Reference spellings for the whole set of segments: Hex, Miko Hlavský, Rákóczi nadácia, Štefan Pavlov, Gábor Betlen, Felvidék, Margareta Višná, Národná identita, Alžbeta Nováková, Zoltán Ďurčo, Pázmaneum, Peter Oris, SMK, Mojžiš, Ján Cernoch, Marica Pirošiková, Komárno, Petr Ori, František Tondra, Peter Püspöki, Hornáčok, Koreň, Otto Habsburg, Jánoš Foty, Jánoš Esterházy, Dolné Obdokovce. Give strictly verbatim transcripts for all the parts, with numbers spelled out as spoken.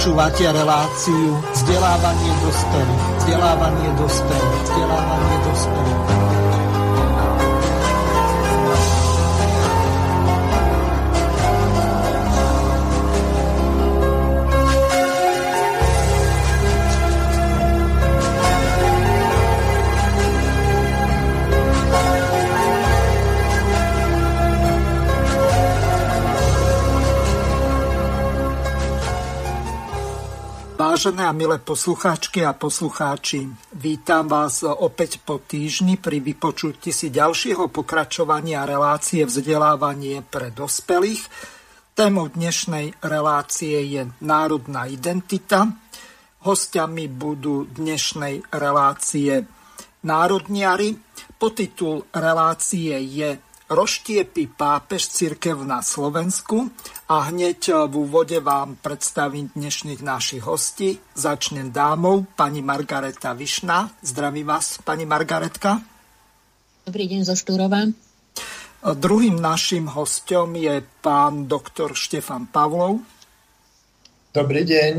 Počúvate reláciu Vzdelávanie dospelých. Vzdelávanie dospelých. Vzdelávanie dospelých. Vážené a milé poslucháčky a poslucháči, vítam vás opäť po týždni pri vypočutí si ďalšieho pokračovania relácie Vzdelávanie pre dospelých. Témou dnešnej relácie je národná identita. Hostiami budú dnešnej relácie národniari. Podtitul relácie je Roštiepi pápež cirkev na Slovensku a hneď v úvode vám predstavím dnešných našich hostí. Začnem dámou, pani Margareta Višná. Zdravím vás, pani Margaretka. Dobrý deň zo Štúrova. Druhým našim hostom je pán doktor Štefan Pavlov. Dobrý deň.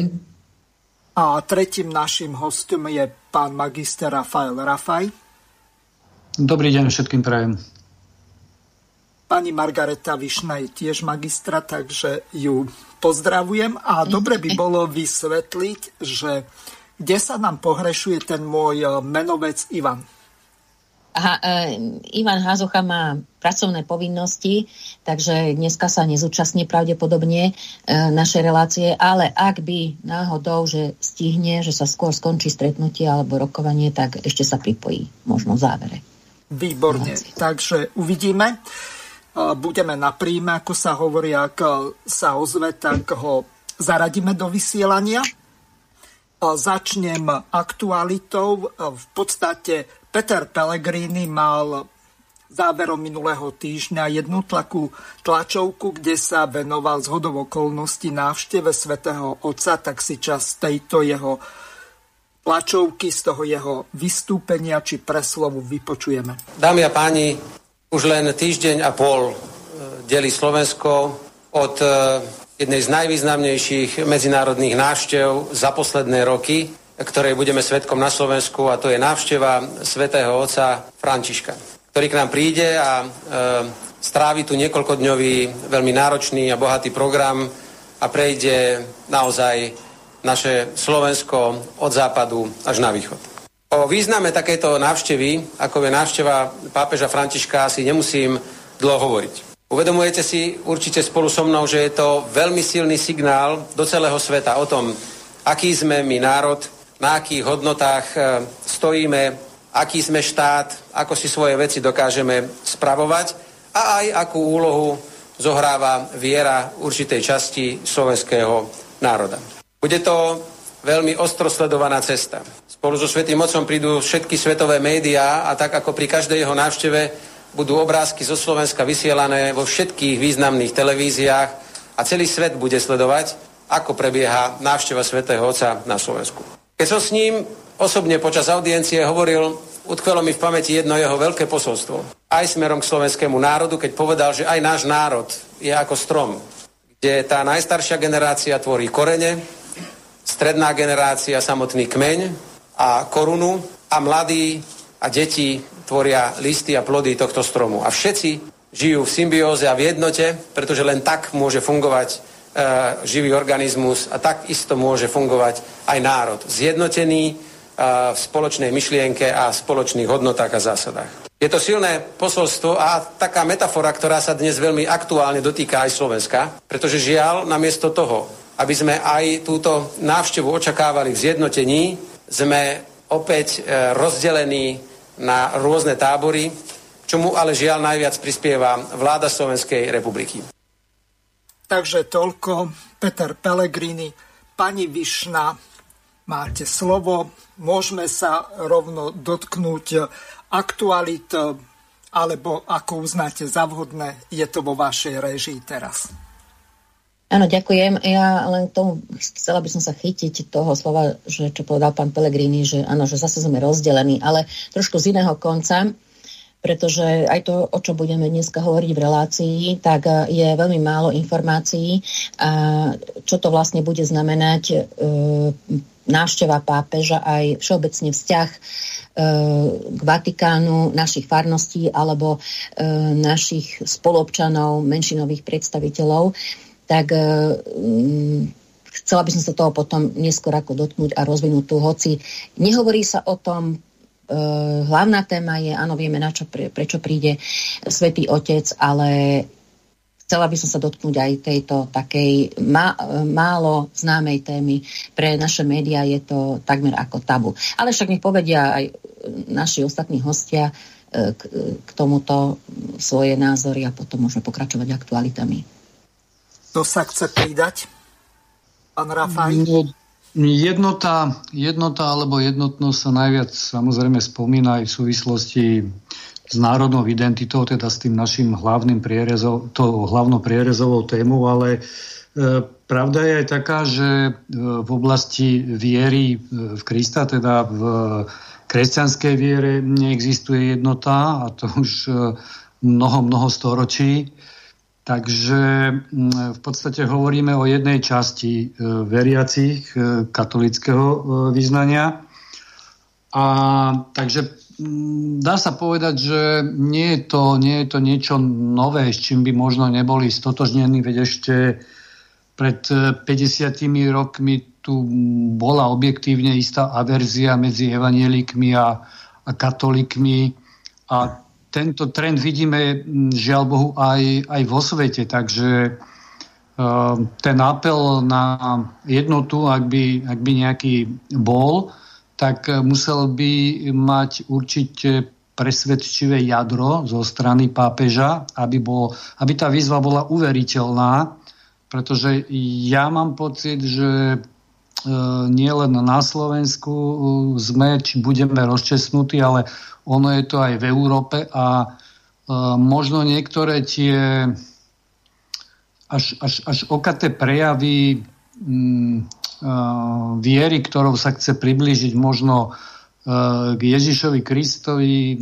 A tretím našim hostom je pán magister Rafael Rafaj. Dobrý deň všetkým prajem. Pani Margareta Višná je tiež magistra, takže ju pozdravujem. A dobre by bolo vysvetliť, že kde sa nám pohrešuje ten môj menovec Ivan. Aha, e, Ivan Hazucha má pracovné povinnosti, takže dneska sa nezúčastní pravdepodobne e, našej relácie, ale ak by náhodou, že stihne, že sa skôr skončí stretnutie alebo rokovanie, tak ešte sa pripojí možno v závere. Výborne, relácie. Takže uvidíme. Budeme na príjme, ako sa hovorí, ak sa ozve, tak ho zaradíme do vysielania. Začnem aktualitou. V podstate Peter Pellegrini mal záverom minulého týždňa jednu tlakú tlačovku, kde sa venoval zhodou okolností návšteve svätého Otca, tak si čas tejto jeho tlačovky, z toho jeho vystúpenia či preslovu vypočujeme. Dámy a páni, už len týždeň a pol delí Slovensko od jednej z najvýznamnejších medzinárodných návštev za posledné roky, ktorej budeme svedkom na Slovensku, a to je návšteva svätého otca Františka, ktorý k nám príde a e, strávi tu niekoľkodňový, veľmi náročný a bohatý program a prejde naozaj naše Slovensko od západu až na východ. O význame takejto návštevy, ako je návšteva pápeža Františka, si nemusím dlho hovoriť. Uvedomujete si určite spolu so mnou, že je to veľmi silný signál do celého sveta o tom, aký sme my národ, na akých hodnotách stojíme, aký sme štát, ako si svoje veci dokážeme spravovať a aj akú úlohu zohráva viera určitej časti slovenského národa. Bude to veľmi ostro sledovaná cesta. Spolu so Svätým Otcom prídu všetky svetové médiá a tak ako pri každej jeho návšteve budú obrázky zo Slovenska vysielané vo všetkých významných televíziách a celý svet bude sledovať, ako prebieha návšteva Svätého Otca na Slovensku. Keď som s ním osobne počas audiencie hovoril, utkvelo mi v pamäti jedno jeho veľké posolstvo. Aj smerom k slovenskému národu, keď povedal, že aj náš národ je ako strom, kde tá najstaršia generácia tvorí korene, stredná generácia samotný kmeň a korunu a mladí a deti tvoria listy a plody tohto stromu. A všetci žijú v symbióze a v jednote, pretože len tak môže fungovať e, živý organizmus a tak isto môže fungovať aj národ. Zjednotený e, v spoločnej myšlienke a spoločných hodnotách a zásadách. Je to silné posolstvo a taká metafora, ktorá sa dnes veľmi aktuálne dotýka aj Slovenska, pretože žiaľ, namiesto toho, aby sme aj túto návštevu očakávali v zjednotení, sme opäť rozdelení na rôzne tábory, čomu ale žiaľ najviac prispieva vláda Slovenskej republiky. Takže toľko Peter Pellegrini. Pani Višná, máte slovo. Môžeme sa rovno dotknúť aktualit, alebo ako uznáte za vhodné, je to vo vašej réžii teraz. Áno, ďakujem. Ja len k tomu chcela by som sa chytiť toho slova, že čo povedal pán Pellegrini, že áno, že zase sme rozdelení, ale trošku z iného konca. pretože aj to, o čo budeme dneska hovoriť v relácii, tak je veľmi málo informácií, a čo to vlastne bude znamenať e, návšteva pápeža, aj všeobecne vzťah e, k Vatikánu, našich farností alebo e, našich spoluobčanov, menšinových predstaviteľov. Tak e, chcela by som sa toho potom neskôr ako dotknúť a rozvinúť tu, hoci nehovorí sa o tom. Hlavná téma je, áno, vieme, na čo, pre, prečo príde Svätý Otec, ale chcela by som sa dotknúť aj tejto takej má, málo známej témy. Pre naše médiá je to takmer ako tabu. Ale však nech povedia aj naši ostatní hostia k, k tomuto svoje názory a potom môžeme pokračovať aktualitami. Kto sa chce pridať? Pán Rafaj? Mm. Jednota, jednota alebo jednotnosť sa najviac samozrejme spomína aj v súvislosti s národnou identitou, teda s tým našim hlavným prierezov, to hlavnou prierezovou témou, ale e, pravda je aj taká, že e, v oblasti viery e, v Krista, teda v kresťanskej viere neexistuje jednota, a to už e, mnoho, mnoho storočí. Takže v podstate hovoríme o jednej časti veriacich katolického vyznania. A takže dá sa povedať, že nie je to, nie je to niečo nové, s čím by možno neboli stotožnení, veď ešte pred päťdesiatimi rokmi tu bola objektívne istá averzia medzi evanjelikmi a, a katolíkmi, a tento trend vidíme, žiaľ Bohu, aj, aj vo svete, takže e, ten apel na jednotu, ak by, ak by nejaký bol, tak musel by mať určite presvedčivé jadro zo strany pápeža, aby, bol, aby tá výzva bola uveriteľná, pretože ja mám pocit, že e, nielen na Slovensku sme, či budeme rozčesnutí, ale ono je to aj v Európe, a e, možno niektoré tie až, až, až okaté prejavy mm, e, viery, ktorou sa chce priblížiť možno e, k Ježišovi Kristovi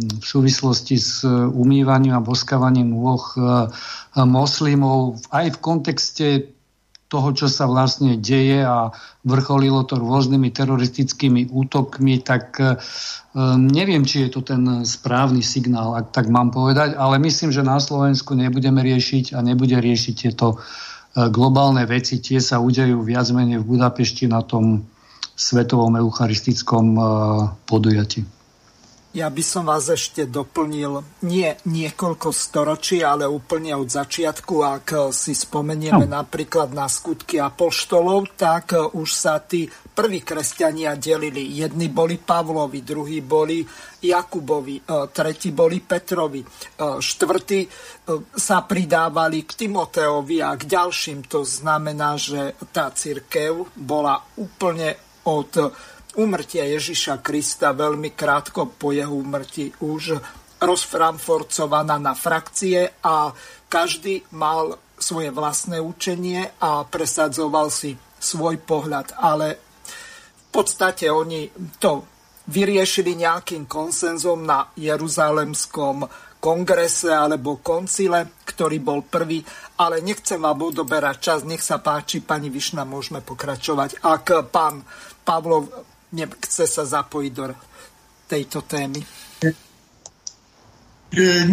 v súvislosti s umývaním a boskávaním nôh e, moslimov, aj v kontexte toho, čo sa vlastne deje, a vrcholilo to rôznymi teroristickými útokmi, tak e, neviem, či je to ten správny signál, ak tak mám povedať, ale myslím, že na Slovensku nebudeme riešiť a nebude riešiť tieto e, globálne veci. Tie sa udejú viac menej v Budapešti na tom svetovom eucharistickom e, podujati. Ja by som vás ešte doplnil, nie niekoľko storočí, ale úplne od začiatku. Ak si spomenieme no. napríklad na skutky apoštolov, tak už sa tí prví kresťania delili. Jedni boli Pavlovi, druhí boli Jakubovi, tretí boli Petrovi, štvrtí sa pridávali k Timoteovi a k ďalším. To znamená, že tá cirkev bola úplne od úmrtia Ježiša Krista, veľmi krátko po jeho úmrti, už rozframforcovaná na frakcie, a každý mal svoje vlastné učenie a presadzoval si svoj pohľad. Ale v podstate oni to vyriešili nejakým konsenzom na Jeruzalemskom kongrese alebo koncile, ktorý bol prvý, ale nechcem vám odoberať čas, nech sa páči, pani Višná, môžeme pokračovať, ak pán Pavlov nechce sa zapojiť do tejto témy.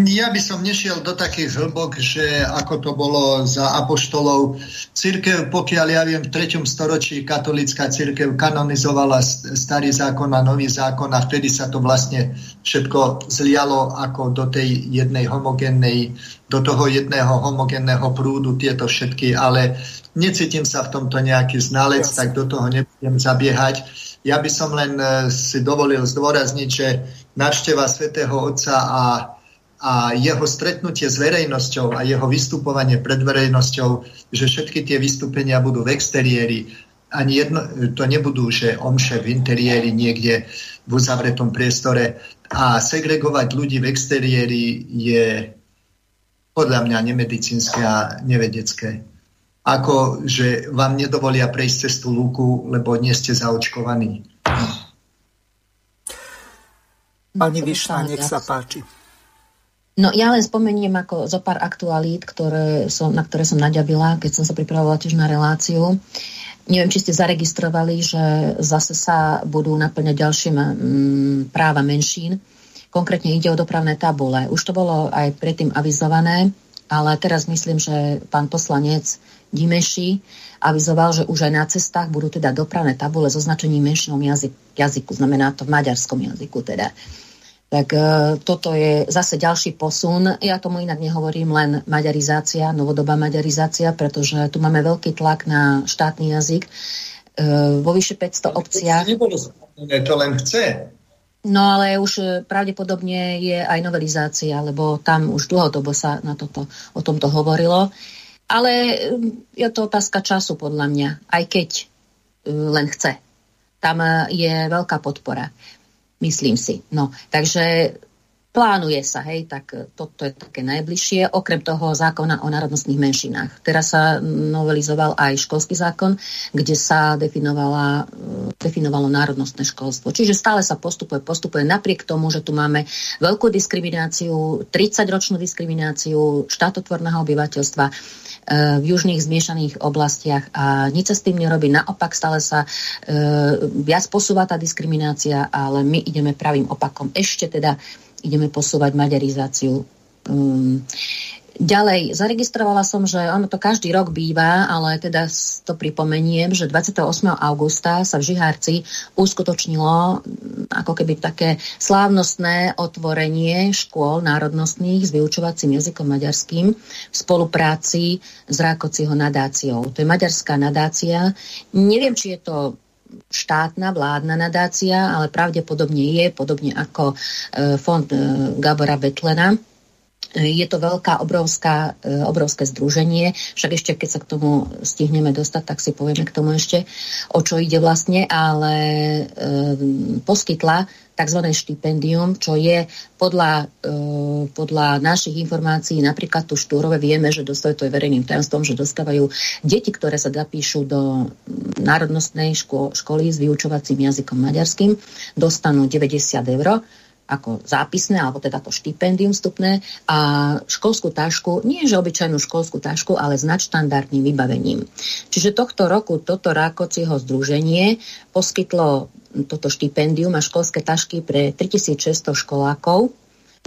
Ja by som nešiel do takých hĺbok, že ako to bolo za apoštolov. Cirkev, pokiaľ ja viem, v treťom storočí katolícka cirkev kanonizovala starý zákon a nový zákon, a vtedy sa to vlastne všetko zlialo ako do tej jednej homogénnej, do toho jedného homogénneho prúdu tieto všetky, ale necítim sa v tomto nejaký znalec, tak do toho nebudem zabiehať. Ja by som len si dovolil zdôrazniť, že návšteva Svätého Otca a a jeho stretnutie s verejnosťou a jeho vystupovanie pred verejnosťou, že všetky tie vystúpenia budú v exteriéri. Ani jedno, to nebudú, že omše v interiéri niekde v uzavretom priestore. A segregovať ľudí v exteriéri je podľa mňa nemedicínske a nevedecké. Ako, že vám nedovolia prejsť cez tú lúku, lebo nie ste zaočkovaní. Pani Višná, nech sa páči. No ja len spomeniem ako zo pár aktualít, ktoré som, na ktoré som naďabila, keď som sa pripravovala tiež na reláciu. Neviem, či ste zaregistrovali, že zase sa budú naplňať ďalšie práva menšín. Konkrétne ide o dopravné tabule. Už to bolo aj predtým avizované, ale teraz myslím, že pán poslanec Gyimesi avizoval, že už aj na cestách budú teda dopravné tabule s označením menšinou jazyk, jazyku. Znamená to v maďarskom jazyku teda. Tak e, toto je zase ďalší posun. Ja tomu inak nehovorím len maďarizácia, novodobá maďarizácia, pretože tu máme veľký tlak na štátny jazyk. E, vo vyše päťsto obciach... To nebolo zmenené, to len chce. No ale už pravdepodobne je aj novelizácia, lebo tam už dlhodobo sa na toto, o tomto hovorilo. Ale je to otázka času podľa mňa, aj keď e, len chce. Tam je veľká podpora. Myslím si. No, takže plánuje sa, hej, tak toto je také najbližšie, okrem toho zákona o národnostných menšinách. Teraz sa novelizoval aj školský zákon, kde sa definovala, definovalo národnostné školstvo. Čiže stále sa postupuje, postupuje napriek tomu, že tu máme veľkú diskrimináciu, tridsaťročnú diskrimináciu štátotvorného obyvateľstva v južných zmiešaných oblastiach a nič sa s tým nerobí. Naopak stále sa viac posúva tá diskriminácia, ale my ideme pravým opakom. Ešte teda ideme posúvať maďarizáciu. Um, ďalej, zaregistrovala som, že ono to každý rok býva, ale teda to pripomeniem, že dvadsiateho ôsmeho augusta sa v Žihárci uskutočnilo ako keby také slávnostné otvorenie škôl národnostných s vyučovacím jazykom maďarským v spolupráci s Rákócziho nadáciou. To je maďarská nadácia. Neviem, či je to štátna, vládna nadácia, ale pravdepodobne je, podobne ako e, fond e, Gábora Betlena. E, je to veľká, obrovská, e, obrovské združenie, však ešte keď sa k tomu stihneme dostať, tak si povieme k tomu ešte, o čo ide vlastne, ale e, poskytla tzv. Štipendium, čo je podľa, e, podľa našich informácií, napríklad tu Štúrove vieme, že dostávajú, to je verejným tajomstvom, že dostávajú deti, ktoré sa zapíšu do národnostnej ško- školy s vyučovacím jazykom maďarským, dostanú deväťdesiat eur ako zápisné, alebo teda to štipendium vstupné a školskú tašku, nie že obyčajnú školskú tašku, ale s nadštandardným vybavením. Čiže tohto roku toto Rákócziho združenie poskytlo toto štipendium a školské tašky pre tritisícšesťsto školákov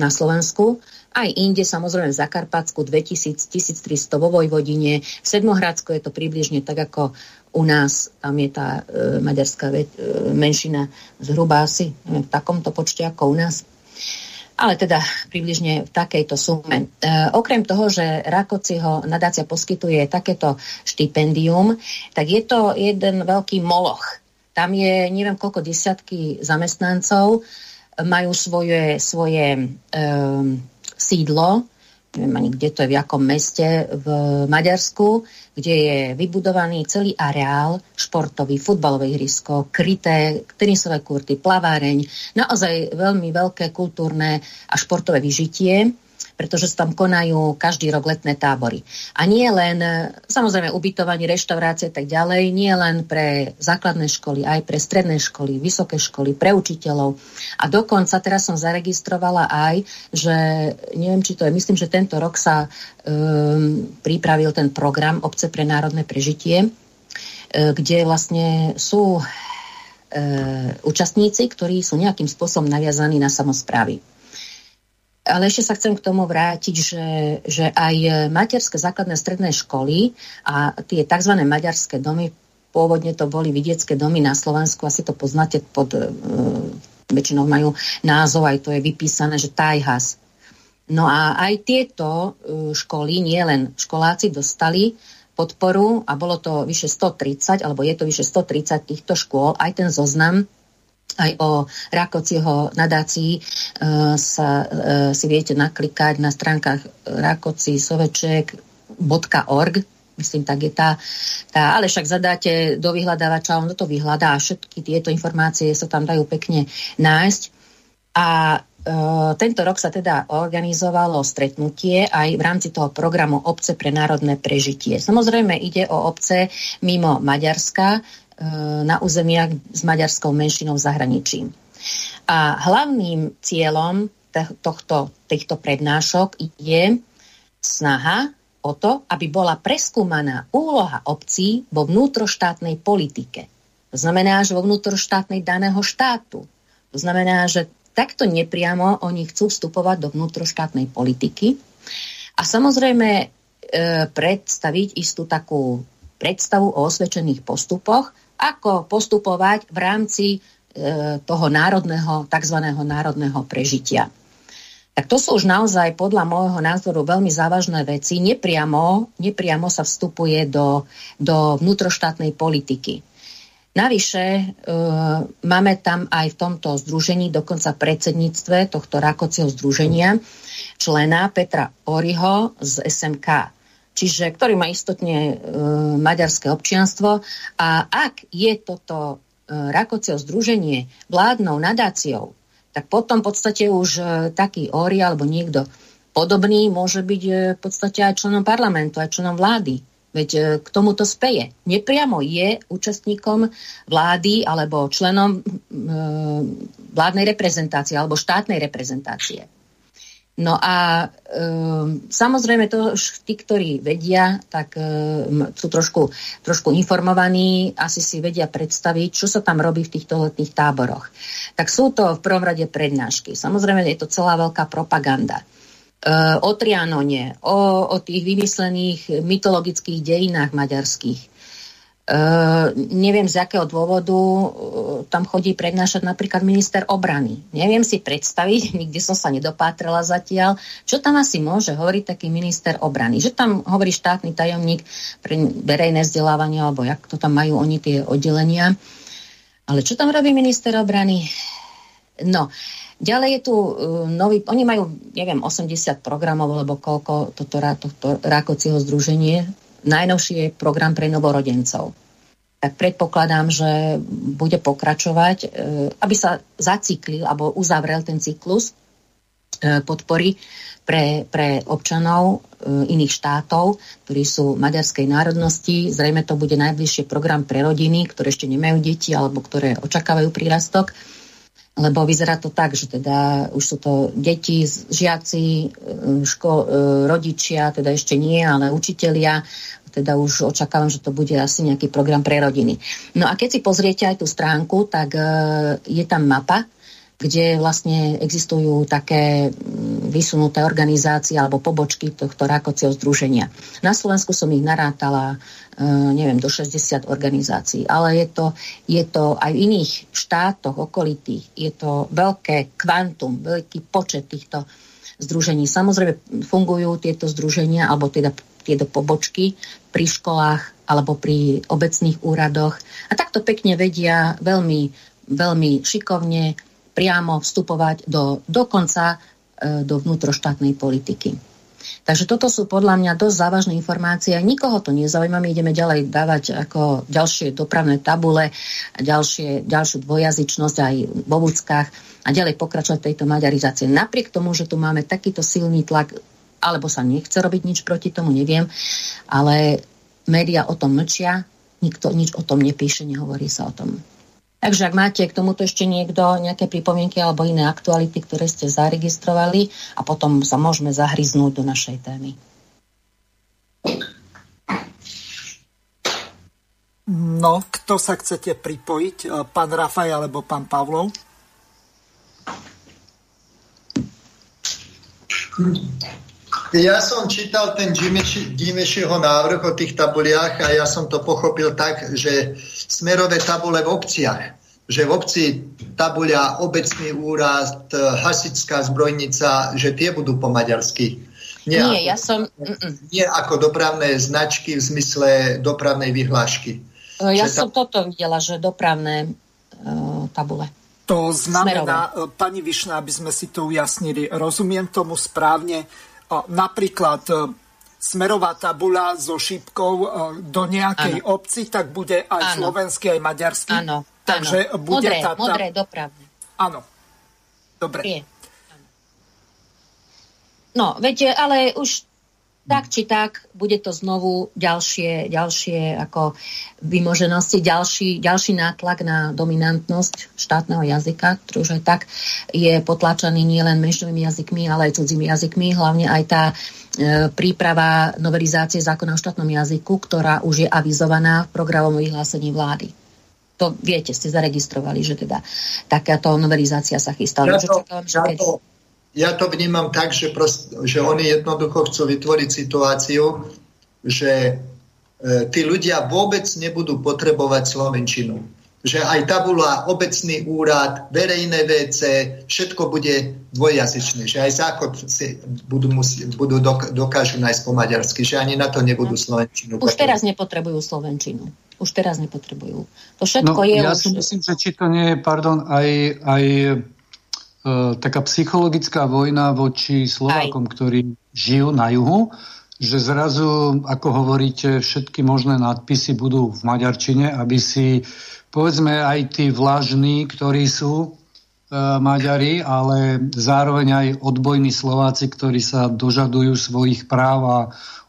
na Slovensku, aj inde, samozrejme v Zakarpatsku dvetisíc, tisíctristo vo Vojvodine, v Sedmohradsku je to približne tak ako u nás, tam je tá e, maďarská e, menšina zhruba asi neviem, v takomto počte ako u nás. Ale teda približne v takejto sume. E, okrem toho, že Rákócziho nadácia poskytuje takéto štipendium, tak je to jeden veľký moloch. Tam je, neviem, koľko desiatky zamestnancov, majú svoje, svoje e, sídlo, neviem ani, kde to je, v jakom meste v Maďarsku, kde je vybudovaný celý areál športový, futbalové ihrisko, kryté, tenisové kurty, plaváreň, naozaj veľmi veľké kultúrne a športové vyžitie, pretože sa tam konajú každý rok letné tábory. A nie len, samozrejme, ubytovanie, reštaurácie a tak ďalej, nie len pre základné školy, aj pre stredné školy, vysoké školy, pre učiteľov. A dokonca teraz som zaregistrovala aj, že, neviem, či to je, myslím, že tento rok sa um, pripravil ten program Obce pre národné prežitie, kde vlastne sú um, účastníci, ktorí sú nejakým spôsobom naviazaní na samosprávy. Ale ešte sa chcem k tomu vrátiť, že, že aj materské, základné, stredné školy a tie tzv. Maďarské domy, pôvodne to boli vidiecké domy na Slovensku, asi to poznáte pod, e, väčšinou majú názov, aj to je vypísané, že Tajhas. No a aj tieto školy, nie len školáci, dostali podporu a bolo to vyše stotridsať, alebo je to vyše stotridsať týchto škôl, aj ten zoznam, aj o Rákócziho nadácii e, sa, e, si viete naklikať na stránkach rákóczi soveček bodka org, myslím, tak je tá, tá, ale však zadáte do vyhľadávača, on to vyhľadá a všetky tieto informácie sa tam dajú pekne nájsť. A e, tento rok sa teda organizovalo stretnutie aj v rámci toho programu Obce pre národné prežitie. Samozrejme ide o obce mimo Maďarska, na územiach s maďarskou menšinou v zahraničí. A hlavným cieľom tohto, týchto prednášok je snaha o to, aby bola preskúmaná úloha obcí vo vnútroštátnej politike. To znamená, že vo vnútroštátnej daného štátu. To znamená, že takto nepriamo oni chcú vstupovať do vnútroštátnej politiky a samozrejme e, predstaviť istú takú predstavu o osvedčených postupoch, ako postupovať v rámci e, toho národného, tzv. Národného prežitia. Tak to sú už naozaj podľa môjho názoru veľmi závažné veci. Nepriamo, nepriamo sa vstupuje do, do vnútroštátnej politiky. Navyše e, máme tam aj v tomto združení, dokonca predsedníctve tohto Rákócziho združenia, člena Petra Oriho z es em ká, čiže ktorý má istotne e, maďarské občianstvo. A ak je toto e, Rákócziho združenie vládnou nadáciou, tak potom v podstate už taký Óri alebo niekto podobný môže byť v podstate aj členom parlamentu, aj členom vlády. Veď k tomuto speje. Nepriamo je účastníkom vlády alebo členom vládnej reprezentácie alebo štátnej reprezentácie. No a samozrejme to už tí, ktorí vedia, tak sú trošku, trošku informovaní, asi si vedia predstaviť, čo sa tam robí v týchto letných táboroch. Tak sú to v prvom rade prednášky. Samozrejme je to celá veľká propaganda. O Trianone, o, o tých vymyslených mytologických dejinách maďarských. Uh, neviem z akého dôvodu uh, tam chodí prednášať napríklad minister obrany. Neviem si predstaviť, nikde som sa nedopátrala zatiaľ, čo tam asi môže hovoriť taký minister obrany. Že tam hovorí štátny tajomník pre verejné vzdelávanie, alebo jak to tam majú oni tie oddelenia. Ale čo tam robí minister obrany? No, ďalej je tu uh, nový, oni majú, neviem, osemdesiat programov, alebo koľko toto, toto Rákócziho združenie. Najnovší je program pre novorodencov. Tak predpokladám, že bude pokračovať, aby sa zaciklil alebo uzavrel ten cyklus podpory pre, pre občanov iných štátov, ktorí sú maďarskej národnosti. Zrejme to bude najbližšie program pre rodiny, ktoré ešte nemajú deti alebo ktoré očakávajú prírastok. Lebo vyzerá to tak, že teda už sú to deti, žiaci, ško- rodičia, teda ešte nie, ale učitelia. Teda už očakávam, že to bude asi nejaký program pre rodiny. No a keď si pozriete aj tú stránku, tak je tam mapa, kde vlastne existujú také vysunuté organizácie alebo pobočky tohto Rákócziho združenia. Na Slovensku som ich narátala, neviem, do šesťdesiat organizácií, ale je to, je to aj v iných štátoch okolitých, je to veľké kvantum, veľký počet týchto združení. Samozrejme fungujú tieto združenia alebo teda tieto pobočky pri školách alebo pri obecných úradoch a takto pekne vedia veľmi, veľmi šikovne priamo vstupovať do, dokonca e, do vnútroštátnej politiky. Takže toto sú podľa mňa dosť závažné informácie. Nikoho to nezaujíma. My ideme ďalej dávať ako ďalšie dopravné tabule, ďalšie, ďalšiu dvojazyčnosť aj v obuckách a ďalej pokračovať tejto maďarizácie. Napriek tomu, že tu máme takýto silný tlak, alebo sa nechce robiť nič proti tomu, neviem, ale médiá o tom mlčia, nikto nič o tom nepíše, nehovorí sa o tom. Takže ak máte k tomuto ešte niekto nejaké pripomienky alebo iné aktuality, ktoré ste zaregistrovali, a potom sa môžeme zahryznúť do našej témy. No, kto sa chcete pripojiť? Pán Rafaj alebo pán Pavlov? Ja som čítal ten Gyimesiho návrh o tých tabuliach a ja som to pochopil tak, že smerové tabule v obciach, že v obci tabuľa obecný úrad, hasičská zbrojnica, že tie budú po maďarsky. Nie, nie, ako, ja som... nie ako dopravné značky v zmysle dopravnej vyhlášky. Ja že som tab... toto videla, že dopravné uh, tabule. To znamená, smerové. Pani Višná, aby sme si to ujasnili, rozumiem tomu správne, napríklad smerová tabuľa so šípkou do nejakej ano. obci, tak bude aj ano. slovenský, aj maďarský. Áno, takže ano. Bude modré, tá, tá... modré dopravné. Áno, dobre. No, veď, ale už Tak či tak, bude to znovu ďalšie, ďalšie ako vymoženosti, ďalší, ďalší nátlak na dominantnosť štátneho jazyka, ktorý už aj tak je potlačený nielen menšinovými jazykmi, ale aj cudzými jazykmi, hlavne aj tá e, príprava novelizácie zákona o štátnom jazyku, ktorá už je avizovaná v programovom vyhlásení vlády. To viete, ste zaregistrovali, že teda takáto novelizácia sa chystala. Ja to, ja to... Ja to vnímam tak, že, prost, že oni jednoducho chcú vytvoriť situáciu, že e, tí ľudia vôbec nebudú potrebovať slovenčinu. Že aj tabula, obecný úrad, verejné vé cé, všetko bude dvojjazyčné. Že aj záchod si budú, budú dokážu nájsť po maďarsky. Že ani na to nebudú slovenčinu. Už teraz nepotrebujú slovenčinu. Už teraz nepotrebujú. To všetko no, je... Ja už... si myslím, že či to nie je, pardon, aj... aj... taká psychologická vojna voči Slovákom, ktorí žijú na juhu, že zrazu, ako hovoríte, všetky možné nadpisy budú v maďarčine, aby si, povedzme, aj tí vlažní, ktorí sú e, Maďari, ale zároveň aj odbojní Slováci, ktorí sa dožadujú svojich práv a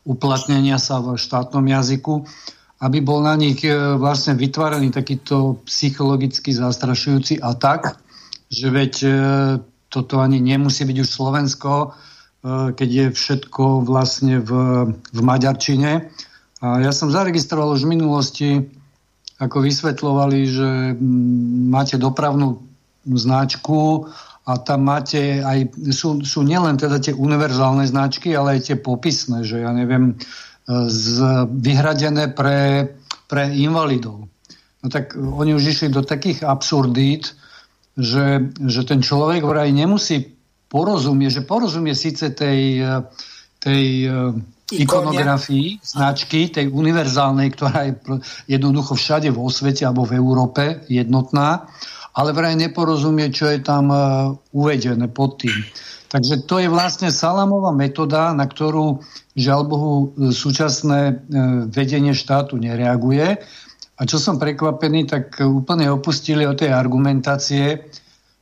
uplatnenia sa v štátnom jazyku, aby bol na nich e, vlastne vytváraný takýto psychologicky zastrašujúci atak, že veď e, toto ani nemusí byť už Slovensko, e, keď je všetko vlastne v, v maďarčine. A ja som zaregistroval už v minulosti, ako vysvetľovali, že m, máte dopravnú značku a tam máte aj, sú, sú nielen teda tie univerzálne značky, ale aj tie popisné, že ja neviem, z, vyhradené pre, pre invalidov. No tak oni už išli do takých absurdít, Že, že ten človek vraj nemusí porozumieť, že porozumie síce tej, tej ikonografii, značky, tej univerzálnej, ktorá je jednoducho všade vo svete alebo v Európe jednotná, ale vraj neporozumie, čo je tam uvedené pod tým. Takže to je vlastne salamová metóda, na ktorú žiaľbohu súčasné vedenie štátu nereaguje. A čo som prekvapený, tak úplne opustili od tej argumentácie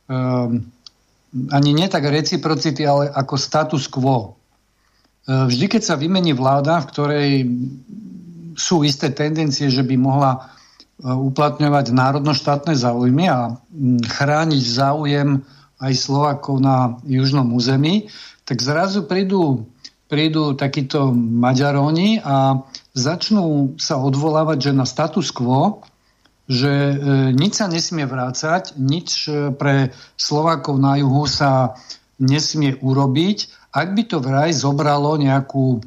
um, ani nie tak reciprocity, ale ako status quo. Um, vždy, keď sa vymení vláda, v ktorej sú isté tendencie, že by mohla um, uplatňovať národno-štátne záujmy a um, chrániť záujem aj Slovákov na južnom území, tak zrazu prídu, prídu takíto Maďaróni a začnú sa odvolávať, že na status quo, že e, nič sa nesmie vrácať, nič pre Slovákov na juhu sa nesmie urobiť, ak by to vraj zobralo nejakú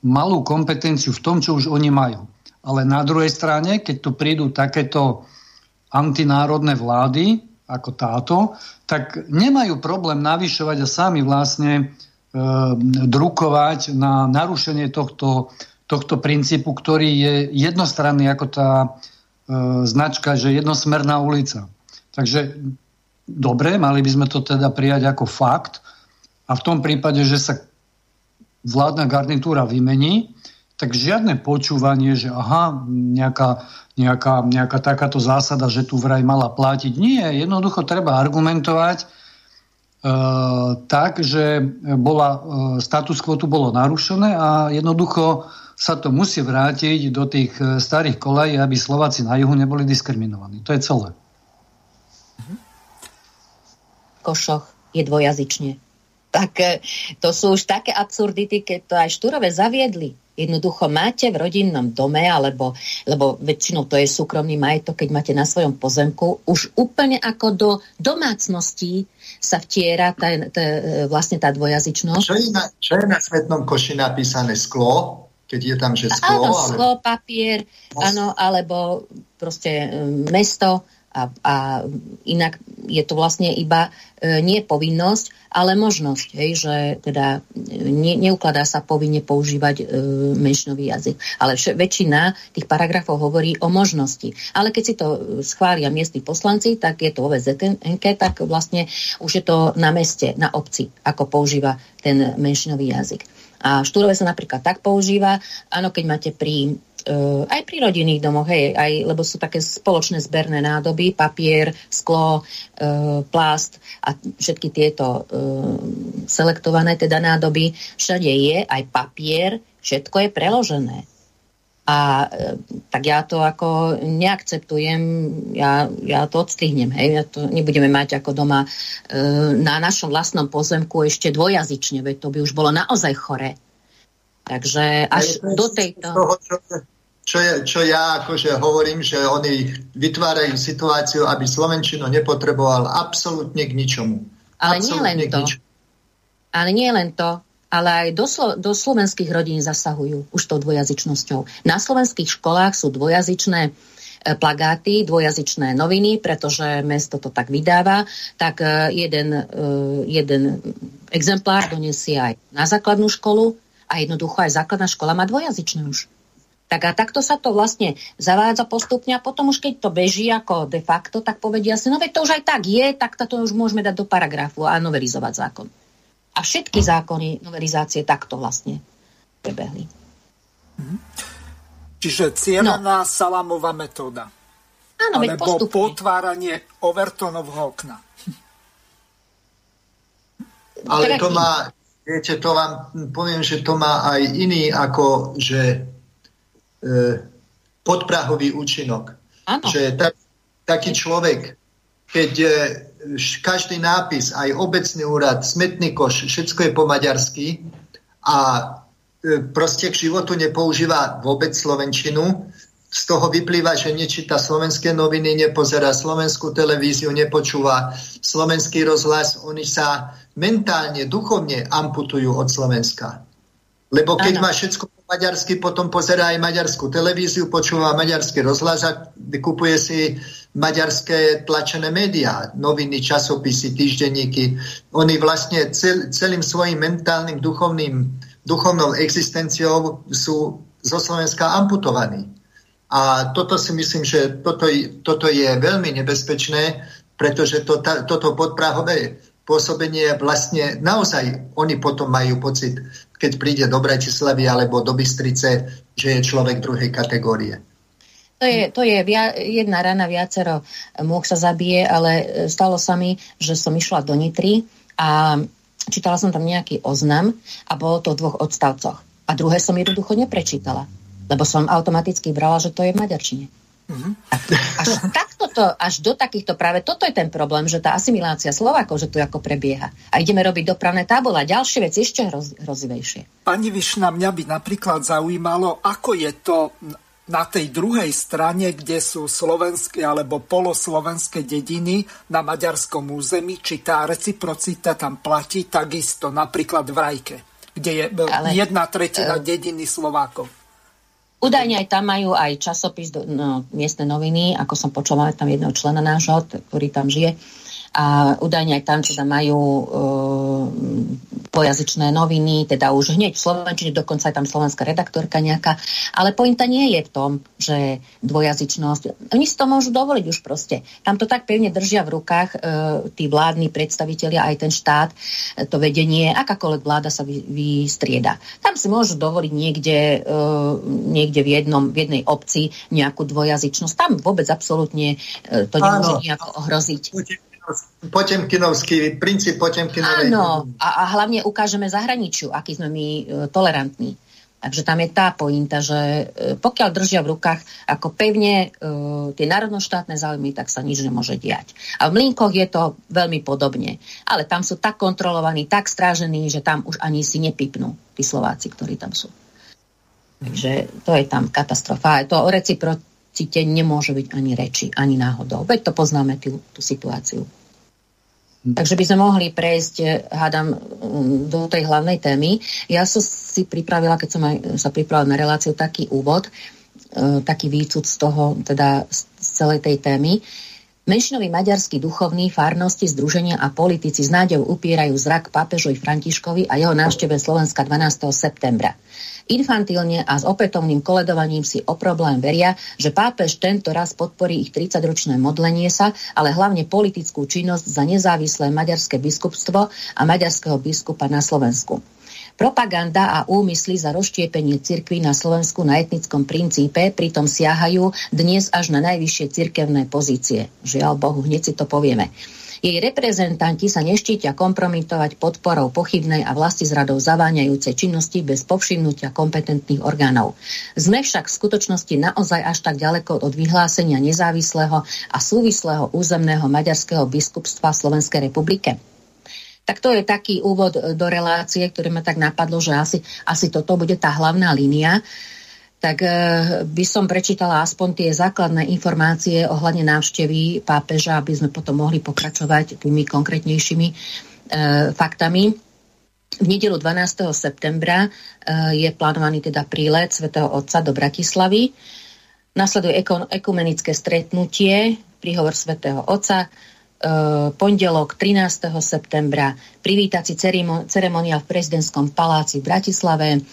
malú kompetenciu v tom, čo už oni majú. Ale na druhej strane, keď tu prídu takéto antinárodné vlády, ako táto, tak nemajú problém navyšovať a sami vlastne e, drukovať na narušenie tohto tohto princípu, ktorý je jednostranný ako tá e, značka, že jednosmerná ulica. Takže dobre, mali by sme to teda prijať ako fakt a v tom prípade, že sa vládna garnitúra vymení, tak žiadne počúvanie, že aha, nejaká, nejaká, nejaká takáto zásada, že tu vraj mala platiť. Nie, jednoducho treba argumentovať e, tak, že bola, e, status quo tu bolo narušené a jednoducho sa to musí vrátiť do tých starých kolají, aby Slováci na juhu neboli diskriminovaní. To je celé. Košoch je dvojazyčne. Tak to sú už také absurdity, keď to aj Štúrove zaviedli. Jednoducho máte v rodinnom dome, alebo, lebo väčšinou to je súkromný majetok, keď máte na svojom pozemku, už úplne ako do domácností sa vtiera tá, tá, vlastne tá dvojazyčnosť. Čo je na, čo je na smetnom koši napísané? Sklo? Keď je tam, že sklo... Áno, sklo, ale... papier, áno, alebo proste mesto a, a inak je to vlastne iba e, nie povinnosť, ale možnosť, hej, že teda ne, neukladá sa povinne používať e, menšinový jazyk. Ale vš- väčšina tých paragrafov hovorí o možnosti. Ale keď si to schvália miestni poslanci, tak je to O V Z N K, tak vlastne už je to na meste, na obci, ako používa ten menšinový jazyk. A Štúrove sa napríklad tak používa, áno, keď máte pri aj pri rodinných domoch, hej, aj, lebo sú také spoločné zberné nádoby, papier, sklo, e, plást a všetky tieto e, selektované teda nádoby. Všade je aj papier, všetko je preložené. A tak ja to ako neakceptujem, ja, ja to odstrihnem, hej, ja to nebudeme mať ako doma e, na našom vlastnom pozemku ešte dvojazyčne, veď to by už bolo naozaj chore. Takže až je, do tejto... Čo, čo, je, čo ja akože hovorím, že oni vytvárajú situáciu, aby slovenčinu nepotreboval absolútne k ničomu. Ale nie len to. Ale nie len to. Ale aj do, slo- do slovenských rodín zasahujú už tou dvojazyčnosťou. Na slovenských školách sú dvojazyčné plagáty, dvojazyčné noviny, pretože mesto to tak vydáva, tak jeden, jeden exemplár donesie aj na základnú školu a jednoducho aj základná škola má dvojazyčné už. Tak a takto sa to vlastne zavádza postupne a potom už keď to beží ako de facto, tak povedia si, no veď to už aj tak je, tak to už môžeme dať do paragrafu a novelizovať zákon. A všetky zákony novelizácie takto vlastne prebehli. Čiže cieľaná no. salamová metóda. Áno, veď postupne. Alebo potváranie Overtonovho okna. Ale to má, viete, to vám poviem, že to má aj iný ako, že e, podprahový účinok. Áno. Že tak, taký človek, keď... E, každý nápis, aj obecný úrad, smetný koš, všetko je po maďarsky a proste k životu nepoužíva vôbec slovenčinu. Z toho vyplýva, že nečíta slovenské noviny, nepozerá slovenskú televíziu, nepočúva slovenský rozhlas. Oni sa mentálne, duchovne amputujú od Slovenska. Lebo keď ano. má všetko po maďarsky, potom pozerá aj maďarskú televíziu, počúva maďarský rozhlas a kupuje si maďarské tlačené médiá, noviny, časopisy, týždenníky. Oni vlastne cel, celým svojim mentálnym, duchovným, duchovnou existenciou sú zo Slovenska amputovaní. A toto si myslím, že toto, toto je veľmi nebezpečné, pretože to, tá, toto podprahové pôsobenie vlastne naozaj oni potom majú pocit, keď príde do Bratislavy alebo do Bystrice, že je človek druhej kategórie. To je, to je via, jedna rana, viacero múch sa zabije, ale stalo sa mi, že som išla do Nitry a čítala som tam nejaký oznam a bolo to v dvoch odstavcoch. A druhé som jednoducho neprečítala, lebo som automaticky brala, že to je v maďarčine. Mm-hmm. Až, takto to, až do takýchto práve, toto je ten problém, že tá asimilácia Slovákov, že tu ako prebieha. A ideme robiť dopravné tábola. Ďalšie veci ešte hroz, hrozivejšie. Pani Višná, mňa by napríklad zaujímalo, ako je to... na tej druhej strane, kde sú slovenské alebo poloslovenské dediny na maďarskom území, či tá reciprocita tam platí takisto, napríklad v Rajke, kde je Ale, jedna tretina uh, dediny Slovákov. Údajne aj tam majú aj časopis, no, miestne noviny, ako som počula, tam jedného člena nášho, ktorý tam žije, a údajne aj tam teda majú dvojazyčné e, noviny, teda už hneď v slovenčine, dokonca aj tam slovenská redaktorka nejaká, ale pointa nie je v tom, že dvojazyčnosť, oni si to môžu dovoliť už proste. Tam to tak pevne držia v rukách e, tí vládni predstavitelia, aj ten štát, e, to vedenie, akákoľvek vláda sa vy, vystrieda. Tam si môžu dovoliť niekde, e, niekde v, jednom, v jednej obci nejakú dvojazyčnosť. Tam vôbec absolútne e, to nemôže nejako ohroziť. Potemkinovský princíp Potemkinovej. Áno, a, a hlavne ukážeme zahraničiu, aký sme my e, tolerantní. Takže tam je tá pointa, že e, pokiaľ držia v rukách ako pevne e, tie národnoštátne záujmy, tak sa nič nemôže diať. A v Mlínkoch je to veľmi podobne. Ale tam sú tak kontrolovaní, tak strážení, že tam už ani si nepipnú tí Slováci, ktorí tam sú. Takže to je tam katastrofa. A to o reciprocite nemôže byť ani reči, ani náhodou. Veď to poznáme tú, tú situáciu. Hm. Takže by sme mohli prejsť, hádam, do tej hlavnej témy. Ja som si pripravila, keď som aj, sa pripravila na reláciu, taký úvod, e, taký výcud z toho, teda z celej tej témy. Menšinoví maďarskí duchovní, farnosti, združenia a politici s nádejou upierajú zrak pápežovi Františkovi a jeho návšteve Slovenska dvanásteho septembra. Infantilne a s opätovným koledovaním si o problém veria, že pápež tento raz podporí ich tridsaťročné modlenie sa, ale hlavne politickú činnosť za nezávislé maďarské biskupstvo a maďarského biskupa na Slovensku. Propaganda a úmysly za rozštiepenie cirkvi na Slovensku na etnickom princípe pritom siahajú dnes až na najvyššie cirkevné pozície. Žiaľ Bohu, hneď si to povieme. Jej reprezentanti sa neštítia kompromitovať podporou pochybnej a vlastizradou zaváňajúcej činnosti bez povšimnutia kompetentných orgánov. Sme však v skutočnosti naozaj až tak ďaleko od vyhlásenia nezávislého a súvislého územného maďarského biskupstva Slovenskej republike. Tak to je taký úvod do relácie, ktoré ma tak napadlo, že asi, asi toto bude tá hlavná línia. Tak by som prečítala aspoň tie základné informácie ohľadne návštevy pápeža, aby sme potom mohli pokračovať tými konkrétnejšími e, faktami. V nedeľu dvanásteho septembra e, je plánovaný teda prílet svätého Otca do Bratislavy. Nasleduje ekumenické stretnutie, príhovor svätého Otca. Pondelok trinásteho septembra privítací ceremoniál v prezidentskom paláci v Bratislave,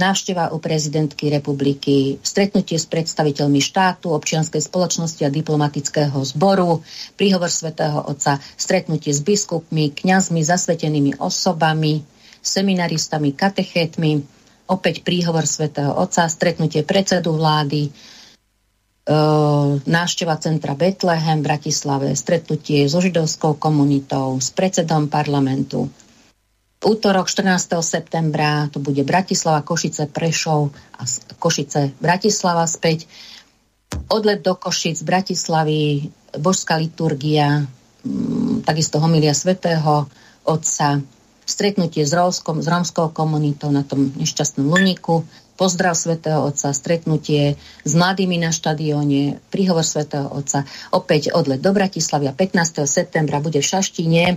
návšteva u prezidentky republiky, stretnutie s predstaviteľmi štátu, občianskej spoločnosti a diplomatického zboru, príhovor svätého Otca, stretnutie s biskupmi, kňazmi, zasvetenými osobami, seminaristami, katechétmi, opäť príhovor svätého Otca, stretnutie predsedu vlády, návšteva centra Betlehem v Bratislave, stretnutie so židovskou komunitou, s predsedom parlamentu. V útorok štrnásteho septembra to bude Bratislava, Košice, Prešov a Košice, Bratislava späť. Odlet do Košic, Bratislavy, božská liturgia, takisto homilia svätého Otca, stretnutie s rómskou, s rómskou komunitou na tom nešťastnom Luníku, pozdrav svätého Otca, stretnutie s mladými na štadióne, príhovor svätého Otca, opäť odlet do Bratislavy a pätnásteho septembra bude v Šaštíne ehm,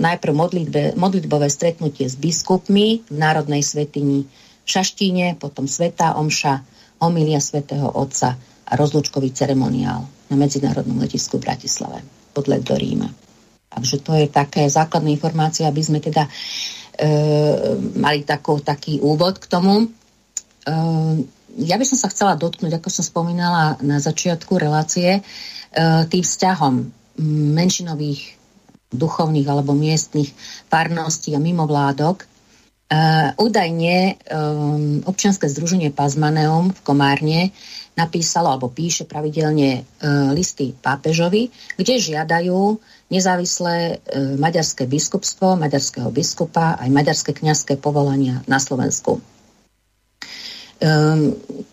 najprv modlitbe, modlitbové stretnutie s biskupmi v Národnej svätyni v Šaštíne, potom svätá omša, homilia svätého Otca a rozlúčkový ceremoniál na medzinárodnom letisku v Bratislave, odlet do Ríma. Takže to je také základná informácia, aby sme teda E, mali takú, taký úvod k tomu. E, ja by som sa chcela dotknúť, ako som spomínala na začiatku relácie, e, tým vzťahom menšinových duchovných alebo miestnych farností a mimovládok. E, údajne e, občianske združenie Pázmaneum v Komárne napísalo alebo píše pravidelne e, listy pápežovi, kde žiadajú nezávislé e, maďarské biskupstvo, maďarského biskupa, aj maďarské kňazské povolania na Slovensku. Um,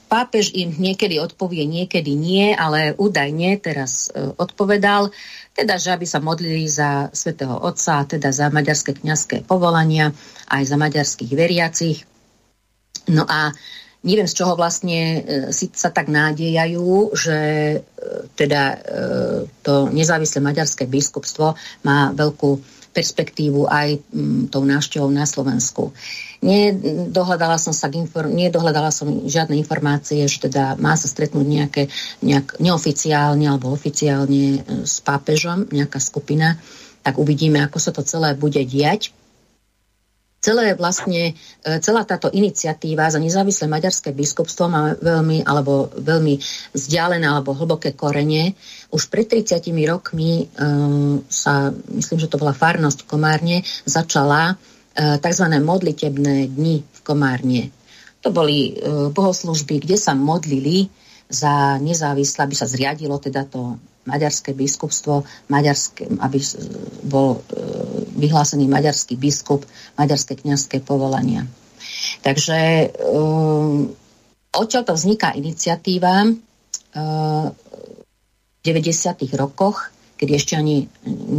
pápež im niekedy odpovie, niekedy nie, ale údajne teraz e, odpovedal, teda, že aby sa modlili za svätého Otca, teda za maďarské kňazské povolania, aj za maďarských veriacich. No a neviem, z čoho vlastne si sa tak nádejajú, že teda to nezávislé maďarské biskupstvo má veľkú perspektívu aj tou návštevou na Slovensku. Nedohľadala som, sa infor- nedohľadala som žiadne informácie, že teda má sa stretnúť nejaké, nejak neoficiálne alebo oficiálne s pápežom, nejaká skupina. Tak uvidíme, ako sa to celé bude diať. Celé vlastne, celá táto iniciatíva za nezávislé maďarské biskupstvo má veľmi, alebo veľmi vzdialené alebo hlboké korene. Už pred tridsiatimi rokmi um, sa, myslím, že to bola farnosť v Komárne, začala uh, tzv. Modlitebné dni v Komárne. To boli uh, bohoslužby, kde sa modlili za nezávislé, aby sa zriadilo teda to maďarské biskupstvo, maďarské, aby bol vyhlásený maďarský biskup, maďarské kňazské povolania. Takže um, odtiaľto vzniká iniciatíva uh, v deväťdesiatych rokoch, keď ešte ani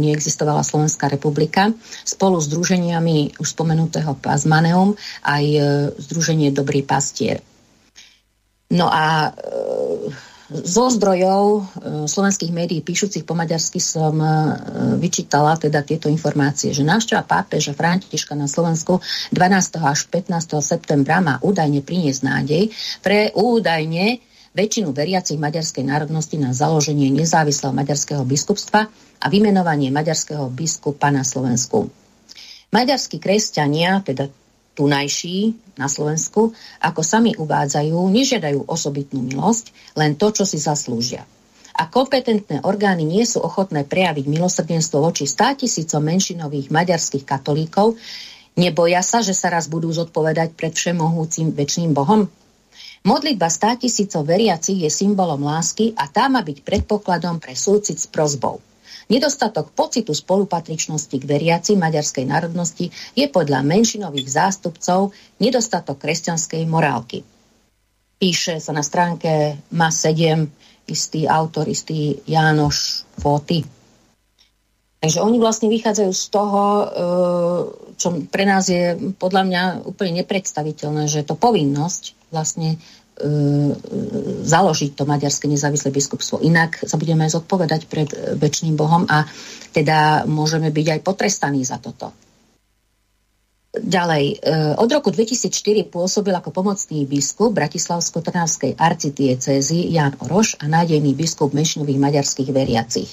neexistovala Slovenská republika, spolu s združeniami už spomenutého Pázmaneum aj uh, združenie Dobrý pastier. No a uh, zo zdrojov slovenských médií píšucich po maďarsky som vyčítala teda tieto informácie, že návšteva pápeža Františka na Slovensku dvanásteho až pätnásteho septembra má údajne priniesť nádej pre údajne väčšinu veriacich maďarskej národnosti na založenie nezávislého maďarského biskupstva a vymenovanie maďarského biskupa na Slovensku. Maďarskí kresťania, teda tunajší na Slovensku, ako sami uvádzajú, nežiadajú osobitnú milosť, len to, čo si zaslúžia. A kompetentné orgány nie sú ochotné prejaviť milosrdenstvo voči státisícom menšinových maďarských katolíkov, Neboja sa, že sa raz budú zodpovedať pred všemohúcim večným Bohom? Modlitba státisícov veriacich je symbolom lásky a tá má byť predpokladom pre súcit s prosbou. Nedostatok pocitu spolupatričnosti k veriaci maďarskej národnosti je podľa menšinových zástupcov nedostatok kresťanskej morálky. Píše sa na stránke em a sedem istý autor, istý Jánoš Foty. Takže oni vlastne vychádzajú z toho, čo pre nás je podľa mňa úplne nepredstaviteľné, že to povinnosť vlastne založiť to maďarské nezávislé biskupstvo. Inak sa budeme zodpovedať pred večným Bohom a teda môžeme byť aj potrestaní za toto. Ďalej, od roku dvetisícštyri pôsobil ako pomocný biskup bratislavsko-trnavskej arcidiecézy Ján Orosch a nádejný biskup menšinových maďarských veriacich.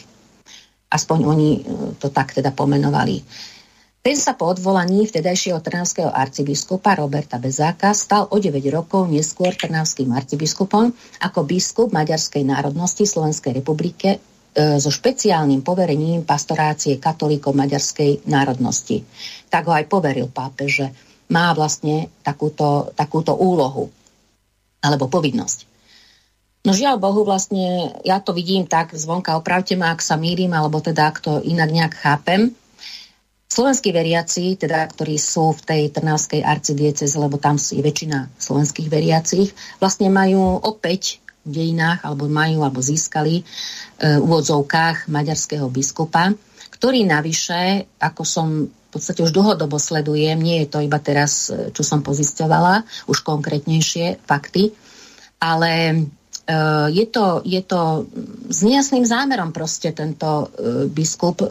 Aspoň oni to tak teda pomenovali. Ten sa po odvolaní vtedajšieho trnavského arcibiskupa Roberta Bezáka stal o deväť rokov neskôr trnavským arcibiskupom ako biskup maďarskej národnosti Slovenskej republike e, so špeciálnym poverením pastorácie katolíkov maďarskej národnosti. Tak ho aj poveril pápež, že má vlastne takúto, takúto úlohu alebo povinnosť. No žiaľ Bohu, vlastne ja to vidím tak zvonka, opravte ma, ak sa mýlim, alebo teda ak to inak nejak chápem. Slovenskí veriaci, teda, ktorí sú v tej trnavskej arcidiecéze, lebo tam je väčšina slovenských veriacich, vlastne majú opäť v dejinách, alebo majú, alebo získali e, v úvodzovkách maďarského biskupa, ktorý navyše, ako som v podstate už dlhodobo sledujem, nie je to iba teraz, čo som pozisťovala, už konkrétnejšie fakty, ale e, je to, je to s nejasným zámerom proste tento e, biskup e,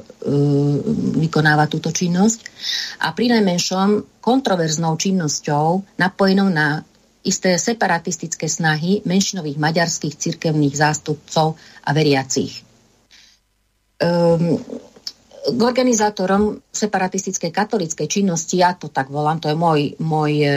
vykonáva túto činnosť a prinajmenšom kontroverznou činnosťou napojenou na isté separatistické snahy menšinových maďarských cirkevných zástupcov a veriacich. Um, k organizátorom separatistickej katolíckej činnosti, ja to tak volám, to je môj, môj e,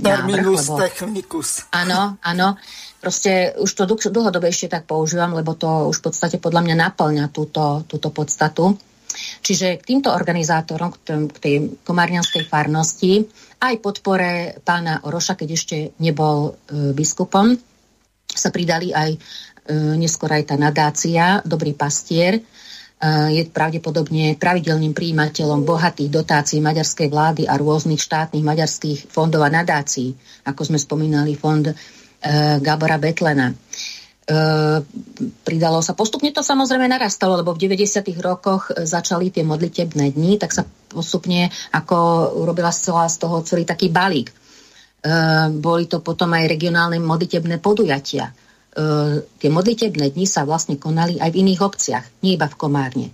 terminus lebo, technicus. Áno, áno. Proste už to dlhodobejšie tak používam, lebo to už v podstate podľa mňa naplňa túto, túto podstatu. Čiže k týmto organizátorom, k tej komárňanskej farnosti, aj podpore pána Oroscha, keď ešte nebol e, biskupom, sa pridali aj e, neskôr aj tá nadácia Dobrý pastier, je pravdepodobne pravidelným prijímateľom bohatých dotácií maďarskej vlády a rôznych štátnych maďarských fondov a nadácií, ako sme spomínali fond e, Gábora Betlena. E, pridalo sa postupne, to samozrejme narastalo, lebo v deväťdesiatych rokoch začali tie modlitebné dni, tak sa postupne ako urobila celá z toho celý taký balík. E, boli to potom aj regionálne modlitebné podujatia. Uh, tie modlitebné dni sa vlastne konali aj v iných obciach, nie iba v Komárne.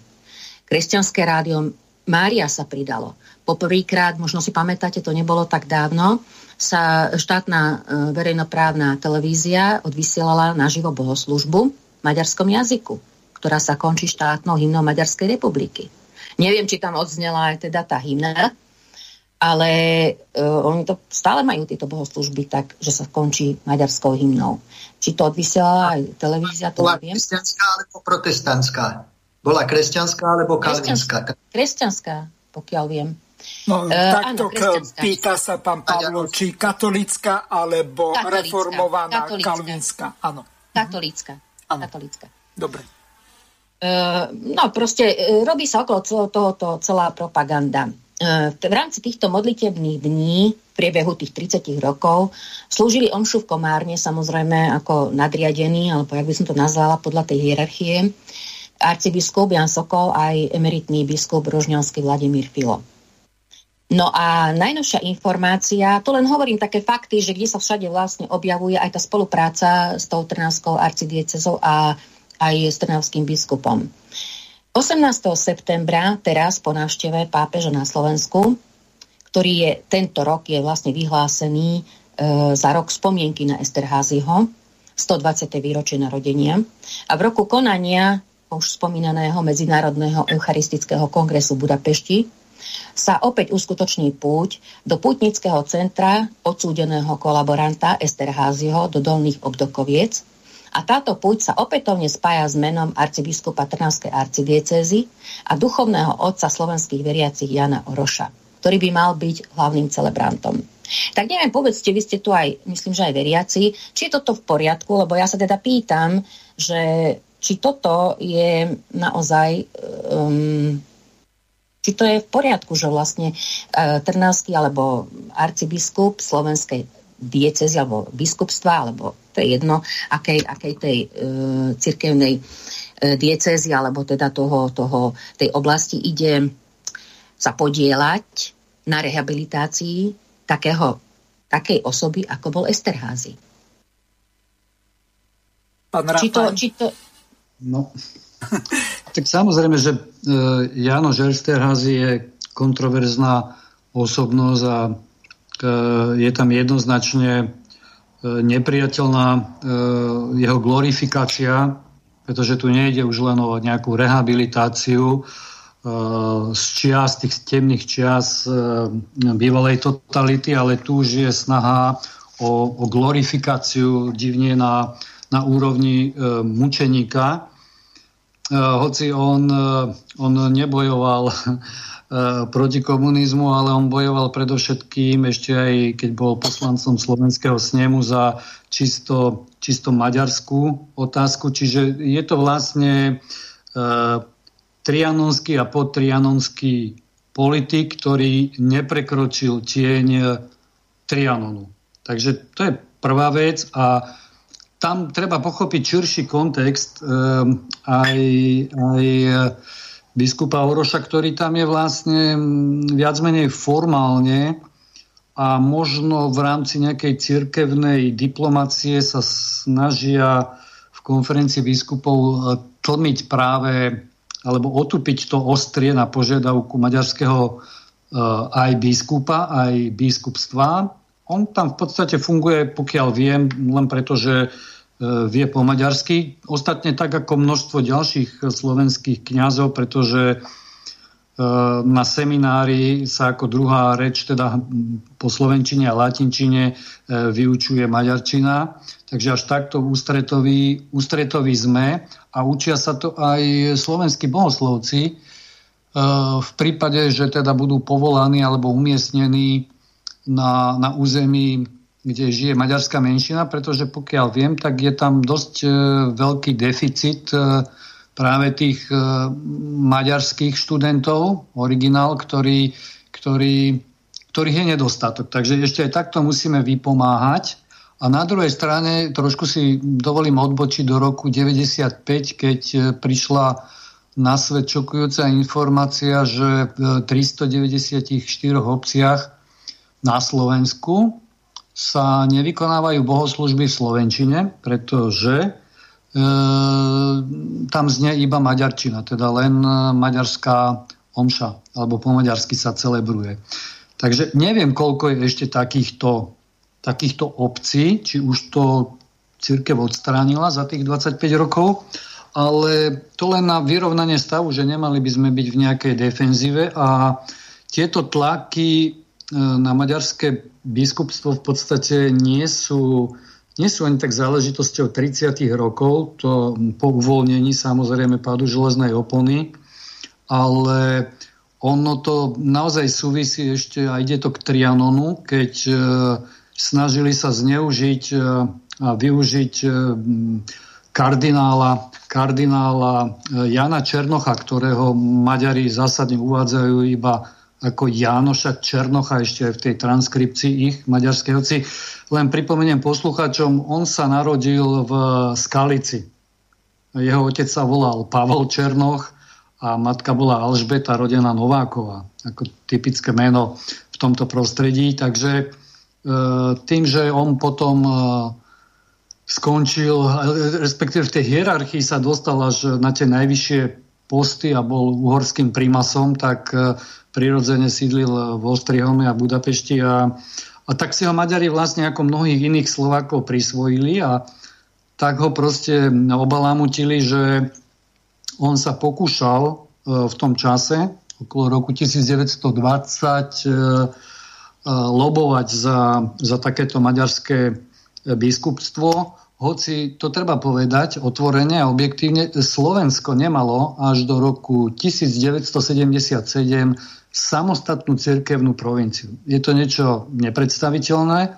Kresťanské rádio Mária sa pridalo. Poprvýkrát, možno si pamätáte, to nebolo tak dávno, sa štátna uh, verejnoprávna televízia odvysielala naživo bohoslužbu v maďarskom jazyku, ktorá sa končí štátnou hymnou Maďarskej republiky. Neviem, či tam odznela aj teda tá hymna, ale uh, oni to stále majú tieto bohoslužby tak, že sa končí maďarskou hymnou. Či to odvysielala aj televízia, to bola neviem. Bola kresťanská alebo protestantská? Bola kresťanská alebo kalvinská? Kresťanská, pokiaľ viem. No, uh, takto áno, pýta sa pán Pavlo, či katolická alebo katolická, reformovaná katolická, kalvinská. Áno. Katolická. Áno. Katolická. Dobre. Uh, no proste uh, robí sa okolo tohoto celá propaganda. V rámci týchto modlitebných dní v priebehu tých tridsiatich rokov slúžili omšu v Komárne, samozrejme ako nadriadený, alebo jak by som to nazvala podľa tej hierarchie, arcibiskup Ján Sokol aj emeritný biskup rožňanský Vladimír Filo. No a najnovšia informácia, to len hovorím také fakty, že kde sa všade vlastne objavuje aj tá spolupráca s tou trnavskou arcidiecezou a aj s trnavským biskupom. osemnásteho septembra, teraz po návšteve pápeža na Slovensku, ktorý je tento rok je vlastne vyhlásený e, za rok spomienky na Esterházyho, stodvadsiate výročie narodenia. A v roku konania už spomínaného Medzinárodného eucharistického kongresu v Budapešti sa opäť uskutoční púť do pútnického centra odsúdeného kolaboranta Esterházyho do Dolných Obdokoviec. A táto púť sa opätovne spája s menom arcibiskupa Trnavskej arcidiecézy a duchovného otca slovenských veriacich Jána Oroscha. ktorý by mal byť hlavným celebrantom. Tak neviem, povedzte, vy ste tu aj, myslím, že aj veriaci, či je toto v poriadku, lebo ja sa teda pýtam, že či toto je naozaj... Um, Či to je v poriadku, že vlastne uh, trnavský alebo arcibiskup slovenskej diecézy alebo biskupstva, alebo to je jedno, akej, akej tej uh, cirkevnej uh, diecézy alebo teda toho, toho, tej oblasti ide sa podieľať na rehabilitácii takého, takej osoby, ako bol Esterházy. Pán Rafaj. Či to... Či to... No... Tak samozrejme, že Jánoš Esterházy je kontroverzná osobnosť a je tam jednoznačne nepriateľná jeho glorifikácia, pretože tu nejde už len o nejakú rehabilitáciu z čias, tých temných čias bývalej totality, ale tu už je snaha o, o glorifikáciu divne na, na úrovni mučeníka. Hoci on, on nebojoval proti komunizmu, ale on bojoval predovšetkým, ešte aj keď bol poslancom Slovenského snemu, za čisto, čisto maďarskú otázku. Čiže je to vlastne trianonský a podtrianonský politik, ktorý neprekročil tieň Trianonu. Takže to je prvá vec a tam treba pochopiť širší kontext aj, aj biskupa Oroša, ktorý tam je vlastne viac menej formálne a možno v rámci nejakej cirkevnej diplomacie sa snažia v konferencii biskupov tlmiť práve alebo otupiť to ostrie na požiadavku maďarského aj biskupa, aj biskupstva. On tam v podstate funguje, pokiaľ viem, len preto, že vie po maďarsky. Ostatne tak ako množstvo ďalších slovenských kňazov, pretože na seminári sa ako druhá reč, teda po slovenčine a latinčine, vyučuje maďarčina. Takže až takto ústretoví, ústretoví sme a učia sa to aj slovenskí bohoslovci. V prípade, že teda budú povolaní alebo umiestnení Na, na území, kde žije maďarská menšina, pretože pokiaľ viem, tak je tam dosť e, veľký deficit e, práve tých e, maďarských študentov, originál, ktorý, ktorý, ktorých je nedostatok. Takže ešte aj takto musíme vypomáhať. A na druhej strane, trošku si dovolím odbočiť do roku deväťdesiatpäť, keď e, prišla na svet šokujúca informácia, že v tristodeväťdesiatštyri obciach na Slovensku sa nevykonávajú bohoslužby v slovenčine, pretože e, tam znie iba maďarčina, teda len maďarská omša, alebo po maďarsky sa celebruje. Takže neviem, koľko je ešte takýchto, takýchto obcí, či už to cirkev odstránila za tých dvadsaťpäť rokov, ale to len na vyrovnanie stavu, že nemali by sme byť v nejakej defenzíve a tieto tlaky na maďarské biskupstvo v podstate nie sú, nie sú ani tak záležitosťou tridsiatych rokov, to po uvoľnení samozrejme pádu železnej opony, ale ono to naozaj súvisí ešte a ide to k Trianonu, keď e, snažili sa zneužiť e, a využiť e, kardinála, kardinála Jána Cernocha, ktorého Maďari zásadne uvádzajú iba ako Jánoša Cernocha, ešte aj v tej transkripcii ich maďarskej. Hoci len pripomeniem poslucháčom, on sa narodil v Skalici. Jeho otec sa volal Pavol Černoch a matka bola Alžbeta, rodená Nováková. Ako typické meno v tomto prostredí. Takže tým, že on potom skončil, respektíve v tej hierarchii sa dostal až na tie najvyššie posty a bol uhorským primasom, tak prirodzene sídlil v Ostrihome a Budapešti a, a tak si ho Maďari vlastne ako mnohých iných Slovákov prisvojili a tak ho proste obalamutili, že on sa pokúšal v tom čase, okolo roku devätnásťdvadsať, lobovať za, za takéto maďarské biskupstvo. hoci to treba povedať otvorene a objektívne, Slovensko nemalo až do roku devätnásťsedemdesiatsedem samostatnú cirkevnú provinciu. Je to niečo nepredstaviteľné.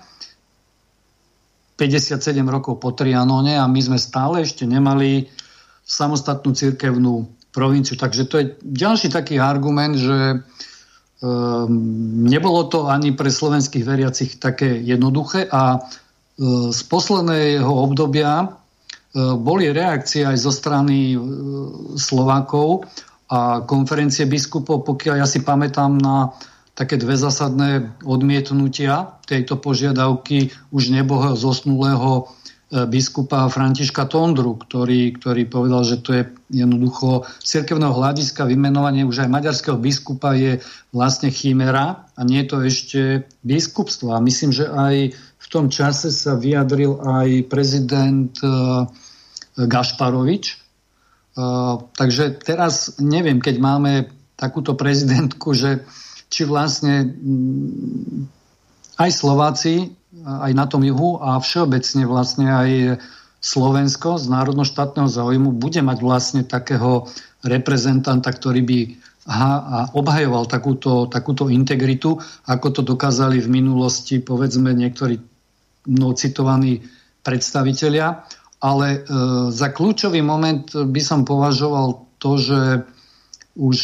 päťdesiatsedem rokov po Trianone a my sme stále ešte nemali samostatnú cirkevnú provinciu. Takže to je ďalší taký argument, že um, nebolo to ani pre slovenských veriacich také jednoduché a um, z posledného obdobia um, boli reakcie aj zo strany um, Slovákov a konferencie biskupov, pokiaľ ja si pamätám na také dve zásadné odmietnutia tejto požiadavky už nebohého zosnulého biskupa Františka Tondru, ktorý, ktorý povedal, že to je jednoducho z cirkevného hľadiska vymenovanie už aj maďarského biskupa je vlastne chimera a nie je to ešte biskupstvo. A myslím, že aj v tom čase sa vyjadril aj prezident Gašparovič. Takže teraz neviem, keď máme takúto prezidentku, že či vlastne aj Slováci, aj na tom juhu a všeobecne vlastne aj Slovensko z národno-štátneho záujmu bude mať vlastne takého reprezentanta, ktorý by obhajoval takúto, takúto integritu, ako to dokázali v minulosti, povedzme, niektorí no, citovaní predstavitelia. Ale e, za kľúčový moment by som považoval to, že už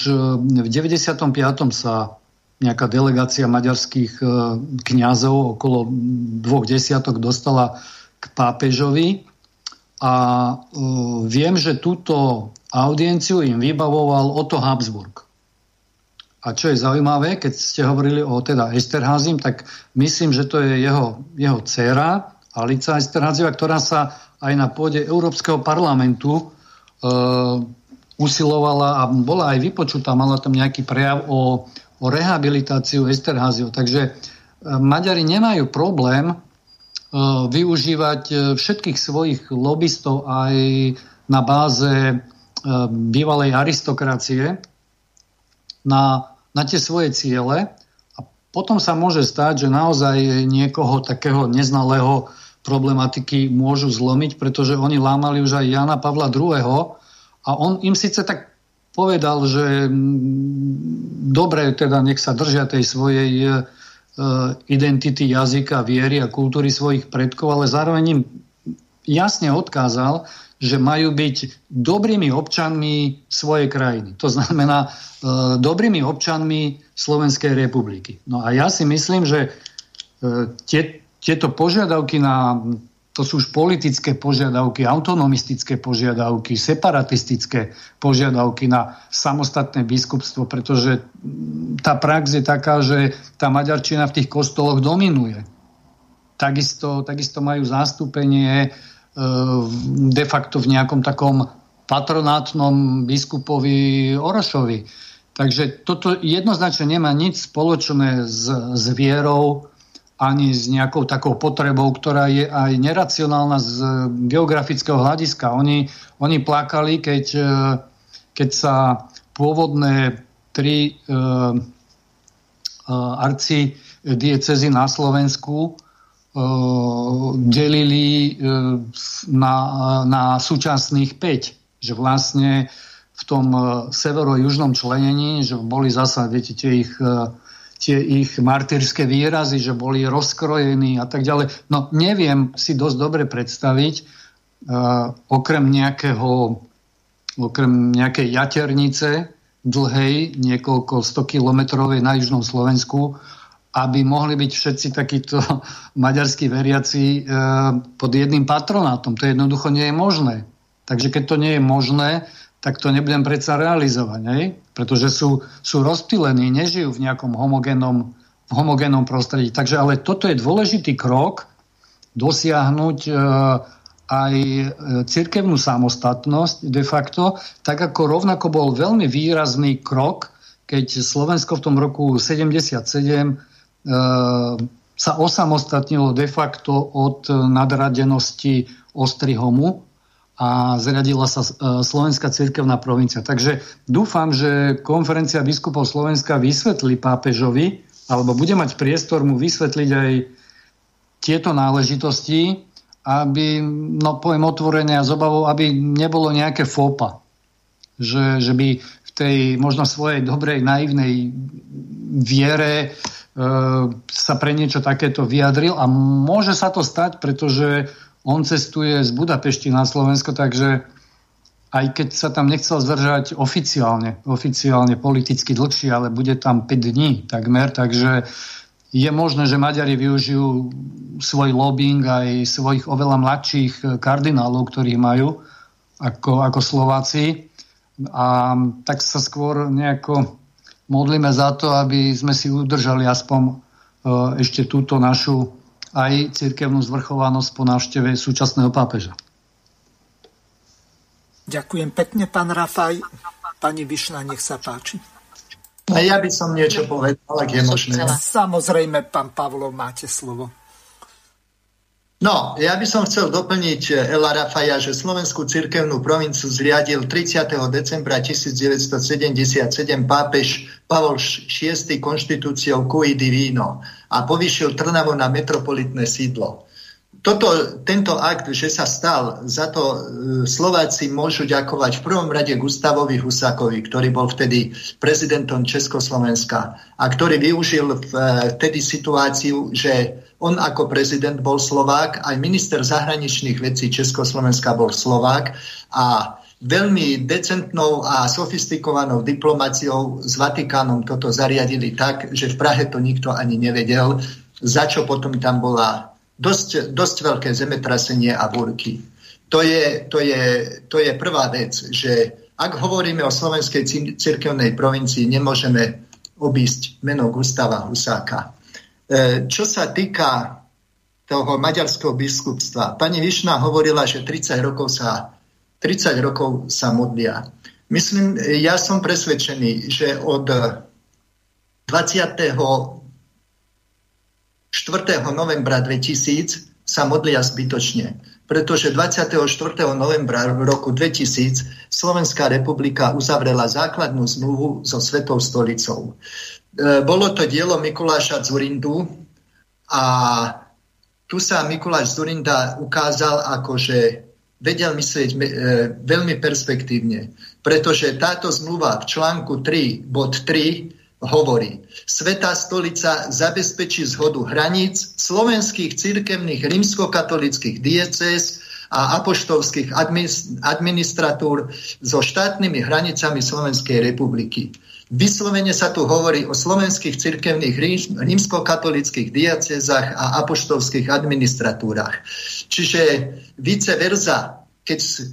v deväťdesiatom piatom sa nejaká delegácia maďarských kňazov okolo dvoch desiatok dostala k pápežovi a viem, že túto audienciu im vybavoval Otto Habsburg. A čo je zaujímavé, keď ste hovorili o teda Esterházym, tak myslím, že to je jeho, jeho dcéra Alice Esterházyová, ktorá sa aj na pôde Európskeho parlamentu e, usilovala a bola aj vypočutá, mala tam nejaký prejav o o rehabilitáciu Esterházyho. Takže Maďari nemajú problém využívať všetkých svojich lobistov aj na báze bývalej aristokracie na, na tie svoje ciele. A potom sa môže stať, že naozaj niekoho takého neznalého problematiky môžu zlomiť, pretože oni lámali už aj Jána Pavla druhého. A on im síce tak povedal, že dobre, teda nech sa držia tej svojej e, identity jazyka, viery a kultúry svojich predkov, ale zároveň im jasne odkázal, že majú byť dobrými občanmi svojej krajiny. To znamená e, dobrými občanmi Slovenskej republiky. No a ja si myslím, že e, tie, tieto požiadavky na... To sú už politické požiadavky, autonomistické požiadavky, separatistické požiadavky na samostatné biskupstvo, pretože tá prax je taká, že tá maďarčina v tých kostoloch dominuje. Takisto, takisto majú zástupenie de facto v nejakom takom patronátnom biskupovi Oroschovi. Takže toto jednoznačne nemá nič spoločné s, s vierou, ani s nejakou takou potrebou, ktorá je aj neracionálna z geografického hľadiska. Oni, oni plakali, keď, keď sa pôvodné tri e, arcidiecézy na Slovensku e, delili na, na súčasných päť. Že vlastne v tom severo-južnom členení, že boli zasa, viete, tie ich... tie ich martyrské výrazy, že boli rozkrojení a tak ďalej. No neviem si dosť dobre predstaviť, uh, okrem nejakého, okrem nejakej jaternice dlhej, niekoľko stokilometrovej na južnom Slovensku, aby mohli byť všetci takíto maďarskí veriaci uh, pod jedným patronátom. To jednoducho nie je možné. Takže keď to nie je možné, tak to nebudem predsa realizovať, ne? Pretože sú, sú rozptýlení, nežijú v nejakom homogénnom, homogénnom prostredí. Takže ale toto je dôležitý krok dosiahnuť e, aj cirkevnú samostatnosť de facto, tak ako rovnako bol veľmi výrazný krok, keď Slovensko v tom roku sedemdesiatsedem e, sa osamostatnilo de facto od nadradenosti Ostrihomu a zriadila sa Slovenská cirkevná provincia. Takže dúfam, že konferencia biskupov Slovenska vysvetlí pápežovi, alebo bude mať priestor mu vysvetliť aj tieto náležitosti aby, no poviem otvorene a s obavou, aby nebolo nejaké fópa. Že, že by v tej možno svojej dobrej, naivnej viere e, sa pre niečo takéto vyjadril. A môže sa to stať, pretože on cestuje z Budapešti na Slovensko, takže aj keď sa tam nechcel zdržať oficiálne, oficiálne politicky dlhšie, ale bude tam päť dní takmer, takže je možné, že Maďari využijú svoj lobbying aj svojich oveľa mladších kardinálov, ktorých majú ako, ako Slováci. A tak sa skôr nejako modlíme za to, aby sme si udržali aspoň ešte túto našu aj cirkevnú zvrchovanosť po návšteve súčasného pápeža. Ďakujem pekne, pán Rafaj. Pani Višná, nech sa páči. Ja by som niečo povedal, ak je možné. Samozrejme, pán Pavlov, máte slovo. No, ja by som chcel doplniť Ela Rafaja, že Slovenskú cirkevnú provinciu zriadil tridsiateho decembra tisícdeväťstosedemdesiatsedem pápež Pavol šiesty konštitúciou Cui Divino a povýšil Trnavu na metropolitné sídlo. Toto, tento akt, že sa stal, za to Slováci môžu ďakovať v prvom rade Gustavovi Husákovi, ktorý bol vtedy prezidentom Československa a ktorý využil vtedy situáciu, že on ako prezident bol Slovák, aj minister zahraničných vecí Československa bol Slovák a veľmi decentnou a sofistikovanou diplomáciou s Vatikánom toto zariadili tak, že v Prahe to nikto ani nevedel, za čo potom tam bola Dosť, dosť veľké zemetrasenie a búrky. To je, to, je, to je prvá vec, že ak hovoríme o slovenskej cirkevnej provincii, nemôžeme obísť meno Gustáva Husáka. Čo sa týka toho maďarského biskupstva, pani Višná hovorila, že tridsať rokov sa, tridsať rokov sa modlia. Myslím, ja som presvedčený, že od dvadsiateho štvrtého novembra dvetisíc sa modlia zbytočne, pretože dvadsiateho štvrtého novembra roku dvetisíc Slovenská republika uzavrela základnú zmluvu so Svätou stolicou. Bolo to dielo Mikuláša Dzurindu a tu sa Mikuláš Dzurinda ukázal ako, že vedel myslieť veľmi perspektívne, pretože táto zmluva v článku tri bod tri hovorí: Svätá stolica zabezpečí zhodu hraníc slovenských cirkevných rímskokatolických diecéz a apoštolských administratúr so štátnymi hranicami Slovenskej republiky. Vyslovene sa tu hovorí o slovenských cirkevných rímskokatolických diecézach a apoštolských administratúrach. Čiže vice versa, keď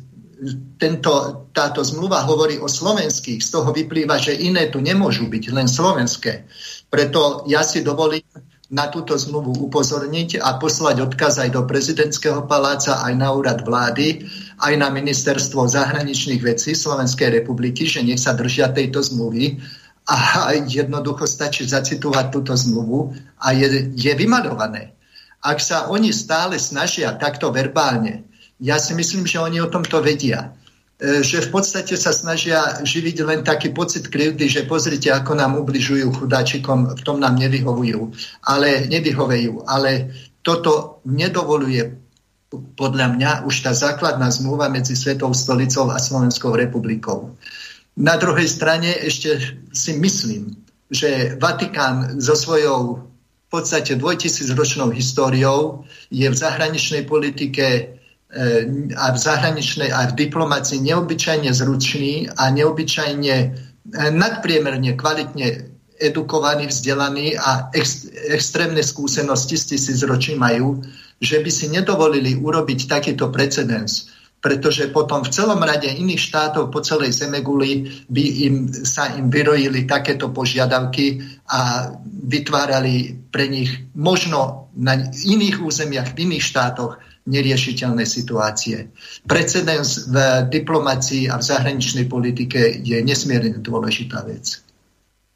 Tento, táto zmluva hovorí o slovenských, z toho vyplýva, že iné tu nemôžu byť, len slovenské. Preto ja si dovolím na túto zmluvu upozorniť a poslať odkaz aj do prezidentského paláca, aj na úrad vlády, aj na ministerstvo zahraničných vecí Slovenskej republiky, že nech sa držia tejto zmluvy. A jednoducho stačí zacitovať túto zmluvu a je, je vymalované. Ak sa oni stále snažia takto verbálne, ja si myslím, že oni o tomto vedia. Že v podstate sa snažia živiť len taký pocit krivdy, že pozrite, ako nám ubližujú chudáčikom, v tom nám nevyhovujú, ale nevyhovejú. Ale toto nedovoluje podľa mňa už tá základná zmluva medzi Svätou stolicou a Slovenskou republikou. Na druhej strane ešte si myslím, že Vatikán so svojou v podstate dvojtisícročnou históriou je v zahraničnej politike a v zahraničnej a v diplomácii neobyčajne zručný a neobyčajne nadpriemerne kvalitne edukovaný, vzdelaný a ex, extrémne skúsenosti z tisícročí majú, že by si nedovolili urobiť takýto precedens, pretože potom v celom rade iných štátov po celej zemeguli by im, sa im vyrojili takéto požiadavky a vytvárali pre nich možno na iných územiach, v iných štátoch neriešiteľné situácie. Precedens v diplomácii a v zahraničnej politike je nesmierne dôležitá vec.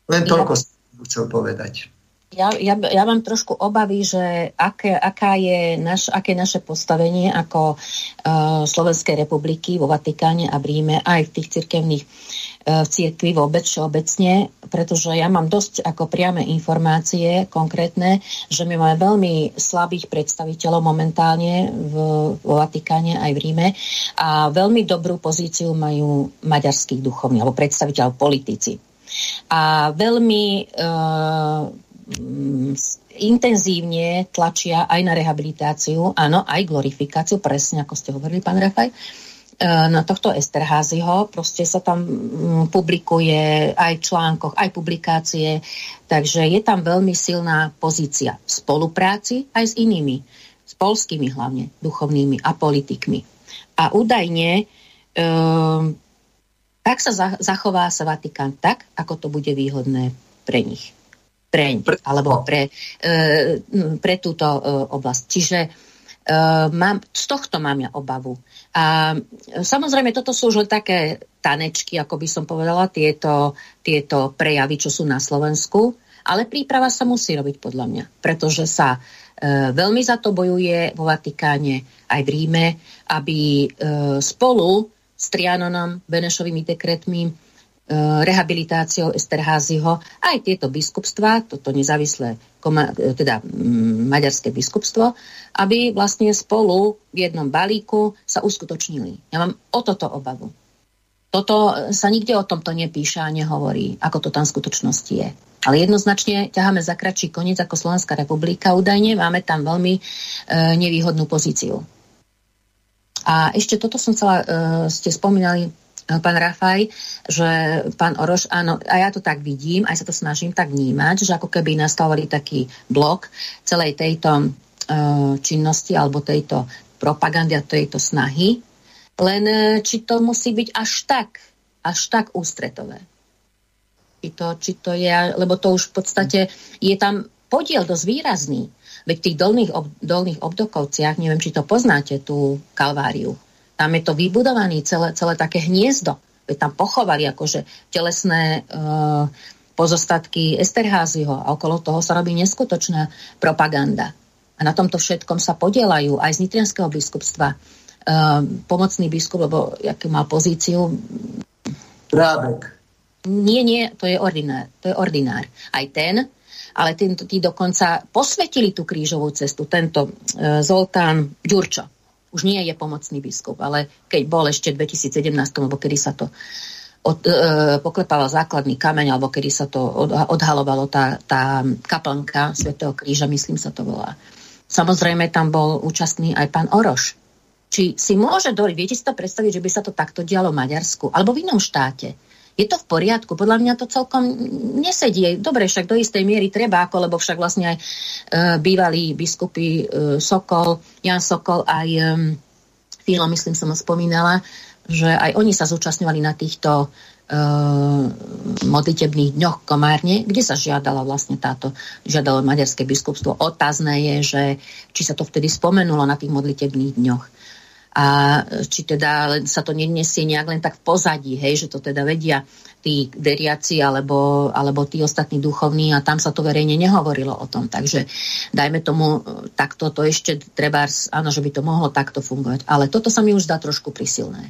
Len toľko ja, som chcel povedať. Ja, ja, ja mám trošku obavy, že aké, aká je naš, aké naše postavenie ako uh, Slovenskej republiky vo Vatikáne a v Ríme aj v tých cirkevných v cirkvi vôbec všeobecne, pretože ja mám dosť ako priame informácie konkrétne, že my máme veľmi slabých predstaviteľov momentálne v, vo Vatikáne aj v Ríme a veľmi dobrú pozíciu majú maďarských duchovní alebo predstaviteľov politici. A veľmi e- intenzívne tlačia aj na rehabilitáciu, áno, aj glorifikáciu, presne ako ste hovorili, pán Rafaj, na tohto Esterházyho. Proste sa tam publikuje aj v článkoch, aj publikácie, takže je tam veľmi silná pozícia v spolupráci aj s inými, s poľskými hlavne, duchovnými a politikmi. A údajne um, tak sa za- zachová sa Vatikán tak, ako to bude výhodné pre nich. Preň, alebo pre, e, pre túto e, oblasť. Čiže e, mám, z tohto mám ja obavu. A samozrejme, toto sú už len také tanečky, ako by som povedala, tieto, tieto prejavy, čo sú na Slovensku. Ale príprava sa musí robiť, podľa mňa. Pretože sa e, veľmi za to bojuje vo Vatikáne, aj v Ríme, aby e, spolu s Trianonom, Benešovými dekretmi, rehabilitáciou Esterházyho aj tieto biskupstvá, toto nezávislé teda maďarské biskupstvo, aby vlastne spolu v jednom balíku sa uskutočnili. Ja mám o toto obavu. Toto sa nikde o tomto nepíše a nehovorí, ako to tam v skutočnosti je. Ale jednoznačne ťaháme za kratší koniec ako Slovenská republika. Údajne máme tam veľmi e, nevýhodnú pozíciu. A ešte toto som chcela, e, ste spomínali, pán Rafaj, že pán Orosch, áno, a ja to tak vidím, aj sa to snažím tak vnímať, že ako keby nastavovali taký blok celej tejto uh, činnosti alebo tejto propagandy a tejto snahy. Len či to musí byť až tak, až tak ústretové. Či to, či to je, lebo to už v podstate je tam podiel dosť výrazný. Veď v tých dolných, ob, dolných Obdokovciach, neviem, či to poznáte, tú Kalváriu, tam je to vybudované celé, celé také hniezdo. Veď tam pochovali akože telesné e, pozostatky Esterházyho a okolo toho sa robí neskutočná propaganda. A na tomto všetkom sa podielajú aj z nitrianskeho biskupstva. E, pomocný biskup, lebo akú má pozíciu? Rábek. Nie, nie, to je ordinár. To je ordinár. Aj ten, ale tí, tí dokonca posvetili tú krížovú cestu, tento e, Zoltán Ďurčo. Už nie je pomocný biskup, ale keď bol ešte v dvetisícsedemnásť, alebo kedy sa to od, e, poklepalo základný kameň, alebo kedy sa to od, odhalovalo tá, tá kaplnka Svätého kríža, myslím sa to volá. Samozrejme, tam bol účastný aj pán Orosch. Či si môže dovoliť, viete si to predstaviť, že by sa to takto dialo v Maďarsku, alebo v inom štáte? Je to v poriadku? Podľa mňa to celkom nesedí. Dobre, však do istej miery treba, ako, lebo však vlastne aj e, bývalí biskupy e, Sokol, Ján Sokol, aj e, Filo, myslím, som ho spomínala, že aj oni sa zúčastňovali na týchto e, modlitebných dňoch Komárne, kde sa žiadala vlastne táto, žiadalo maďarské biskupstvo. Otázne je, že či sa to vtedy spomenulo na tých modlitebných dňoch. A či teda sa to nenesie nejak len tak v pozadí, hej, že to teda vedia tí veriaci alebo, alebo tí ostatní duchovní a tam sa to verejne nehovorilo o tom. Takže dajme tomu takto, to ešte treba, áno, že by to mohlo takto fungovať. Ale toto sa mi už zdá trošku prísilné.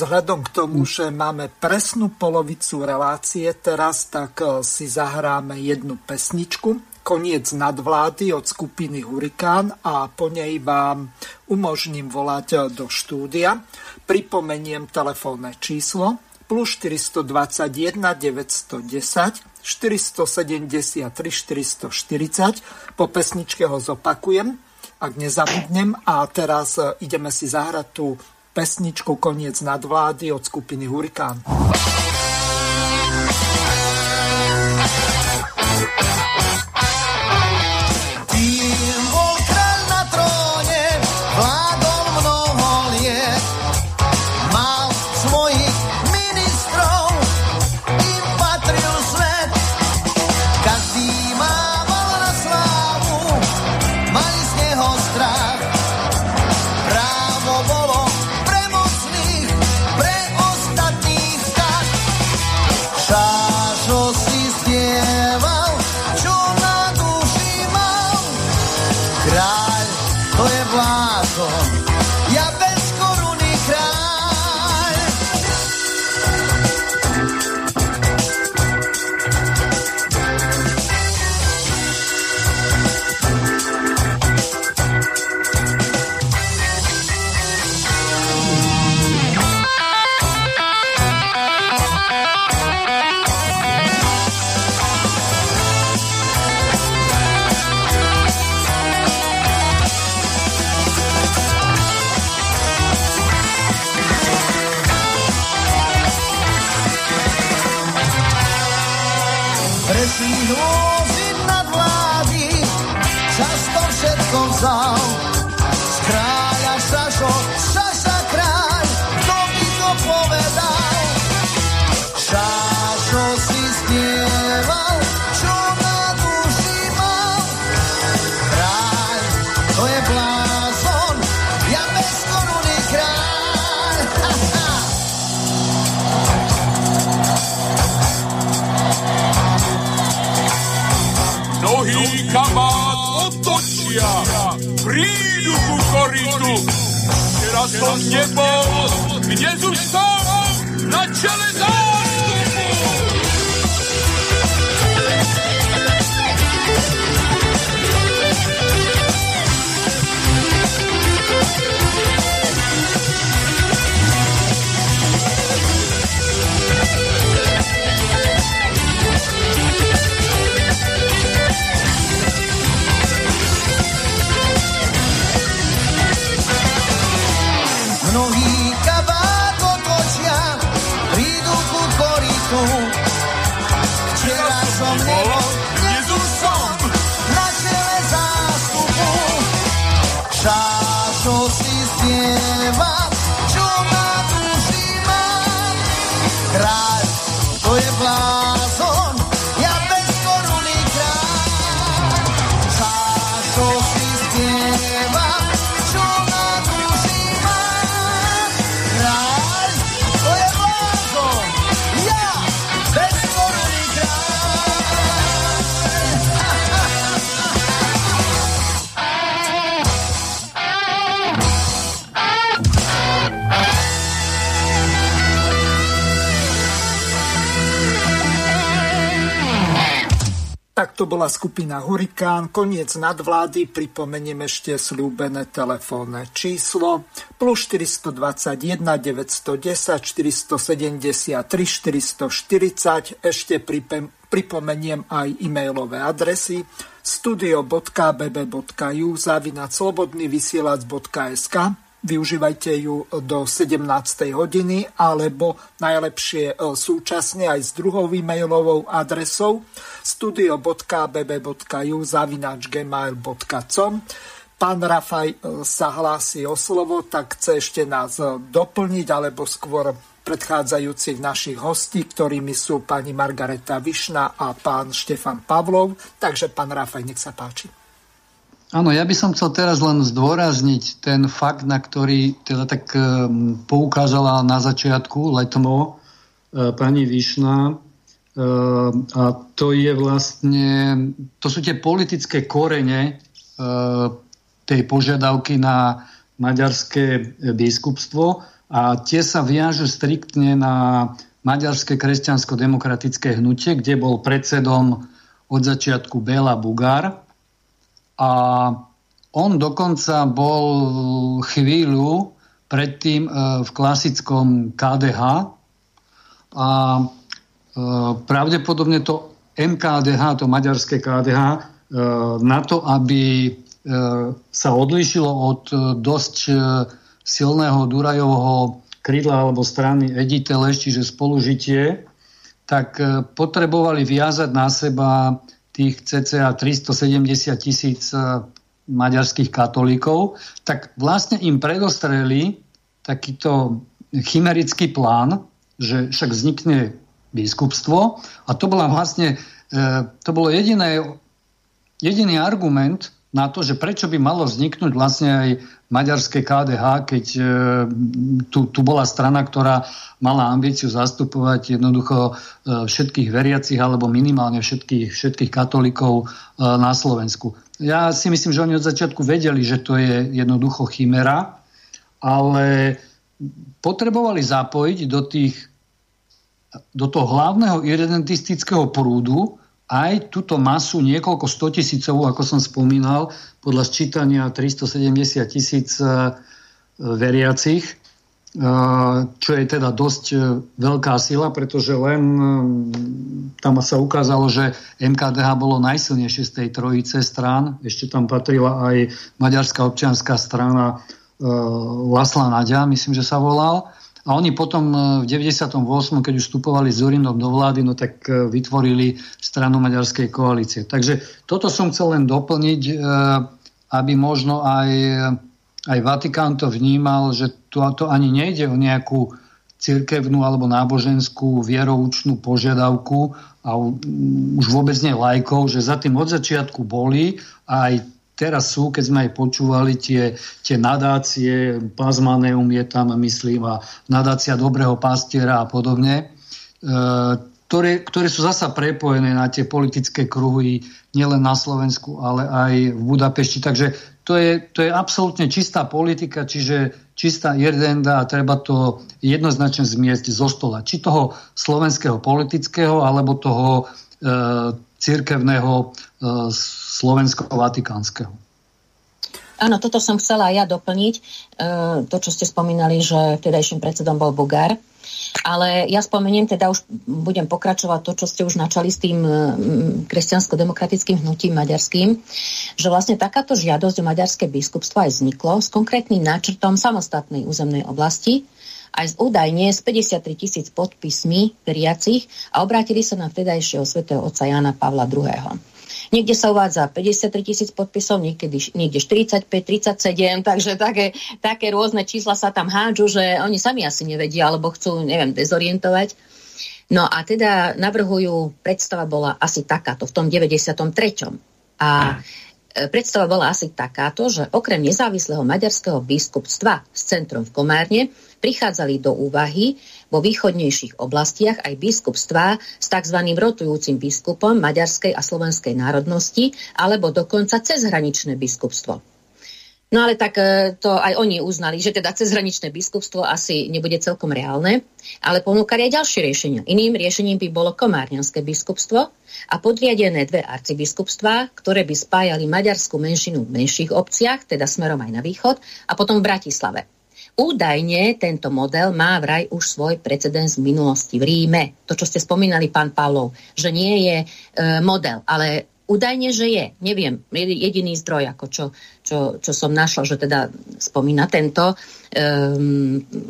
Vzhľadom k tomu, že máme presnú polovicu relácie teraz, tak si zahráme jednu pesničku. Koniec nadvlády od skupiny Hurikán a po nej vám umožním volať do štúdia. Pripomeniem telefónne číslo plus štyri dva jeden deväť jedna nula štyri sedem tri štyri štyri nula. Po pesničke ho zopakujem, ak nezabudnem. A teraz ideme si zahrať tú pesničku Koniec nadvlády od skupiny Hurikán. Právo bolo pre mocných, pre ostatných tak. Presných lôžin nad vlády často všetko vzal. Z kráľa Šašo, Šaša kráľ, kto by to povedal? Šašo si spieval, čo na duši mal. Kráľ, to je blázon, ja bez koruny kráľ. Ha, ha. Nohy kabát otočia, prídu ku koritu. Včera som nebol, kde zústávam na čele zástupu. Mnohí kabát otočia, prídu ku koritu. Včera som nebol, dnes už som na čele zástupu. Šašo si spieva, čo na duši má. Kráľ, to je blázon, ja bez koruny kráľ. Šašo si spieva, čo na duši má. Kráľ, to je blázon, ja bez koruny kráľ. Tak to bola skupina Hurikán, koniec nadvlády, pripomeniem ešte sľúbené telefónne číslo plus štyri dva jeden, deväť jedna nula, štyri sedem tri, štyri štyri nula, ešte pripem, pripomeniem aj e-mailové adresy studio bodka bé bé bodka jú zavináč slobodný vysielač bodka es ká. Využívajte ju do sedemnástej hodiny alebo najlepšie súčasne aj s druhou e-mailovou adresou studio bodka bé bé bodka jú zavináč gmail bodka com. Pán Rafaj sa hlási o slovo, tak chce ešte nás doplniť, alebo skôr predchádzajúcich našich hostí, ktorými sú pani Margareta Višná a pán Štefan Pavlov. Takže pán Rafaj, nech sa páči. Áno, ja by som chcel teraz len zdôrazniť ten fakt, na ktorý teda tak um, poukázala na začiatku letmo e, pani Višná. A to je vlastne, to sú tie politické korene tej požiadavky na maďarské biskupstvo a tie sa viažu striktne na maďarské kresťansko-demokratické hnutie, kde bol predsedom od začiatku Béla Bugár a on dokonca bol chvíľu predtým v klasickom ká dé há a pravdepodobne to em ká dé há, to maďarské ká dé há, na to, aby sa odlíšilo od dosť silného Durajovho krídla alebo strany Edite Leš, čiže spolužitie, tak potrebovali viazať na seba tých cca tristosedemdesiat tisíc maďarských katolíkov, tak vlastne im predostreli takýto chimerický plán, že však vznikne biskupstvo a to bola vlastne to bolo jediné, jediný argument na to, že prečo by malo vzniknúť vlastne aj maďarské ká dé há, keď tu, tu bola strana, ktorá mala ambíciu zastupovať jednoducho všetkých veriacich alebo minimálne všetkých, všetkých katolíkov na Slovensku. Ja si myslím, že oni od začiatku vedeli, že to je jednoducho chimera, ale potrebovali zapojiť do tých do toho hlavného irredentistického prúdu aj túto masu niekoľko stotisícovú, ako som spomínal, podľa sčítania tristosedemdesiat tisíc veriacich, čo je teda dosť veľká sila, pretože len tam sa ukázalo, že em ká dé há bolo najsilnejšie z tej trojice strán. Ešte tam patrila aj maďarská občianská strana Laszla Nagya, myslím, že sa volal. A A oni potom v deväťdesiatom ôsmom, keď už vstupovali s Zurinom do vlády, no tak vytvorili stranu maďarskej koalície. Takže toto som chcel len doplniť, aby možno aj, aj Vatikán to vnímal, že to, to ani nejde o nejakú cirkevnú alebo náboženskú vieroučnú požiadavku a už vôbec nie lajkov, že za tým od začiatku boli a aj teraz sú, keď sme aj počúvali tie, tie nadácie, Pázmaneum je tam, myslím, a nadácia dobrého pastiera a podobne, ktoré, ktoré sú zasa prepojené na tie politické kruhy, nielen na Slovensku, ale aj v Budapešti. Takže to je, to je absolútne čistá politika, čiže čistá irlanda a treba to jednoznačne zmiesť zo stola. Či toho slovenského politického, alebo toho e, cirkevného slovensko-vatikánskeho. Áno, toto som chcela ja doplniť. To, čo ste spomínali, že vtedajším predsedom bol Bugár. Ale ja spomeniem, teda už budem pokračovať to, čo ste už načali s tým kresťansko-demokratickým hnutím maďarským, že vlastne takáto žiadosť o maďarské biskupstvo aj vzniklo s konkrétnym náčrtom samostatnej územnej oblasti, aj z údajne s päťdesiattri tisíc podpismi veriacich a obrátili sa na vtedajšieho svätého otca Jána Pavla druhého. Niekde sa uvádza päťdesiattri tisíc podpisov, niekedy, niekde štyridsaťpäť, tridsaťsedem, takže také, také rôzne čísla sa tam hádžu, že oni sami asi nevedia, alebo chcú, neviem, dezorientovať. No a teda navrhujú, predstava bola asi takáto, v tom deväťdesiatom treťom. A predstava bola asi takáto, že okrem nezávislého maďarského biskupstva s centrom v Komárne prichádzali do úvahy vo východnejších oblastiach aj biskupstvá s tzv. Rotujúcim biskupom maďarskej a slovenskej národnosti alebo dokonca cezhraničné biskupstvo. No ale tak to aj oni uznali, že teda cezhraničné biskupstvo asi nebude celkom reálne, ale ponúkali aj ďalšie riešenia. Iným riešením by bolo komárňanské biskupstvo a podriadené dve arcibiskupstvá, ktoré by spájali maďarskú menšinu v menších obciach, teda smerom aj na východ, a potom v Bratislave. Údajne tento model má vraj už svoj precedens v minulosti v Ríme. To, čo ste spomínali, pán Pavlov, že nie je e, model, ale údajne, že je. Neviem, jediný zdroj, ako čo, čo, čo som našla, že teda spomína tento e,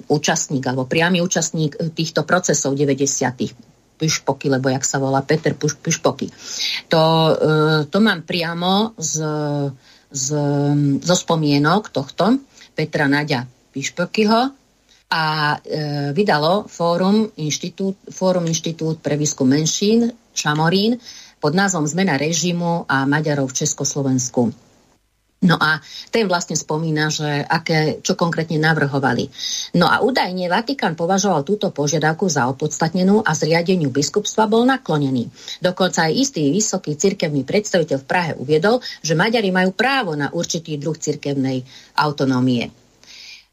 účastník, alebo priamy účastník týchto procesov deväťdesiatych. Püspöki, lebo jak sa volá Peter Püspöki. To, e, to mám priamo z, z, zo spomienok tohto Petra Naďa Püspökiho a e, vydalo Fórum inštitút, Fórum inštitút pre výskum menšín Šamorín pod názvom Zmena režimu a Maďarov v Československu. No a ten vlastne spomína, že aké, čo konkrétne navrhovali. No a údajne Vatikán považoval túto požiadavku za opodstatnenú a zriadeniu biskupstva bol naklonený. Dokonca aj istý vysoký cirkevný predstaviteľ v Prahe uviedol, že Maďari majú právo na určitý druh cirkevnej autonómie.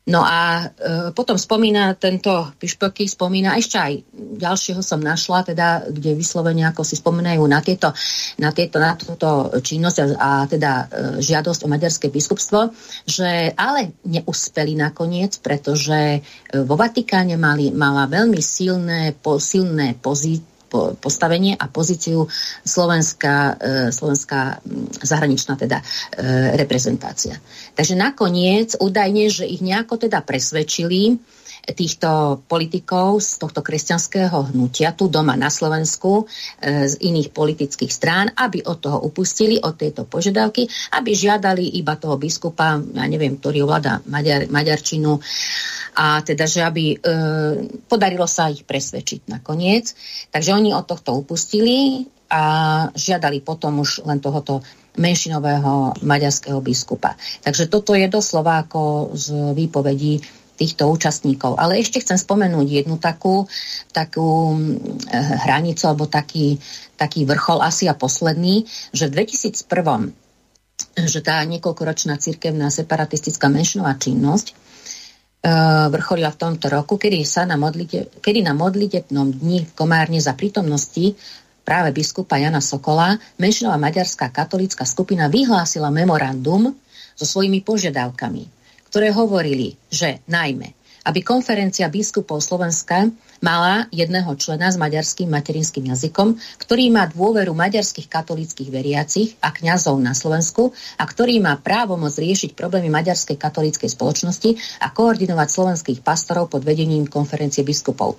No a e, potom spomína tento Püspöki, spomína ešte aj ďalšieho som našla, teda, kde vyslovene ako si spomínajú na, tieto, na, tieto, na túto činnosť a, a teda e, žiadosť o maďarské biskupstvo, že ale neúspeli nakoniec, pretože e, vo Vatikáne mali, mala veľmi silné, po, silné pozície, postavenie a pozíciu slovenská, slovenská zahraničná teda reprezentácia. Takže nakoniec údajne, že ich nejako teda presvedčili týchto politikov z tohto kresťanského hnutia tu doma na Slovensku z iných politických strán, aby od toho upustili, od tejto požiadavky, aby žiadali iba toho biskupa, ja neviem, ktorý ovláda Maďar, maďarčinu, a teda, že aby e, podarilo sa ich presvedčiť nakoniec. Takže oni od tohto upustili a žiadali potom už len tohoto menšinového maďarského biskupa. Takže toto je doslova ako z výpovedí týchto účastníkov. Ale ešte chcem spomenúť jednu takú, takú hranicu, alebo taký, taký vrchol asi a posledný, že v dvetisícjeden, že tá niekoľkoročná cirkevná separatistická menšinová činnosť vrcholila v tomto roku, kedy, sa na, modlite, kedy na modlitebnom dni v Komárne za prítomnosti práve biskupa Jána Sokola menšinová maďarská katolícka skupina vyhlásila memorandum so svojimi požiadavkami, ktoré hovorili, že najmä aby konferencia biskupov Slovenska mala jedného člena s maďarským materinským jazykom, ktorý má dôveru maďarských katolíckych veriacich a kňazov na Slovensku a ktorý má právomoc riešiť problémy maďarskej katolíckej spoločnosti a koordinovať slovenských pastorov pod vedením konferencie biskupov.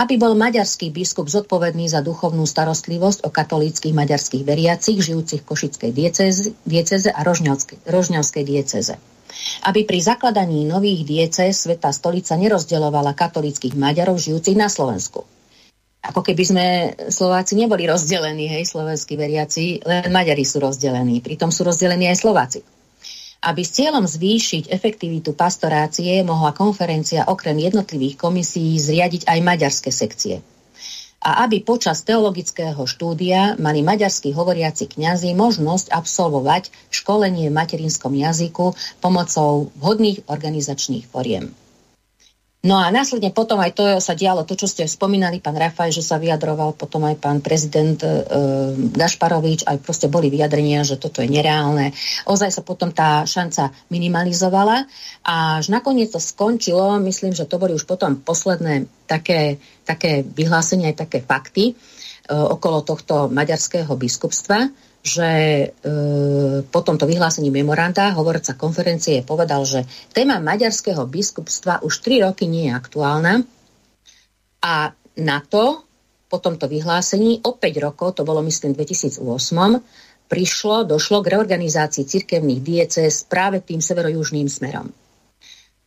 Aby bol maďarský biskup zodpovedný za duchovnú starostlivosť o katolíckych maďarských veriacich žijúcich v košickej diecéze, diecéze a rožňavskej, rožňavskej diecéze. Aby pri zakladaní nových diecéz Svätá stolica nerozdeľovala katolíckych Maďarov žijúcich na Slovensku. Ako keby sme Slováci neboli rozdelení, hej, slovenskí veriaci, len Maďari sú rozdelení, pritom sú rozdelení aj Slováci. Aby s cieľom zvýšiť efektivitu pastorácie mohla konferencia okrem jednotlivých komisií zriadiť aj maďarské sekcie. A aby počas teologického štúdia mali maďarskí hovoriaci kňazi možnosť absolvovať školenie v materinskom jazyku pomocou vhodných organizačných foriem. No a následne potom aj to sa dialo, to, čo ste spomínali, pán Rafaj, že sa vyjadroval potom aj pán prezident e, Gašparovič, aj proste boli vyjadrenia, že toto je nereálne. Ozaj sa potom tá šanca minimalizovala a až nakoniec to skončilo, myslím, že to boli už potom posledné také, také vyhlásenia, aj také fakty e, okolo tohto maďarského biskupstva, že e, po tomto vyhlásení memoranda hovorca konferencie povedal, že téma maďarského biskupstva už tri roky nie je aktuálna a na to po tomto vyhlásení o päť rokov, to bolo myslím dvetisícosem, prišlo, došlo k reorganizácii cirkevných diecéz práve tým severo-južným smerom.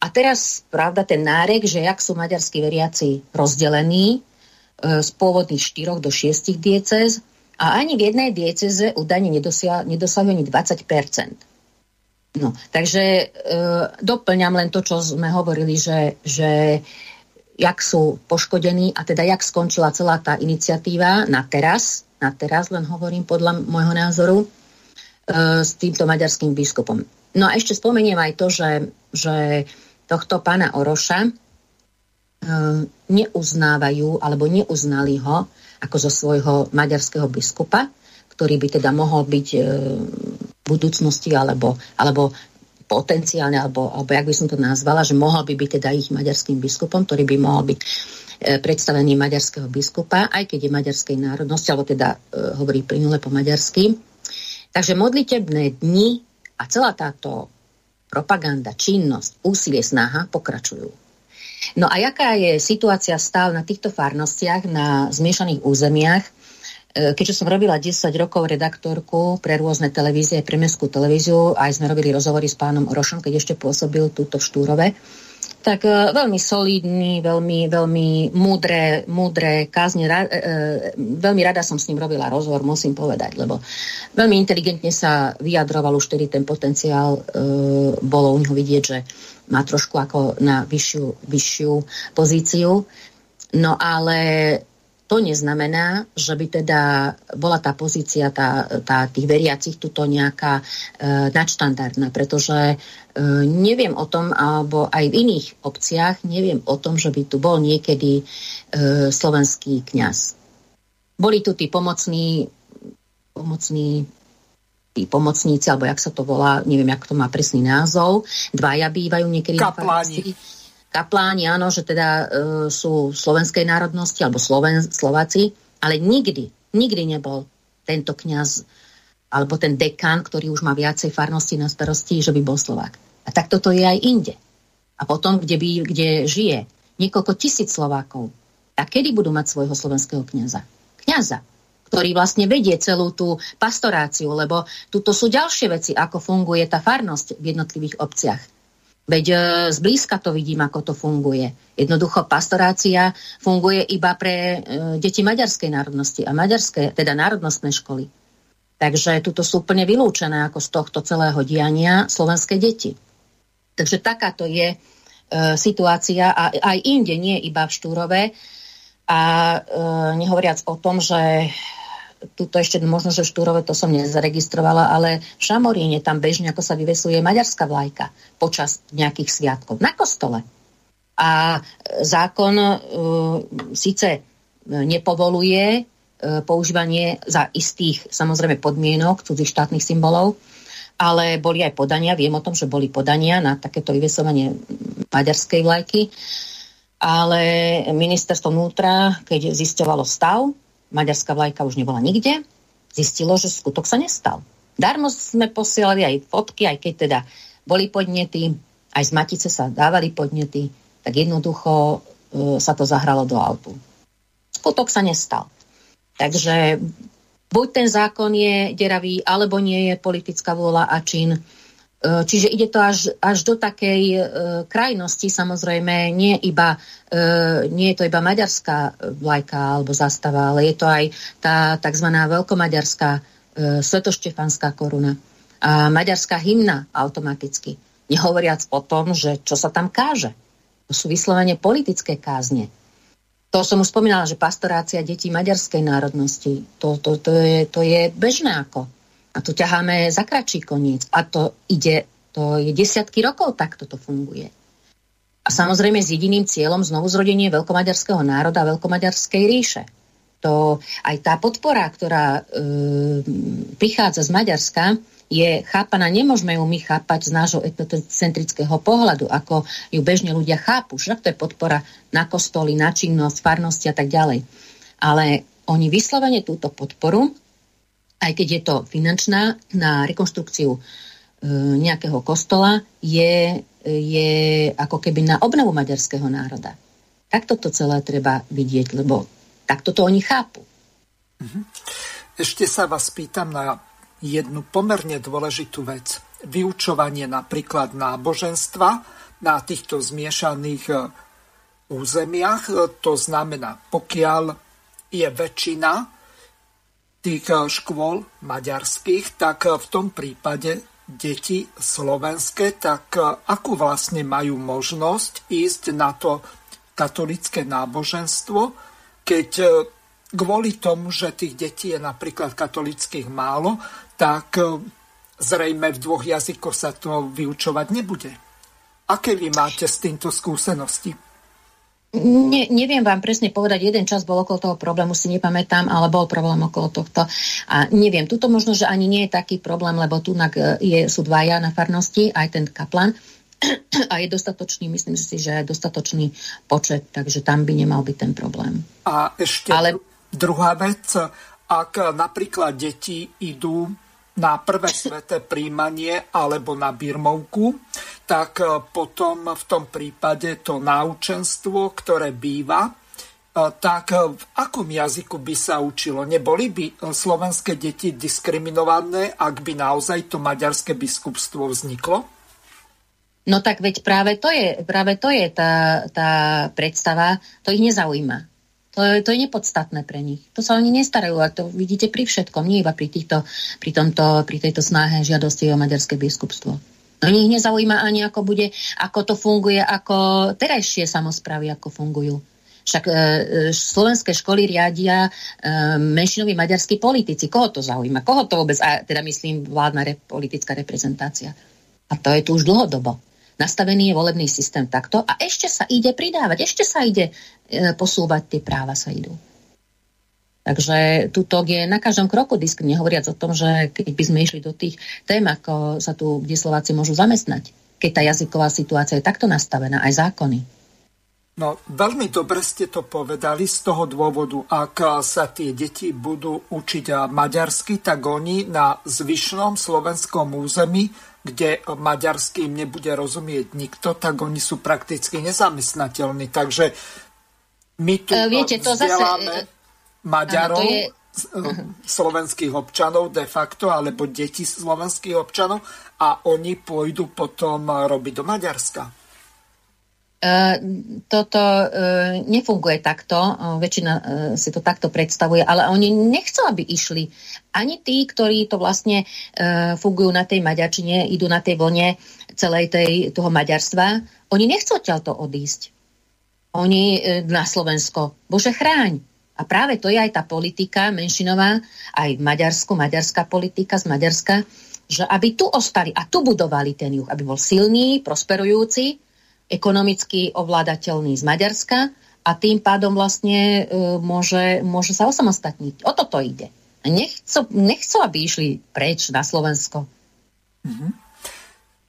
A teraz, pravda, ten nárek, že jak sú maďarskí veriaci rozdelení e, z pôvodných štyroch do šiestich diecéz, a ani v jednej dieceze údajne nedosahuje ani dvadsať percent. No, takže e, doplňam len to, čo sme hovorili, že, že jak sú poškodení a teda jak skončila celá tá iniciatíva na teraz, na teraz len hovorím podľa môjho názoru, e, s týmto maďarským biskupom. No a ešte spomeniem aj to, že, že tohto pána Oroscha e, neuznávajú alebo neuznali ho ako zo svojho maďarského biskupa, ktorý by teda mohol byť e, v budúcnosti alebo, alebo potenciálne, alebo, alebo jak by som to nazvala, že mohol by byť teda ich maďarským biskupom, ktorý by mohol byť e, predstavený maďarského biskupa, aj keď je maďarskej národnosti, alebo teda e, hovorí plynule po maďarsky. Takže modlitebné dni a celá táto propaganda, činnosť, úsilie, snaha pokračujú. No a jaká je situácia stále na týchto farnostiach, na zmiešaných územiach? Keďže som robila desať rokov redaktorku pre rôzne televízie, pre mestskú televíziu, aj sme robili rozhovory s pánom Oroschom, keď ešte pôsobil túto v Štúrove, tak veľmi solidný, veľmi, veľmi múdre, múdre kázne, veľmi rada som s ním robila rozhovor, musím povedať, lebo veľmi inteligentne sa vyjadroval, už tedy ten potenciál bolo u neho vidieť, že má trošku ako na vyššiu, vyššiu pozíciu. No ale to neznamená, že by teda bola tá pozícia tá, tá, tých veriacich tuto nejaká e, nadštandardná, pretože e, neviem o tom, alebo aj v iných obciach neviem o tom, že by tu bol niekedy e, slovenský kňaz. Boli tu tí pomocní pomocní tí pomocníci, alebo jak sa to volá, neviem, jak to má presný názov, dvaja bývajú niekedy kapláni. Kapláni, áno, že teda e, sú slovenskej národnosti, alebo Sloven, Slováci, ale nikdy, nikdy nebol tento kňaz alebo ten dekán, ktorý už má viacej farnosti na starosti, že by bol Slovák. A tak toto je aj inde. A potom, kde, by, kde žije niekoľko tisíc Slovákov, a kedy budú mať svojho slovenského kňaza? Kňaza, ktorý vlastne vedie celú tú pastoráciu, lebo tuto sú ďalšie veci, ako funguje tá farnosť v jednotlivých obciach. Veď e, zblízka to vidím, ako to funguje. Jednoducho pastorácia funguje iba pre e, deti maďarskej národnosti a maďarské, teda národnostné školy. Takže tuto sú úplne vylúčené ako z tohto celého diania slovenské deti. Takže takáto je e, situácia a aj inde, nie iba v Štúrove. A e, nehovoriac o tom, že tuto ešte možno, že v Štúrove to som nezaregistrovala, ale v Šamoríne tam bežne ako sa vyvesuje maďarská vlajka počas nejakých sviatkov na kostole. A zákon e, síce nepovoluje e, používanie za istých samozrejme podmienok cudzích štátnych symbolov, ale boli aj podania, viem o tom, že boli podania na takéto vyvesovanie maďarskej vlajky. Ale ministerstvo vnútra, keď zisťovalo stav, maďarská vlajka už nebola nikde, zistilo, že skutok sa nestal. Darmo sme posielali aj fotky, aj keď teda boli podnety, aj z Matice sa dávali podnety, tak jednoducho e, sa to zahralo do autu. Skutok sa nestal. Takže buď ten zákon je deravý, alebo nie je politická vôľa a čin. Čiže ide to až, až do takej e, krajnosti, samozrejme, nie, iba, e, nie je to iba maďarská vlajka alebo zastava, ale je to aj tá tzv. veľkomaďarská e, svetoštefanská koruna a maďarská hymna automaticky. Nehovoriac o tom, že čo sa tam káže. To sú vyslovene politické kázne. To som už spomínala, že pastorácia detí maďarskej národnosti, to, to, to, je, to je bežné ako. A tu ťaháme za kračí koniec. A to ide, to je desiatky rokov, tak toto funguje. A samozrejme s jediným cieľom znovuzrodenie veľkomaďarského národa a veľkomaďarskej ríše. To aj tá podpora, ktorá e, prichádza z Maďarska, je chápaná, nemôžeme ju my chápať z nášho etnocentrického pohľadu, ako ju bežne ľudia chápu. Však to je podpora na kostoly, na činnosť, farnosti a tak ďalej. Ale oni vyslovene túto podporu, aj keď je to finančná, na rekonštrukciu e, nejakého kostola, je, je ako keby na obnovu maďarského národa. Takto to celé treba vidieť, lebo takto to oni chápu. Ešte sa vás pýtam na jednu pomerne dôležitú vec. Vyučovanie napríklad náboženstva na týchto zmiešaných územiach, to znamená, pokiaľ je väčšina tých škôl maďarských, tak v tom prípade deti slovenské, tak akú vlastne majú možnosť ísť na to katolícke náboženstvo, keď kvôli tomu, že tých detí je napríklad katolíckych málo, tak zrejme v dvoch jazykoch sa to vyučovať nebude. Aké vy máte s týmto skúsenosti? Ne, neviem vám presne povedať, jeden čas bol okolo toho problému, si nepamätám, ale bol problém okolo tohto a neviem, tuto možno, že ani nie je taký problém, lebo tu je, sú dvaja na farnosti, aj ten kaplan a je dostatočný, myslím si, že je dostatočný počet, takže tam by nemal byť ten problém. A ešte ale... druhá vec, ak napríklad deti idú na prvé sveté príjmanie alebo na birmovku, tak potom v tom prípade to náučenstvo, ktoré býva, tak v akom jazyku by sa učilo? Neboli by slovenské deti diskriminované, ak by naozaj to maďarské biskupstvo vzniklo? No tak veď práve to je, práve to je tá, tá predstava, to ich nezaujíma. To je, to je nepodstatné pre nich. To sa oni nestarajú a to vidíte pri všetkom, nie iba pri, týchto, pri, tomto, pri tejto snahe žiadosti o maďarské biskupstvo. No ich nezaujíma ani, ako bude, ako to funguje, ako terajšie samosprávy, ako fungujú. Však e, slovenské školy riadia e, menšinoví maďarskí politici. Koho to zaujíma? Koho to vôbec, a teda myslím vládna re, politická reprezentácia. A to je tu už dlhodobo. Nastavený je volebný systém takto a ešte sa ide pridávať, ešte sa ide e, posúvať, tie práva sa idú. Takže tuto je na každom kroku disk, nehovoriac o tom, že keď by sme išli do tých tém, ako sa tu, kde Slováci môžu zamestnať, keď tá jazyková situácia je takto nastavená, aj zákony. No, veľmi dobre ste to povedali z toho dôvodu, ak sa tie deti budú učiť maďarsky, tak oni na zvyšnom slovenskom území, kde maďarský im nebude rozumieť nikto, tak oni sú prakticky nezamestnateľní. Takže my tu e, viete, to vzdeláme... Zase... Maďarov, je... slovenských občanov de facto, alebo deti slovenských občanov a oni pôjdu potom robiť do Maďarska. Uh, toto uh, nefunguje takto, uh, väčšina uh, si to takto predstavuje, ale oni nechcú, aby išli. Ani tí, ktorí to vlastne uh, fungujú na tej maďarčine, idú na tej vlne celej tej, toho maďarstva, oni nechcú odtiaľto odísť. Oni uh, na Slovensko. Bože chráň. A práve to je aj tá politika menšinová, aj v Maďarsku, maďarská politika z Maďarska, že aby tu ostali a tu budovali ten juh, aby bol silný, prosperujúci, ekonomicky ovládateľný z Maďarska a tým pádom vlastne e, môže, môže sa osamostatniť. O toto ide. Nechcú, nechcú, aby išli preč na Slovensko. Mhm.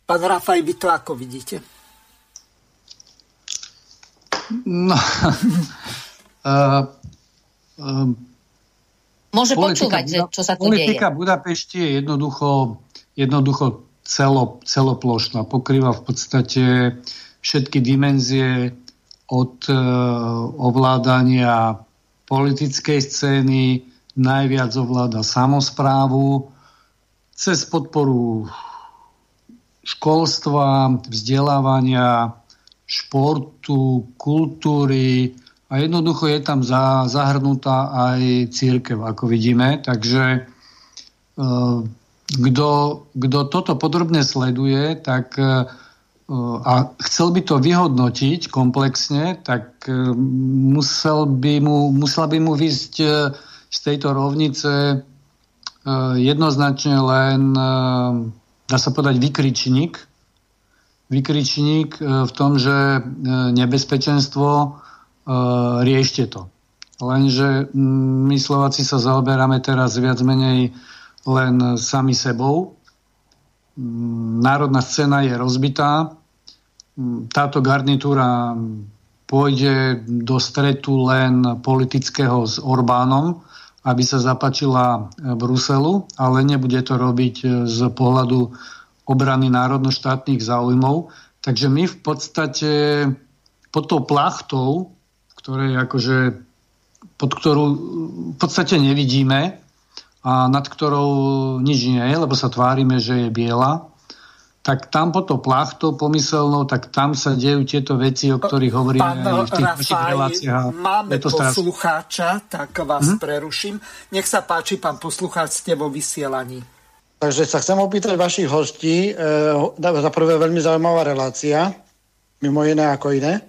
Pán Rafaj, vy to ako vidíte? No, uh, um, Môže počúvať, Buda- čo sa tu politika deje. Politika Budapešti je jednoducho, jednoducho celo, celoplošná. Pokrýva v podstate všetky dimenzie od uh, ovládania politickej scény, najviac ovláda samosprávu, cez podporu školstva, vzdelávania, športu, kultúry a jednoducho je tam za, zahrnutá aj cirkev, ako vidíme. Takže kto, kto toto podrobne sleduje, tak a chcel by to vyhodnotiť komplexne, tak musel by mu, musela by mu výsť z tejto rovnice jednoznačne len, dá sa povedať, vykričník. Vykričník v tom, že nebezpečenstvo, riešte to. Lenže my Slováci sa zaoberáme teraz viac menej len sami sebou. Národná scéna je rozbitá. Táto garnitúra pôjde do stretu len politického s Orbánom, aby sa zapáčila Bruselu, ale nebude to robiť z pohľadu obrany národno-štátnych záujmov. Takže my v podstate pod tou plachtou, ktoré akože, pod ktorú v podstate nevidíme a nad ktorou nič nie je, lebo sa tvárime, že je biela, tak tam pod tou plachtou pomyselnou, tak tam sa dejú tieto veci, o ktorých hovoríme v tých našich reláciách. Máme poslucháča, tak vás hm? preruším. Nech sa páči, pán poslucháč, ste vo vysielaní. Takže sa chcem opýtať vašich hostí. E, za prvé veľmi zaujímavá relácia, mimo iné ako iné,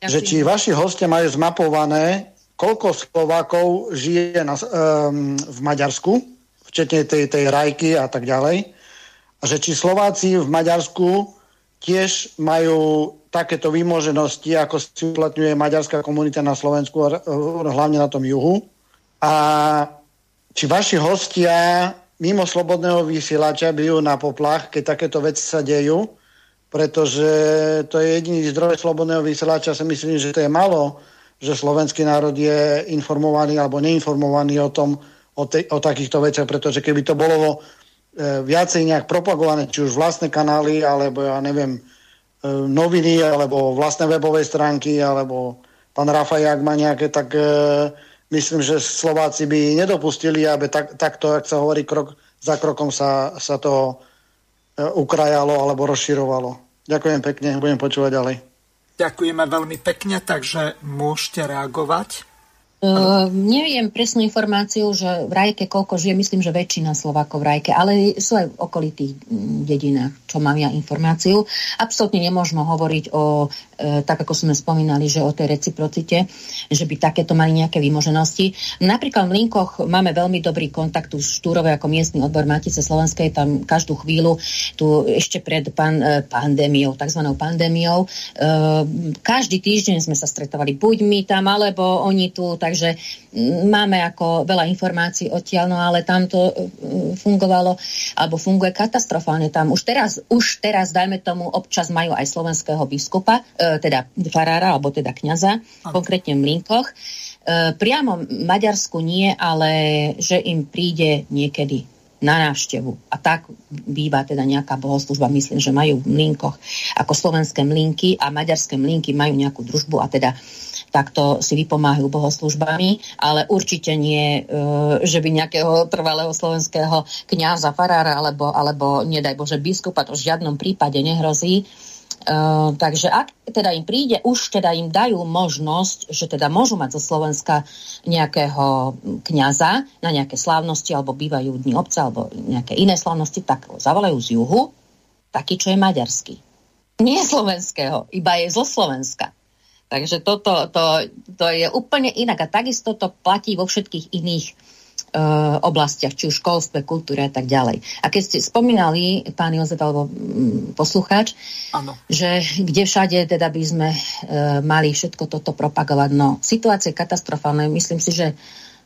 ja že či vaši hostia majú zmapované, koľko Slovákov žije na, e, v Maďarsku, včetne tej, tej Rajky a tak ďalej. A že či Slováci v Maďarsku tiež majú takéto výmoženosti, ako si uplatňuje maďarská komunita na Slovensku, hlavne na tom juhu. A či vaši hostia mimo slobodného vysielača bijú na poplach, keď takéto veci sa dejú, pretože to je jediný zdroj slobodného vysielača, si myslím, že to je málo, že slovenský národ je informovaný alebo neinformovaný o tom, o, te, o takýchto veciach, pretože keby to bolo vo viacej nejak propagované, či už vlastné kanály, alebo ja neviem, noviny, alebo vlastné webové stránky, alebo pán Rafaj, ak má nejaké, tak e, myslím, že Slováci by nedopustili, aby tak, takto, jak sa hovorí, krok za krokom sa, sa to e, ukrajalo alebo rozširovalo. Ďakujem pekne, budem počúvať ďalej. Ďakujeme veľmi pekne, takže môžete reagovať. Uh, neviem presnú informáciu, že v Rajke koľko žije, myslím, že väčšina Slovákov v Rajke, ale sú aj v okolitých dedinách, čo mám ja informáciu. Absolútne nemôžno hovoriť o, e, tak ako sme spomínali, že o tej reciprocite, že by takéto mali nejaké výmoženosti. Napríklad v Linkoch máme veľmi dobrý kontakt už Štúrove ako miestny odbor Matice slovenskej, tam každú chvíľu, tu ešte pred pan, pandémiou, takzvanou pandémiou, e, každý týždeň sme sa stretovali, buď my tam, alebo oni tu, tak takže máme ako veľa informácií odtiaľ, no ale tam to fungovalo, alebo funguje katastrofálne tam. Už teraz, už teraz, dajme tomu, občas majú aj slovenského biskupa, teda farára, alebo teda kňaza, konkrétne v Mlínkoch. Priamo Maďarsku nie, ale že im príde niekedy na návštevu. A tak býva teda nejaká bohoslužba, myslím, že majú v Mlínkoch, ako slovenské mlínky a maďarské mlínky majú nejakú družbu a teda takto si vypomáhajú bohoslužbami, ale určite nie, že by nejakého trvalého slovenského kňaza, farára alebo, alebo nedaj Bože biskupa, to v žiadnom prípade nehrozí. Uh, takže ak teda im príde, už teda im dajú možnosť, že teda môžu mať zo Slovenska nejakého kňaza na nejaké slávnosti, alebo bývajú dni obca, alebo nejaké iné slávnosti, tak zavolajú z juhu, taký, čo je maďarský. Nie slovenského, iba je zo Slovenska. Takže toto to, to je úplne inak a takisto to platí vo všetkých iných oblastiach, či už školstve, kultúre a tak ďalej. A keď ste spomínali, pán Jozef, alebo poslucháč, ano, že kde všade teda by sme e, mali všetko toto propagovať. No, situácia je katastrofálna. Myslím si, že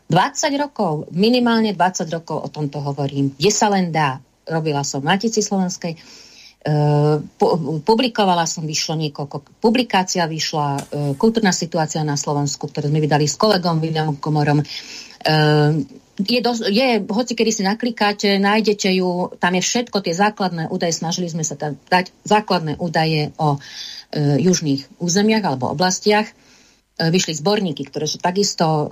dvadsať rokov, minimálne dvadsať rokov o tomto hovorím, kde sa len dá. Robila som v Matici slovenskej, Publikovala som, vyšlo niekoľko publikácia, vyšla Kultúrna situácia na Slovensku, ktorú sme vydali s kolegom Williamom Komorom. Je, dos- je hoci kedy si naklikáte, nájdete ju, tam je všetko, tie základné údaje, snažili sme sa tam dať základné údaje o e, južných územiach alebo oblastiach. E, vyšli zborníky, ktoré sú takisto, e,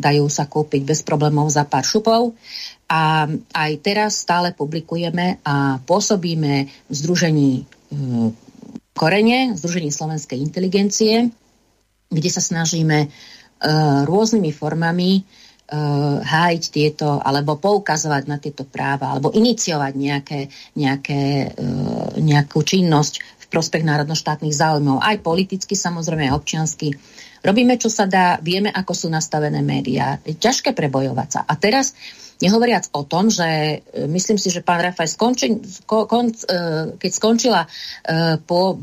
dajú sa kúpiť bez problémov za pár šupov. A aj teraz stále publikujeme a pôsobíme v Združení Korene, v Združení slovenskej inteligencie, kde sa snažíme rôznymi formami hájiť tieto, alebo poukazovať na tieto práva, alebo iniciovať nejaké, nejaké, nejakú činnosť v prospech národnoštátnych záujmov, aj politicky, samozrejme, aj občiansky. Robíme, čo sa dá, vieme, ako sú nastavené médiá. Je ťažké prebojovať sa. A teraz nehovoriac o tom, že myslím si, že pán Rafaj skončil, keď skončila po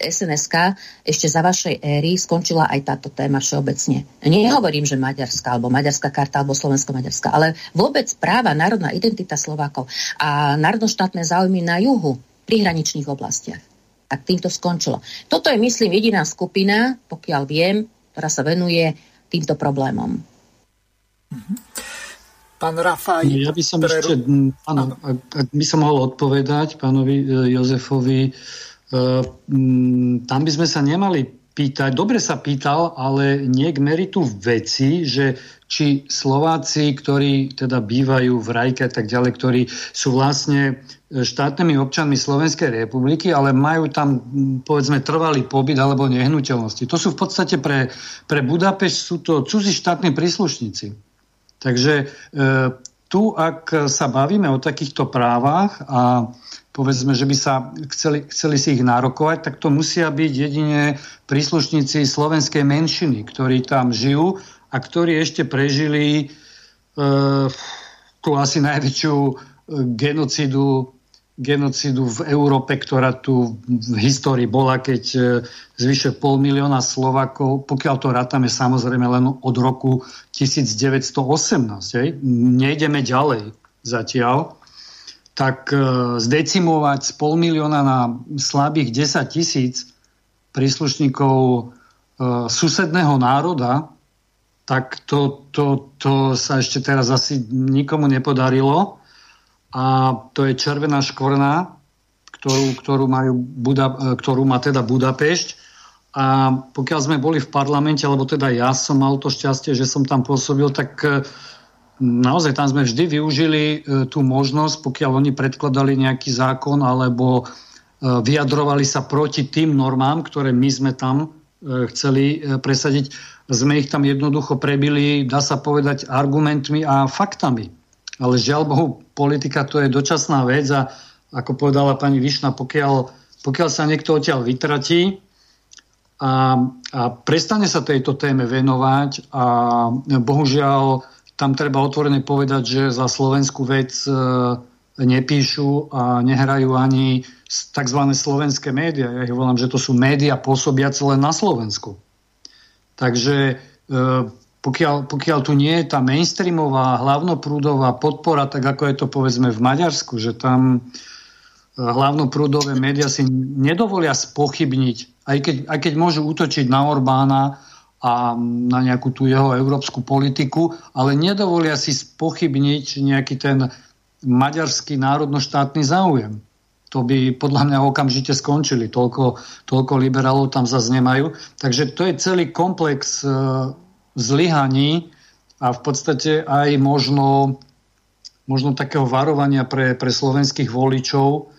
es en es ká, ešte za vašej éry skončila aj táto téma všeobecne. Nehovorím, že maďarská, alebo maďarská karta, alebo slovensko-maďarská, ale vôbec práva, národná identita Slovákov a národnoštátne záujmy na juhu, pri hraničných oblastiach. Tak týmto skončilo. Toto je, myslím, jediná skupina, pokiaľ viem, ktorá sa venuje týmto problémom. Mhm. Pán Rafaj, ja by som preru... ešte, áno, ak, ak by som mohol odpovedať pánovi Jozefovi, tam by sme sa nemali pýtať, dobre sa pýtal, ale nie k meritu veci, že či Slováci, ktorí teda bývajú v Rajke a tak ďalej, ktorí sú vlastne štátnymi občanmi Slovenskej republiky, ale majú tam, povedzme, trvalý pobyt alebo nehnuteľnosti. To sú v podstate pre, pre Budapešť sú to cudzí štátni príslušníci. Takže e, tu, ak sa bavíme o takýchto právach a povedzme, že by sa chceli, chceli si ich nárokovať, tak to musia byť jedine príslušníci slovenskej menšiny, ktorí tam žijú a ktorí ešte prežili e, tú asi najväčšiu genocidu, genocidu v Európe, ktorá tu v histórii bola, keď e, zvyše pol milióna Slovákov, pokiaľ to rátame samozrejme len od roku devätnásť osemnásť, hej, nejdeme ďalej zatiaľ, tak e, zdecimovať z pol milióna na slabých desať tisíc príslušníkov e, susedného národa, tak to, to, to sa ešte teraz asi nikomu nepodarilo. A to je červená škvrna, ktorú, ktorú, majú Buda, ktorú má teda Budapešť. A pokiaľ sme boli v parlamente, alebo teda ja som mal to šťastie, že som tam pôsobil, tak naozaj tam sme vždy využili tú možnosť, pokiaľ oni predkladali nejaký zákon, alebo vyjadrovali sa proti tým normám, ktoré my sme tam chceli presadiť. Sme ich tam jednoducho prebili, dá sa povedať, argumentmi a faktami. Ale žiaľ Bohu, politika to je dočasná vec a ako povedala pani Višná, pokiaľ, pokiaľ sa niekto odtiaľ vytratí a, a prestane sa tejto téme venovať a bohužiaľ tam treba otvorene povedať, že za slovenskú vec e, nepíšu a nehrajú ani tzv. Slovenské médiá. Ja ich volám, že to sú médiá pôsobiace len na Slovensku. Takže e, Pokiaľ, pokiaľ tu nie je tá mainstreamová, hlavnoprúdová podpora, tak ako je to povedzme v Maďarsku, že tam hlavnoprúdové médiá si nedovolia spochybniť, aj keď, aj keď môžu útočiť na Orbána a na nejakú tú jeho európsku politiku, ale nedovolia si spochybniť nejaký ten maďarský národnoštátny záujem. To by podľa mňa okamžite skončili. Toľko, toľko liberálov tam zase nemajú. Takže to je celý komplex zlyhaní a v podstate aj možno, možno takého varovania pre, pre slovenských voličov,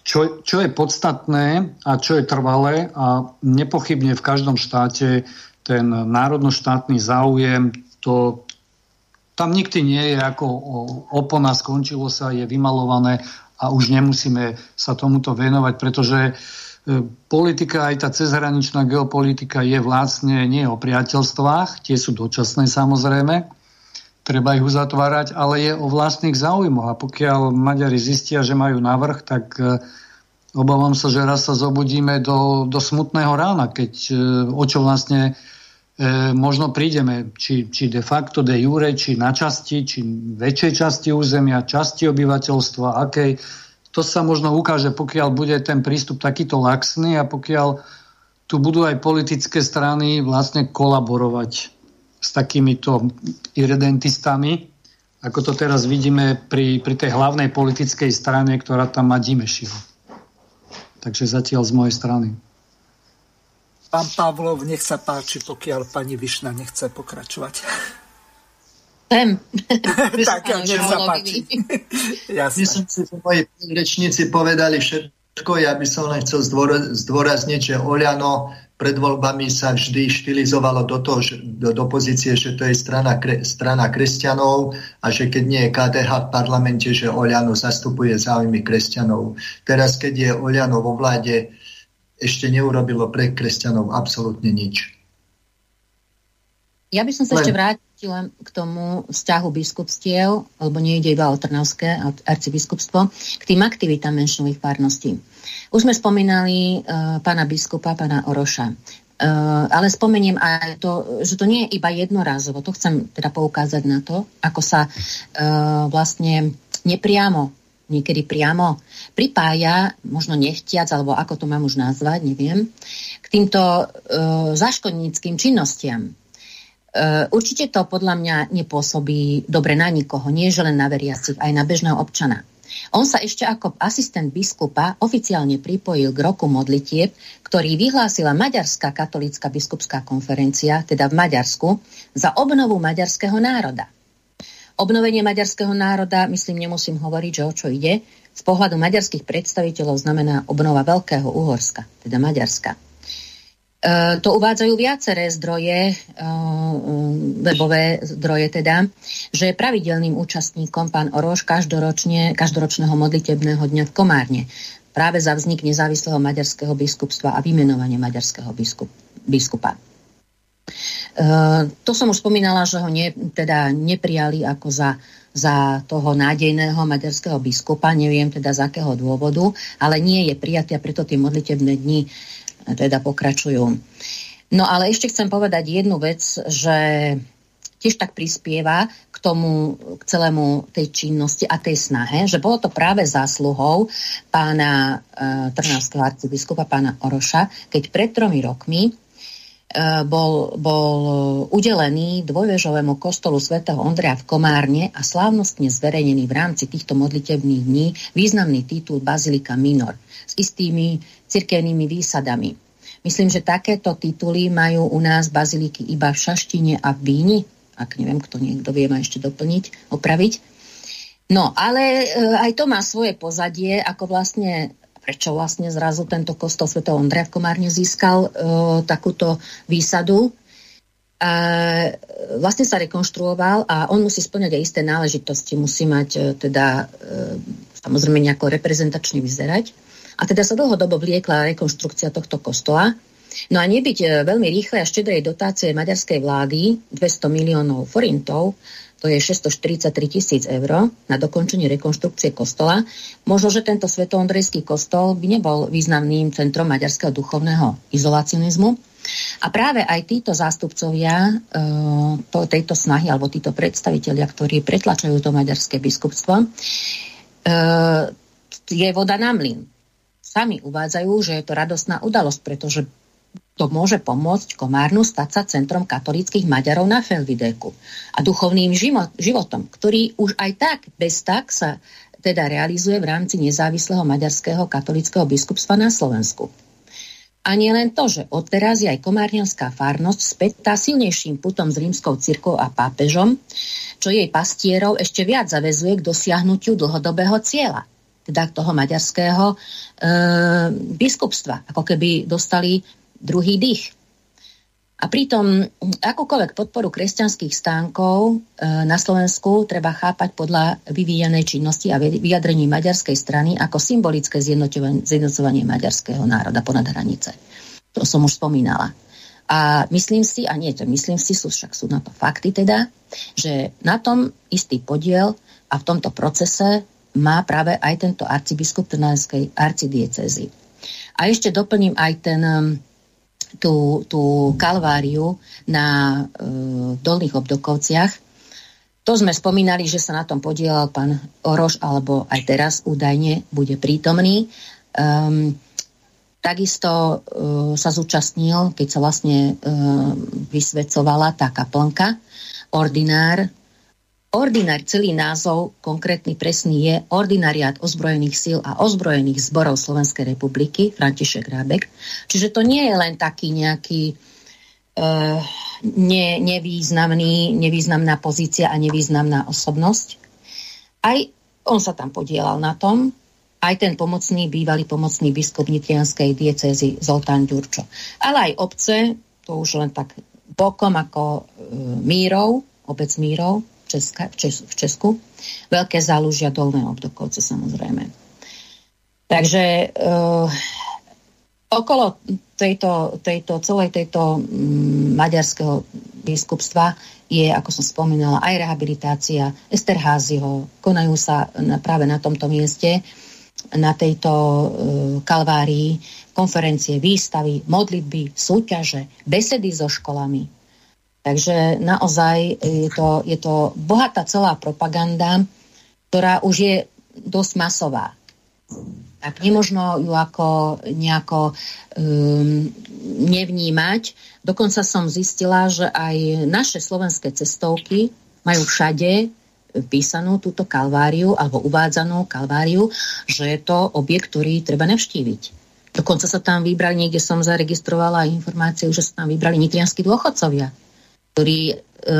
čo, čo je podstatné a čo je trvalé a nepochybne v každom štáte ten národnoštátny záujem, to tam nikdy nie je ako opona, skončilo sa, je vymalované a už nemusíme sa tomuto venovať, pretože politika, aj tá cezhraničná geopolitika je vlastne nie o priateľstvách, tie sú dočasné samozrejme, treba ich uzatvárať, ale je o vlastných záujmoch a pokiaľ Maďari zistia, že majú navrh, tak obávam sa, že raz sa zobudíme do, do smutného rána, keď o čo vlastne e, možno prídeme či, či de facto, de jure, či na časti, či väčšej časti územia, časti obyvateľstva, akej. To sa možno ukáže, pokiaľ bude ten prístup takýto laxný a pokiaľ tu budú aj politické strany vlastne kolaborovať s takýmito irredentistami, ako to teraz vidíme pri, pri tej hlavnej politickej strane, ktorá tam má Gyimesiho. Takže zatiaľ z mojej strany. Pán Pavlov, nech sa páči, pokiaľ pani Višná nechce pokračovať. Tak, nech sa páči. My som si po mojej rečnici povedali všetko. Ja by som len chcel zdôrazniť, že Oľano pred voľbami sa vždy štilizovalo do, toho, do, do pozície, že to je strana, kre, strana kresťanov a že keď nie je ká dé há v parlamente, že Oľano zastupuje záujmy kresťanov. Teraz, keď je Oľano vo vláde, ešte neurobilo pre kresťanov absolútne nič. Ja by som sa len ešte vrátila k tomu vzťahu biskupstiev, lebo nejde iba o Trnavské arcibiskupstvo, k tým aktivitám menšinových párností. Už sme spomínali uh, pána biskupa, pána Oroscha. Uh, ale spomeniem aj to, že to nie je iba jednorázovo. To chcem teda poukázať na to, ako sa uh, vlastne nepriamo, niekedy priamo pripája, možno nechtiac, alebo ako to mám už nazvať, neviem, k týmto uh, zaškodníckým činnostiam. Uh, určite to podľa mňa nepôsobí dobre na nikoho, nie že len na veriacich, aj na bežného občana. On sa ešte ako asistent biskupa oficiálne pripojil k roku modlitieb, ktorý vyhlásila Maďarská katolícka biskupská konferencia, teda v Maďarsku, za obnovu maďarského národa. Obnovenie maďarského národa, myslím, nemusím hovoriť, že o čo ide, z pohľadu maďarských predstaviteľov znamená obnova Veľkého Uhorska, teda Maďarska. Uh, to uvádzajú viaceré zdroje, uh, webové zdroje teda, že je pravidelným účastníkom pán Orosch každoročne, každoročného modlitebného dňa v Komárne práve za vznik nezávislého maďarského biskupstva a vymenovanie maďarského biskup, biskupa. Uh, to som už spomínala, že ho ne, teda neprijali ako za, za toho nádejného maďarského biskupa, neviem teda z akého dôvodu, ale nie je prijatý a preto tie modlitebné dni teda pokračujú. No ale ešte chcem povedať jednu vec, že tiež tak prispieva k tomu, k celému tej činnosti a tej snahe, že bolo to práve zásluhou pána e, trnavského arcibiskupa, pána Oroscha, keď pred tromi rokmi e, bol, bol udelený dvojvežovému kostolu svätého Ondreja v Komárne a slávnostne zverejnený v rámci týchto modlitebných dní významný titul Bazilika Minor s istými cirkevnými výsadami. Myslím, že takéto tituly majú u nás baziliky iba v Šaštine a v Bíni, ak neviem, kto niekto vie ma ešte doplniť, opraviť. No, ale e, aj to má svoje pozadie, ako vlastne, prečo vlastne zrazu tento kostol svätého Ondreja v Komárne získal e, takúto výsadu. E, vlastne sa rekonštruoval a on musí splňať aj isté náležitosti, musí mať e, teda e, samozrejme nejako reprezentačne vyzerať. A teda sa dlhodobo vliekla rekonštrukcia tohto kostola. No a nebyť veľmi rýchle a štedrej dotácie maďarskej vlády dvesto miliónov forintov, to je šesťstoštyridsaťtri tisíc eur na dokončenie rekonštrukcie kostola, možno, že tento svätoondrejský kostol by nebol významným centrom maďarského duchovného izolacionizmu. A práve aj títo zástupcovia e, to, tejto snahy, alebo títo predstavitelia, ktorí pretlačajú to maďarské biskupstvo, e, je voda na mlyn. Sami uvádzajú, že je to radostná udalosť, pretože to môže pomôcť Komárnu stať sa centrom katolíckych Maďarov na Felvidéku a duchovným životom, ktorý už aj tak, bez tak sa teda realizuje v rámci nezávislého maďarského katolíckeho biskupstva na Slovensku. A nie len to, že odteraz je aj komárňanská farnosť spätá silnejším putom s rímskou cirkvou a pápežom, čo jej pastierov ešte viac zaväzuje k dosiahnutiu dlhodobého cieľa, teda toho maďarského e, biskupstva, ako keby dostali druhý dých. A pritom akúkoľvek podporu kresťanských stánkov e, na Slovensku treba chápať podľa vyvíjanej činnosti a vyjadrení maďarskej strany ako symbolické zjednocovanie maďarského národa ponad hranice. To som už spomínala. A myslím si, a nie to myslím si, sú však sú na to fakty teda, že na tom istý podiel a v tomto procese má práve aj tento arcibiskup Trnavskej arcidiecézy. A ešte doplním aj ten tú, tú kalváriu na e, Dolných Obdokovciach. To sme spomínali, že sa na tom podielal pán Orosch, alebo aj teraz údajne bude prítomný. Um, takisto uh, sa zúčastnil, keď sa vlastne uh, vysvedcovala tá kaplnka, ordinár. Ordinár, celý názov, konkrétny, presný je Ordinariát ozbrojených síl a ozbrojených zborov Slovenskej republiky, František Rábek. Čiže to nie je len taký nejaký uh, ne, nevýznamný, nevýznamná pozícia a nevýznamná osobnosť. Aj on sa tam podielal na tom, aj ten pomocný, bývalý pomocný biskup nitrianskej diecézy Zoltán Ďurčo. Ale aj obce, to už len tak bokom ako Mírov, obec Mírov Česka, v, Česku, v Česku, Veľké Zálužia, Dolné Obdokovce samozrejme. Takže eh, okolo tejto, tejto, celej tejto mm, maďarského biskupstva je, ako som spomínala, aj rehabilitácia Esterházyho. Konajú sa na, práve na tomto mieste, na tejto uh, kalvárii, konferencie, výstavy, modlitby, súťaže, besedy so školami. Takže naozaj je to, je to bohatá celá propaganda, ktorá už je dosť masová. Tak nemožno ju ako nejako um, nevnímať. Dokonca som zistila, že aj naše slovenské cestovky majú všade písanú túto kalváriu alebo uvádzanú kalváriu, že je to objekt, ktorý treba navštíviť. Dokonca sa tam vybrali, niekde som zaregistrovala informáciu, že sa tam vybrali nitrianskí dôchodcovia, ktorí e,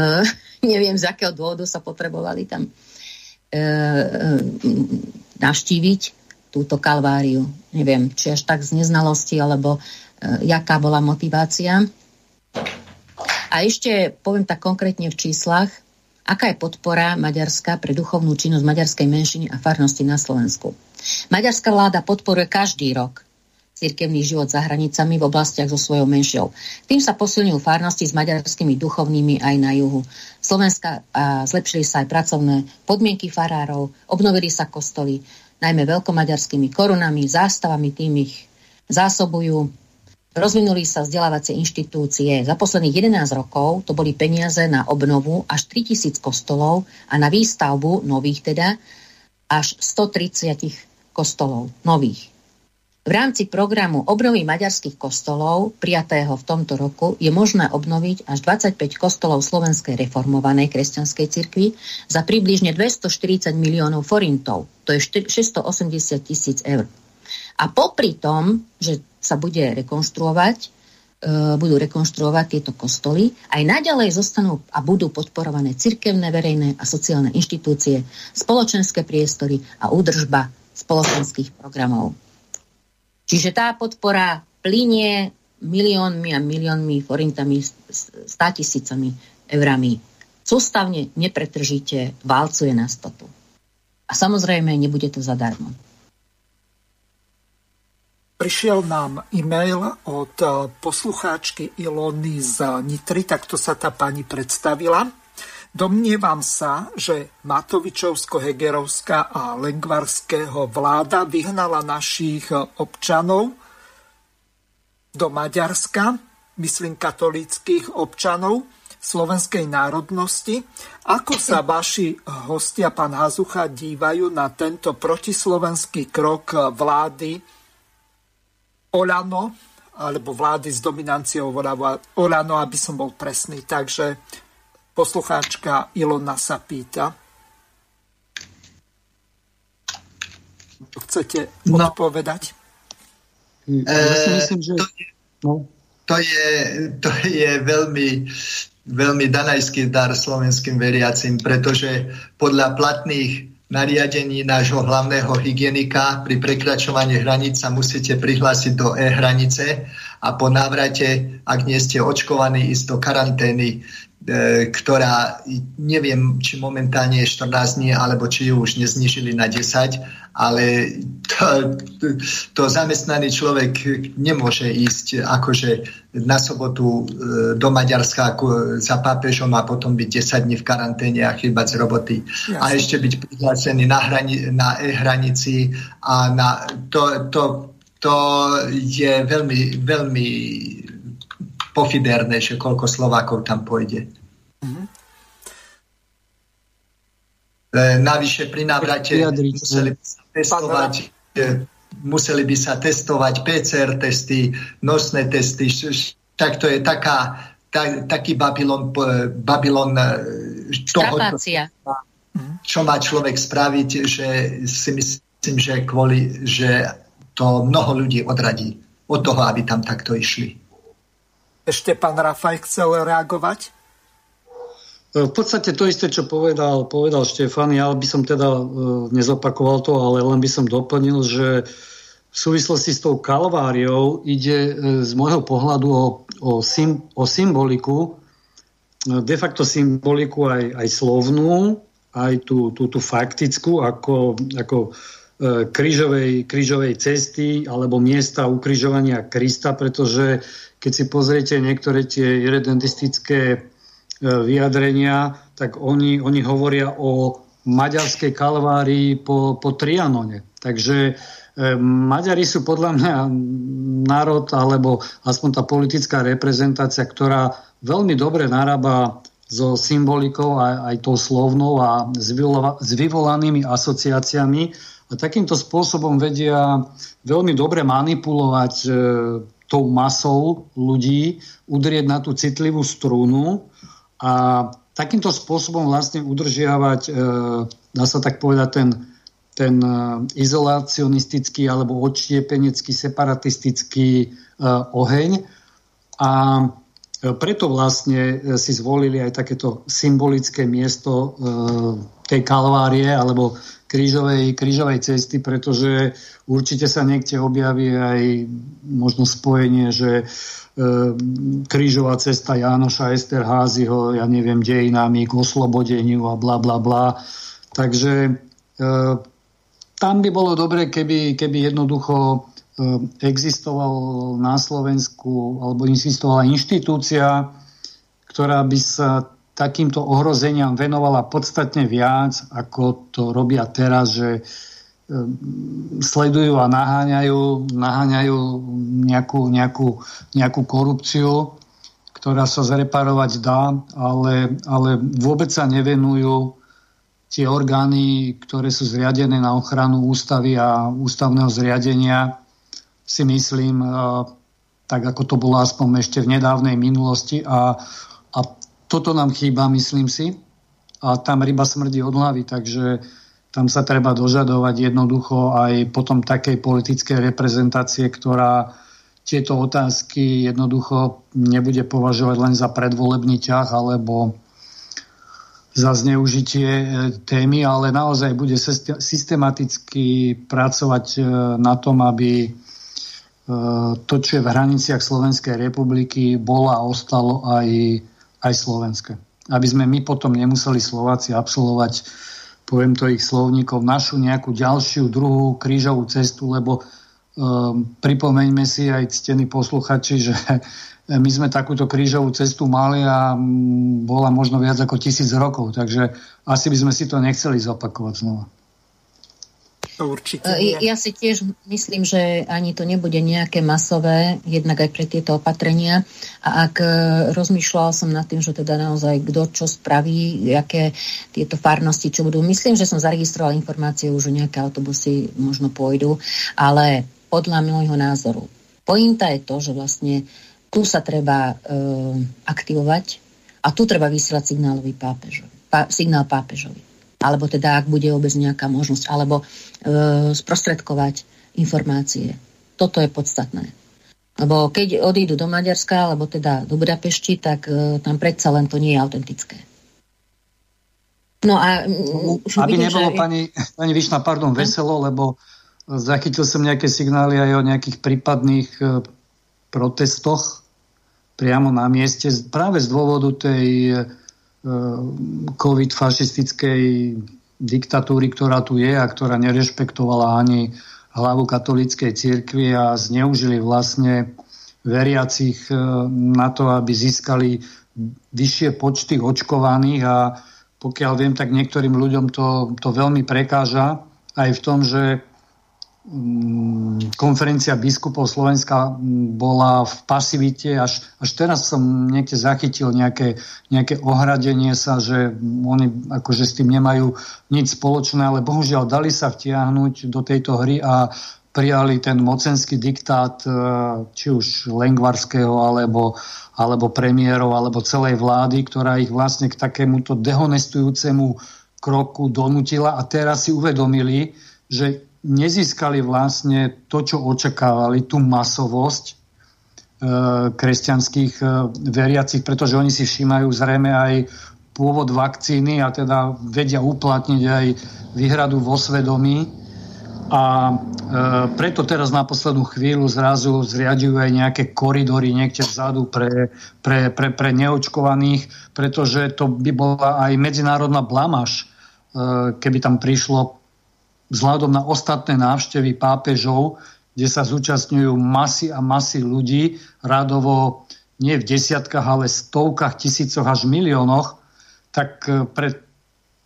neviem z akého dôvodu sa potrebovali tam e, e, navštíviť túto kalváriu. Neviem, či až tak z neznalosti, alebo e, jaká bola motivácia. A ešte poviem tak konkrétne v číslach, aká je podpora Maďarska pre duchovnú činnosť maďarskej menšiny a farnosti na Slovensku. Maďarská vláda podporuje každý rok cirkevný život za hranicami v oblastiach so svojou menšinou. Tým sa posilňujú farnosti s maďarskými duchovnými aj na juhu Slovenska a zlepšili sa aj pracovné podmienky farárov, obnovili sa kostoly, najmä veľkomaďarskými korunami, zástavami, tým ich zásobujú. Rozvinuli sa vzdelávacie inštitúcie. Za posledných jedenásť rokov to boli peniaze na obnovu až tritisíc kostolov a na výstavbu nových teda až stotridsať kostolov nových. V rámci programu obnovy maďarských kostolov, prijatého v tomto roku, je možné obnoviť až dvadsaťpäť kostolov Slovenskej reformovanej kresťanskej cirkvi za približne dvestoštyridsať miliónov forintov. To je šesťstoosemdesiat tisíc eur. A popri tom, že sa bude rekonštruovať, e, budú rekonštruovať tieto kostoly, aj naďalej zostanú a budú podporované cirkevné, verejné a sociálne inštitúcie, spoločenské priestory a údržba spoločenských programov. Čiže tá podpora plynie miliónmi a miliónmi forintami, státisícami eurami. Sústavne, nepretržite válcuje na stotu. A samozrejme, nebude to zadarmo. Prišiel nám e-mail od poslucháčky Ilony z Nitry, takto sa tá pani predstavila. Domnievam sa, že Matovičovsko-Hegerovská a Lengvarského vláda vyhnala našich občanov do Maďarska, myslím katolíckych občanov slovenskej národnosti. Ako sa vaši hostia, pán Hazucha, dívajú na tento protislovenský krok vlády Olano, alebo vlády s dominanciou Olano, aby som bol presný. Takže poslucháčka Ilona sa pýta. Chcete odpovedať? No. Ja si myslím, že... No. To, je, to je veľmi, veľmi danajský dar slovenským veriacim, pretože podľa platných nariadení nášho hlavného hygienika pri prekračovaní hraníc sa musíte prihlásiť do e-hranice a po návrate, ak nie ste očkovaní, ísť do karantény, e, ktorá neviem, či momentálne je štrnásť dní, alebo či ju už neznižili na desať, ale to, to zamestnaný človek nemôže ísť akože na sobotu e, do Maďarska ako za pápežom a potom byť desať dní v karanténe a chýbať z roboty. Jasne. A ešte byť prihlásený na, hrani- na e-hranici a na to, to, to je veľmi, veľmi pofiderné, že koľko Slovákov tam pôjde. Mm-hmm. E, navyše pri návrate museli by sa testovať, e, museli by sa testovať pé cé er testy, nosné testy, tak to je taká, tak, taký Babylon, Babylon toho, čo má človek spraviť, že si myslím, že kvôli, že to mnoho ľudí odradí od toho, aby tam takto išli. Ešte pán Rafaj chcel reagovať? V podstate to isté, čo povedal, povedal Štefan, ja by som teda nezopakoval to, ale len by som doplnil, že v súvislosti s tou kalváriou ide z môjho pohľadu o, o, sym, o symboliku, de facto symboliku aj, aj slovnú, aj tú, tú, tú faktickú, ako, ako krížovej, krížovej cesty alebo miesta ukrižovania Krista, pretože keď si pozriete niektoré tie irredentistické vyjadrenia, tak oni, oni hovoria o maďarskej kalvárii po, po Trianone. Takže Maďari sú podľa mňa národ, alebo aspoň tá politická reprezentácia, ktorá veľmi dobre narába so symbolikou aj, aj tou slovnou a s vyvolanými asociáciami. A takýmto spôsobom vedia veľmi dobre manipulovať e, tou masou ľudí, udrieť na tú citlivú strunu a takýmto spôsobom vlastne udržiavať, e, dá sa tak povedať, ten, ten izolacionistický alebo odštiepenecký, separatistický e, oheň. A preto vlastne si zvolili aj takéto symbolické miesto e, tej kalvárie alebo krížovej, krížovej cesty, pretože určite sa niekde objaví aj možno spojenie, že e, krížová cesta Jánoša Esterházyho, ja neviem, dejinami k oslobodeniu a bla bla bla. Takže e, tam by bolo dobre, keby, keby jednoducho existoval na Slovensku alebo existovala inštitúcia, ktorá by sa takýmto ohrozeniam venovala podstatne viac, ako to robia teraz, že sledujú a naháňajú, naháňajú nejakú, nejakú, nejakú korupciu, ktorá sa zreparovať dá, ale, ale vôbec sa nevenujú tie orgány, ktoré sú zriadené na ochranu ústavy a ústavného zriadenia, si myslím, tak ako to bolo aspoň ešte v nedávnej minulosti. A, a toto nám chýba, myslím si. A tam ryba smrdí od hlavy, takže tam sa treba dožadovať jednoducho aj potom takej politickej reprezentácie, ktorá tieto otázky jednoducho nebude považovať len za predvolebný ťah alebo za zneužitie témy, ale naozaj bude systematicky pracovať na tom, aby to, čo je v hraniciach Slovenskej republiky, bolo a ostalo aj, aj slovenské. Aby sme my potom nemuseli Slováci absolvovať, poviem to ich slovníkov, našu nejakú ďalšiu, druhú krížovú cestu, lebo um, pripomeňme si aj ctení posluchači, že my sme takúto krížovú cestu mali a bola možno viac ako tisíc rokov, takže asi by sme si to nechceli zopakovať znova. Určite nie. Ja si tiež myslím, že ani to nebude nejaké masové, jednak aj pre tieto opatrenia. A ak rozmýšľala som nad tým, že teda naozaj kto čo spraví, aké tieto farnosti, čo budú. Myslím, že som zaregistrovala informáciu, že nejaké autobusy možno pôjdu, ale podľa môjho názoru pointa je to, že vlastne tu sa treba e, aktivovať a tu treba vysielať signálový pápež, pá, signál pápežovi. Alebo teda, ak bude vôbec nejaká možnosť, alebo e, sprostredkovať informácie. Toto je podstatné. Lebo keď odídu do Maďarska, alebo teda do Budapešti, tak e, tam predsa len to nie je autentické. No a... M- Aby vidím, nebolo, že... pani, pani Višná, pardon, veselo, lebo zachytil som nejaké signály aj o nejakých prípadných protestoch priamo na mieste, práve z dôvodu tej... covid fašistickej diktatúry, ktorá tu je a ktorá nerešpektovala ani hlavu katolíckej cirkvi a zneužili vlastne veriacich na to, aby získali vyššie počty očkovaných a pokiaľ viem, tak niektorým ľuďom to, to veľmi prekáža aj v tom, že konferencia biskupov Slovenska bola v pasivite. Až, až teraz som niekde zachytil nejaké, nejaké ohradenie sa, že oni akože s tým nemajú nič spoločné, ale bohužiaľ dali sa vtiahnuť do tejto hry a prijali ten mocenský diktát či už Lengvarského alebo, alebo premiérov alebo celej vlády, ktorá ich vlastne k takémuto dehonestujúcemu kroku donútila, a teraz si uvedomili, že nezískali vlastne to, čo očakávali, tú masovosť e, kresťanských e, veriacich, pretože oni si všímajú zrejme aj pôvod vakcíny a teda vedia uplatniť aj výhradu vo svedomí, a e, preto teraz na poslednú chvíľu zrazu zriadujú aj nejaké koridory niekde vzadu pre, pre, pre, pre neočkovaných, pretože to by bola aj medzinárodná blamáž, e, keby tam prišlo vzhľadom na ostatné návštevy pápežov, kde sa zúčastňujú masy a masy ľudí, radovo nie v desiatkách, ale stovkách, tisícoch až miliónoch, tak pre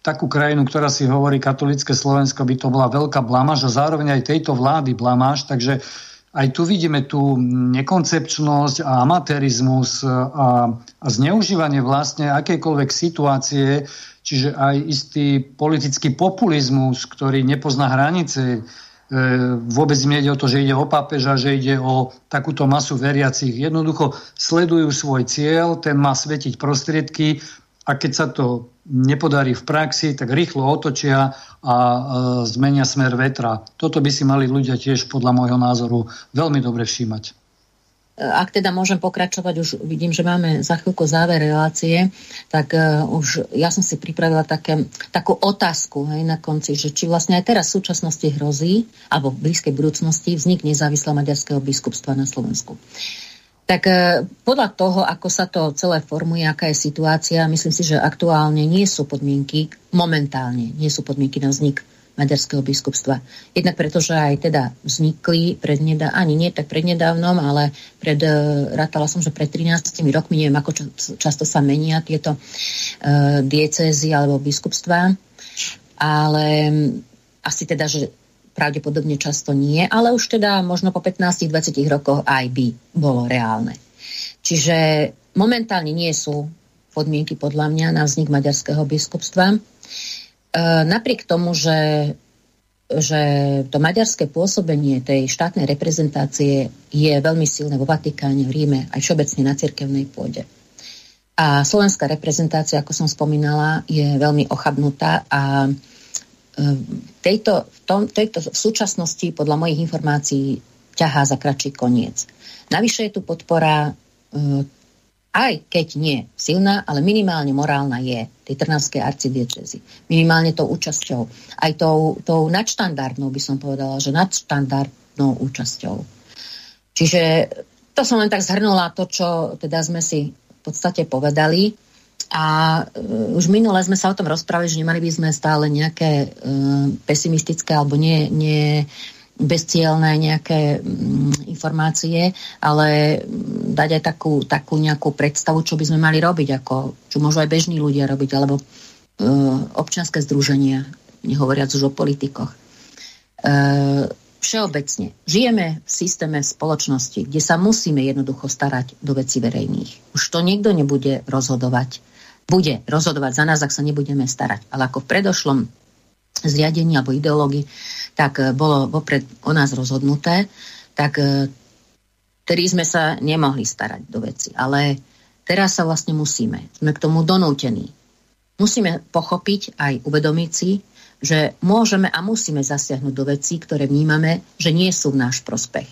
takú krajinu, ktorá si hovorí katolícke Slovensko, by to bola veľká blamáž, a zároveň aj tejto vlády blamáž. Takže aj tu vidíme tú nekoncepčnosť a amatérizmus a, a zneužívanie vlastne akejkoľvek situácie, čiže aj istý politický populizmus, ktorý nepozná hranice. Vôbec nie ide o to, že ide o pápeža, že ide o takúto masu veriacich. Jednoducho sledujú svoj cieľ, ten má svetiť prostriedky, a keď sa to nepodarí v praxi, tak rýchlo otočia a e, zmenia smer vetra. Toto by si mali ľudia tiež podľa môjho názoru veľmi dobre všímať. Ak teda môžem pokračovať, už vidím, že máme za chvíľku záver relácie, tak e, už ja som si pripravila také, takú otázku, hej, na konci, že či vlastne aj teraz v súčasnosti hrozí, alebo v blízkej budúcnosti, vznik nezávislého maďarského biskupstva na Slovensku. Tak podľa toho, ako sa to celé formuje, aká je situácia, myslím si, že aktuálne nie sú podmienky, momentálne nie sú podmienky na vznik maďarského biskupstva. Jednak preto, že aj teda vznikli predneda, ani nie tak prednedávnom, ale pred, rátala som, že pred trinástimi rokmi, neviem, ako často sa menia tieto uh, diecézy alebo biskupstva, ale asi teda, že pravdepodobne často nie, ale už teda možno po pätnástich dvadsiatich rokoch aj by bolo reálne. Čiže momentálne nie sú podmienky podľa mňa na vznik maďarského biskupstva. E, napriek tomu, že, že to maďarské pôsobenie tej štátnej reprezentácie je veľmi silné vo Vatikáne, v Ríme, aj všeobecne na cirkevnej pôde. A slovenská reprezentácia, ako som spomínala, je veľmi ochabnutá a Tejto, v, tom, tejto, v súčasnosti podľa mojich informácií ťahá za kratší koniec. Navyše je tu podpora, uh, aj keď nie silná, ale minimálne morálna je tej trnavskej arcidiecézy. Minimálne tou účasťou. Aj tou, tou nadštandardnou, by som povedala, že nadštandardnou účasťou. Čiže to som len tak zhrnula to, čo teda sme si v podstate povedali. A už minule sme sa o tom rozprávali, že nemali by sme stále nejaké pesimistické alebo nie, nie bezcielné nejaké informácie, ale dať aj takú, takú nejakú predstavu, čo by sme mali robiť, ako, čo môžu aj bežní ľudia robiť, alebo občianske združenia, nehovoriac už o politikoch. Všeobecne žijeme v systéme spoločnosti, kde sa musíme jednoducho starať do vecí verejných. Už to nikto nebude rozhodovať. Bude rozhodovať za nás, ak sa nebudeme starať. Ale ako v predošlom zriadení alebo ideológii, tak bolo vopred o nás rozhodnuté, tak tedy sme sa nemohli starať do veci. Ale teraz sa vlastne musíme. Sme k tomu donútení. Musíme pochopiť aj uvedomiť si, že môžeme a musíme zasiahnuť do vecí, ktoré vnímame, že nie sú v náš prospech.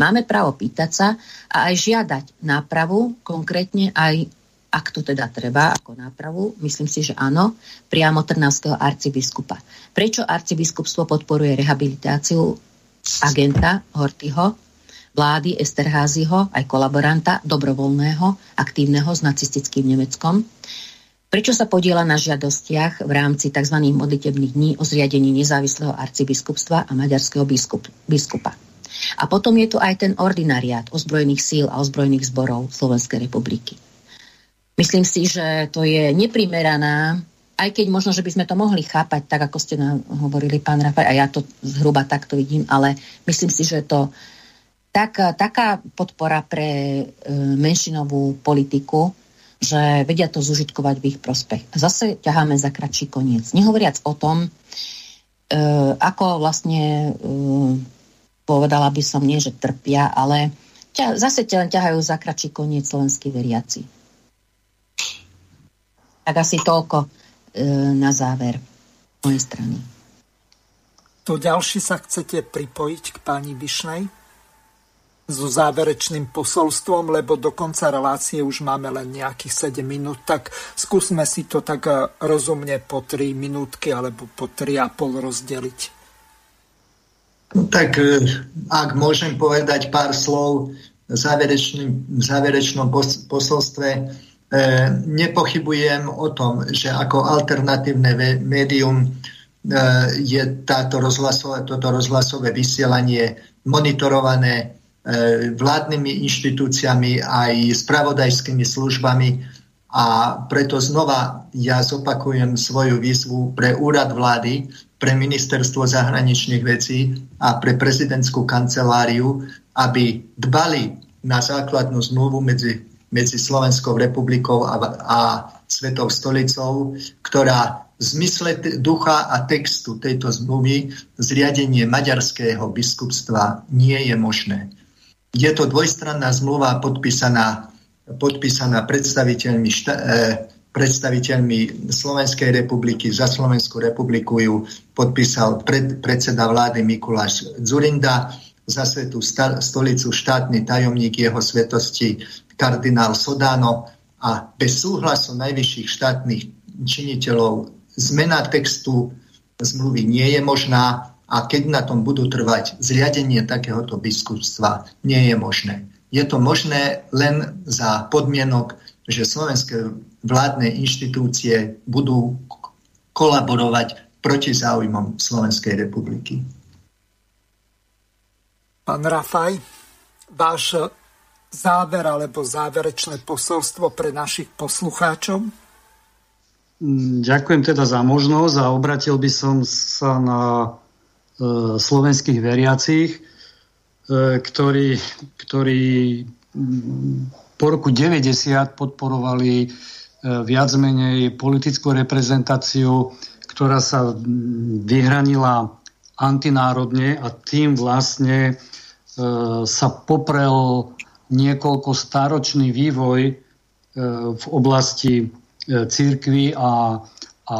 Máme právo pýtať sa a aj žiadať nápravu, konkrétne aj, ak to teda treba, ako nápravu, myslím si, že áno, priamo trnavského arcibiskupa. Prečo arcibiskupstvo podporuje rehabilitáciu agenta Horthyho, vlády Esterházyho, aj kolaboranta, dobrovoľného, aktívneho s nacistickým Nemeckom? Prečo sa podieľa na žiadostiach v rámci tzv. Modlitebných dní o zriadení nezávislého arcibiskupstva a maďarského biskup, biskupa? A potom je tu aj ten ordinariát ozbrojených síl a ozbrojených zborov Slovenskej republiky. Myslím si, že to je neprimeraná a aj keď možno, že by sme to mohli chápať tak, ako ste nám hovorili, pán Rafaj, a ja to zhruba takto vidím, ale myslím si, že to tak, taká podpora pre menšinovú politiku, že vedia to zužitkovať v ich prospech. A zase ťaháme za kratší koniec. Nehovoriac o tom, ako vlastne povedala by som, nie že trpia, ale zase ťahajú za kratší koniec slovenskí veriaci. Tak asi toľko na záver mojej strany. To ďalší sa chcete pripojiť k pani Višnej so záverečným posolstvom, lebo do konca relácie už máme len nejakých sedem minút, tak skúsme si to tak rozumne po tri minútky alebo po tri a pol rozdeliť. Tak ak môžem povedať pár slov v záverečnom posolstve, E, nepochybujem o tom, že ako alternatívne ve, médium e, je táto rozhlasové, toto rozhlasové vysielanie monitorované e, vládnymi inštitúciami aj spravodajskými službami, a preto znova ja zopakujem svoju výzvu pre úrad vlády, pre ministerstvo zahraničných vecí a pre prezidentskú kanceláriu, aby dbali na základnú zmluvu medzi medzi Slovenskou republikou a, a Svetou stolicou, ktorá v zmysle t- ducha a textu tejto zmluvy zriadenie maďarského biskupstva nie je možné. Je to dvojstranná zmluva podpísaná, podpísaná predstaviteľmi, šta- eh, predstaviteľmi Slovenskej republiky. Za Slovenskú republiku ju podpísal pred, predseda vlády Mikuláš Dzurinda, za Svetú sta- stolicu štátny tajomník jeho svetosti kardinál Sodano, a bez súhlasu najvyšších štátnych činiteľov zmena textu zmluvy nie je možná, a keď na tom budú trvať, zriadenie takéhoto biskupstva nie je možné. Je to možné len za podmienok, že slovenské vládne inštitúcie budú kolaborovať proti záujmom Slovenskej republiky. Pán Rafaj, váš záver alebo záverečné posolstvo pre našich poslucháčov? Ďakujem teda za možnosť a obratil by som sa na e, slovenských veriacich, e, ktorí, ktorí po roku deväťdesiat podporovali e, viac menej politickú reprezentáciu, ktorá sa vyhranila antinárodne, a tým vlastne e, sa poprel niekoľko staročný vývoj e, v oblasti e, cirkvi a, a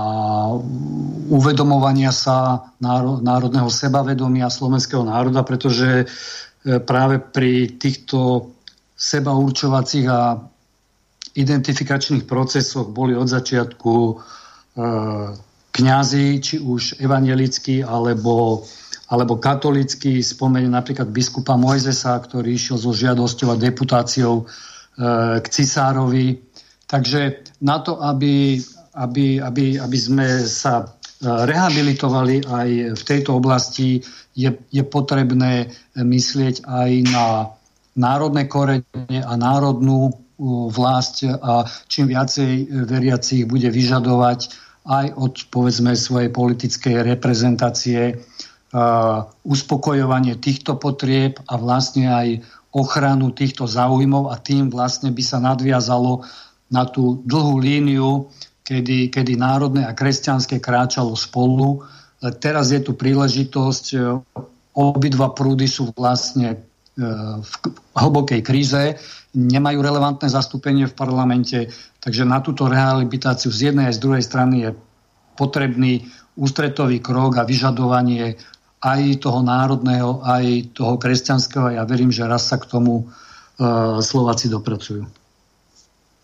uvedomovania sa náro, národného sebavedomia slovenského národa, pretože e, práve pri týchto sebaurčovacích a identifikačných procesoch boli od začiatku e, kňazi, či už evanjelickí alebo alebo katolícky, spomenie napríklad biskupa Mojzesa, ktorý išiel so žiadosťou a deputáciou e, k cisárovi. Takže na to, aby, aby, aby, aby sme sa rehabilitovali aj v tejto oblasti, je, je potrebné myslieť aj na národné korene a národnú vlast, a čím viacej veriacich bude vyžadovať aj od, povedzme, svojej politickej reprezentácie Uh, uspokojovanie týchto potrieb a vlastne aj ochranu týchto záujmov, a tým vlastne by sa nadviazalo na tú dlhú líniu, kedy, kedy národné a kresťanské kráčalo spolu. Teraz je tu príležitosť, obidva prúdy sú vlastne v hlbokej kríze, nemajú relevantné zastúpenie v parlamente, takže na túto rehabilitáciu z jednej a z druhej strany je potrebný ústretový krok a vyžadovanie aj toho národného, aj toho kresťanského. Ja verím, že raz sa k tomu e, Slováci dopracujú.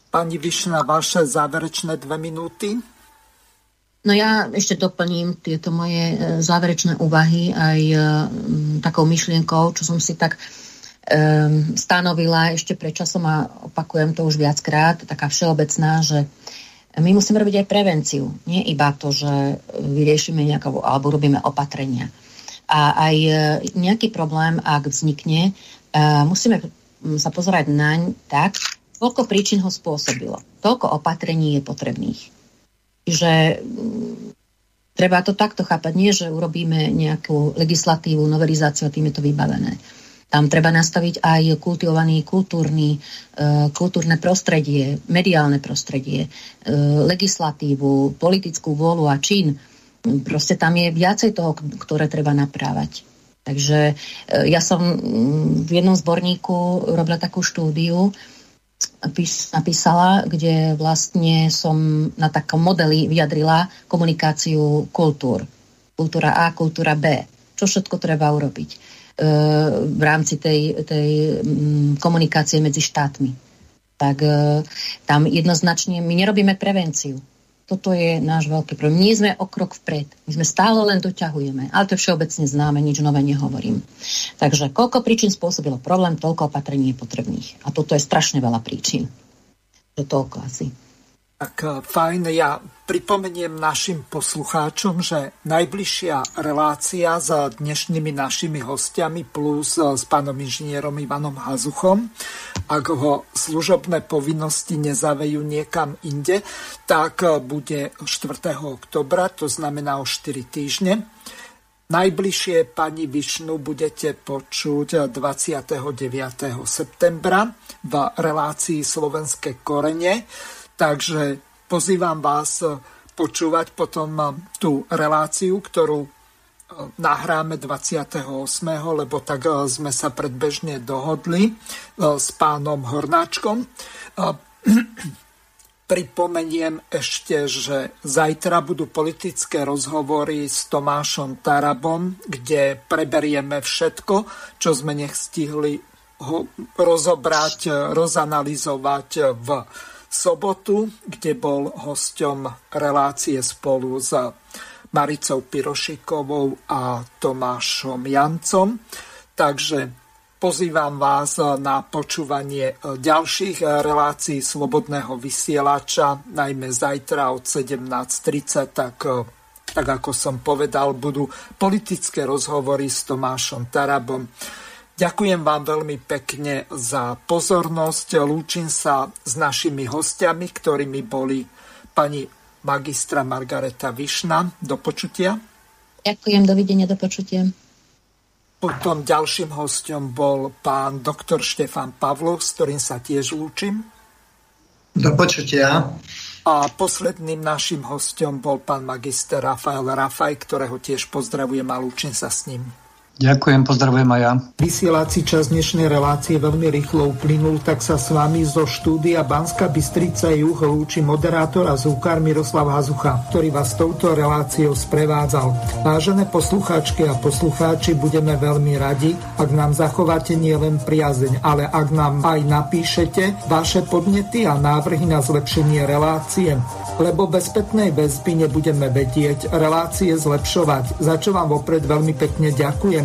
Pani Višná, vaše záverečné dve minúty? No ja ešte doplním tieto moje záverečné úvahy aj e, takou myšlienkou, čo som si tak e, stanovila ešte pred časom, a opakujem to už viackrát, taká všeobecná, že my musíme robiť aj prevenciu. Nie iba to, že vyriešime nejakú, alebo robíme opatrenia. A aj nejaký problém, ak vznikne, musíme sa pozerať naň tak, koľko príčin ho spôsobilo. Toľko opatrení je potrebných. že treba to takto chápať. Nie, že urobíme nejakú legislatívu, novelizáciu a tým je to vybavené. Tam treba nastaviť aj kultivovaný kultúrny, e, kultúrne prostredie, mediálne prostredie, e, legislatívu, politickú vôľu a čin. Proste tam je viacej toho, ktoré treba naprávať. Takže e, ja som v jednom zborníku robila takú štúdiu, napísala, kde vlastne som na takom modeli vyjadrila komunikáciu kultúr. Kultúra A, kultúra B. Čo všetko treba urobiť v rámci tej, tej komunikácie medzi štátmi. Tak tam jednoznačne my nerobíme prevenciu. Toto je náš veľký problém. Nie sme o krok vpred. My sme stále len doťahujeme. Ale to všeobecne známe, nič nové nehovorím. Takže koľko príčin spôsobilo problém, toľko opatrení je potrebných. A toto je strašne veľa príčin. To toľko asi. Tak fajn, ja pripomeniem našim poslucháčom, že najbližšia relácia s dnešnými našimi hostiami plus s pánom inžinierom Ivanom Hazuchom, ak ho služobné povinnosti nezavejú niekam inde, tak bude štvrtého októbra, to znamená o štyri týždne. Najbližšie pani Višnú budete počuť dvadsiateho deviateho septembra v relácii Slovenské korene. Takže pozývam vás počúvať potom tú reláciu, ktorú nahráme dvadsiateho ôsmeho, lebo tak sme sa predbežne dohodli s pánom Hornáčkom. Pripomeniem ešte, že zajtra budú politické rozhovory s Tomášom Tarabom, kde preberieme všetko, čo sme nestihli rozobrať, rozanalizovať v sobotu, kde bol hosťom relácie spolu s Maricou Pirošikovou a Tomášom Jancom. Takže pozývam vás na počúvanie ďalších relácií Slobodného vysielača, najmä zajtra od sedemnásť tridsať, tak, tak ako som povedal, budú politické rozhovory s Tomášom Tarabom. Ďakujem vám veľmi pekne za pozornosť. Lúčim sa s našimi hostiami, ktorými boli pani magistra Margareta Višná. Do počutia. Ďakujem, dovidenia, do počutia. Potom ďalším hostom bol pán doktor Štefan Pavlov, s ktorým sa tiež lúčim. Do počutia. A posledným našim hostom bol pán magister Rafael Rafaj, ktorého tiež pozdravujem a lúčim sa s ním. Ďakujem, pozdravujem aj ja. Vysielací čas dnešnej relácie veľmi rýchlo uplynul, tak sa s vami zo štúdia Banská Bystrica juh lúči moderátor a zvukár Miroslav Hazucha, ktorý vás touto reláciou sprevádzal. Vážené poslucháčky a poslucháči, budeme veľmi radi, ak nám zachováte nielen priazeň, ale ak nám aj napíšete vaše podnety a návrhy na zlepšenie relácie, lebo bez spätnej väzby nebudeme vedieť relácie zlepšovať, za čo vám vopred veľmi pekne ďakujem.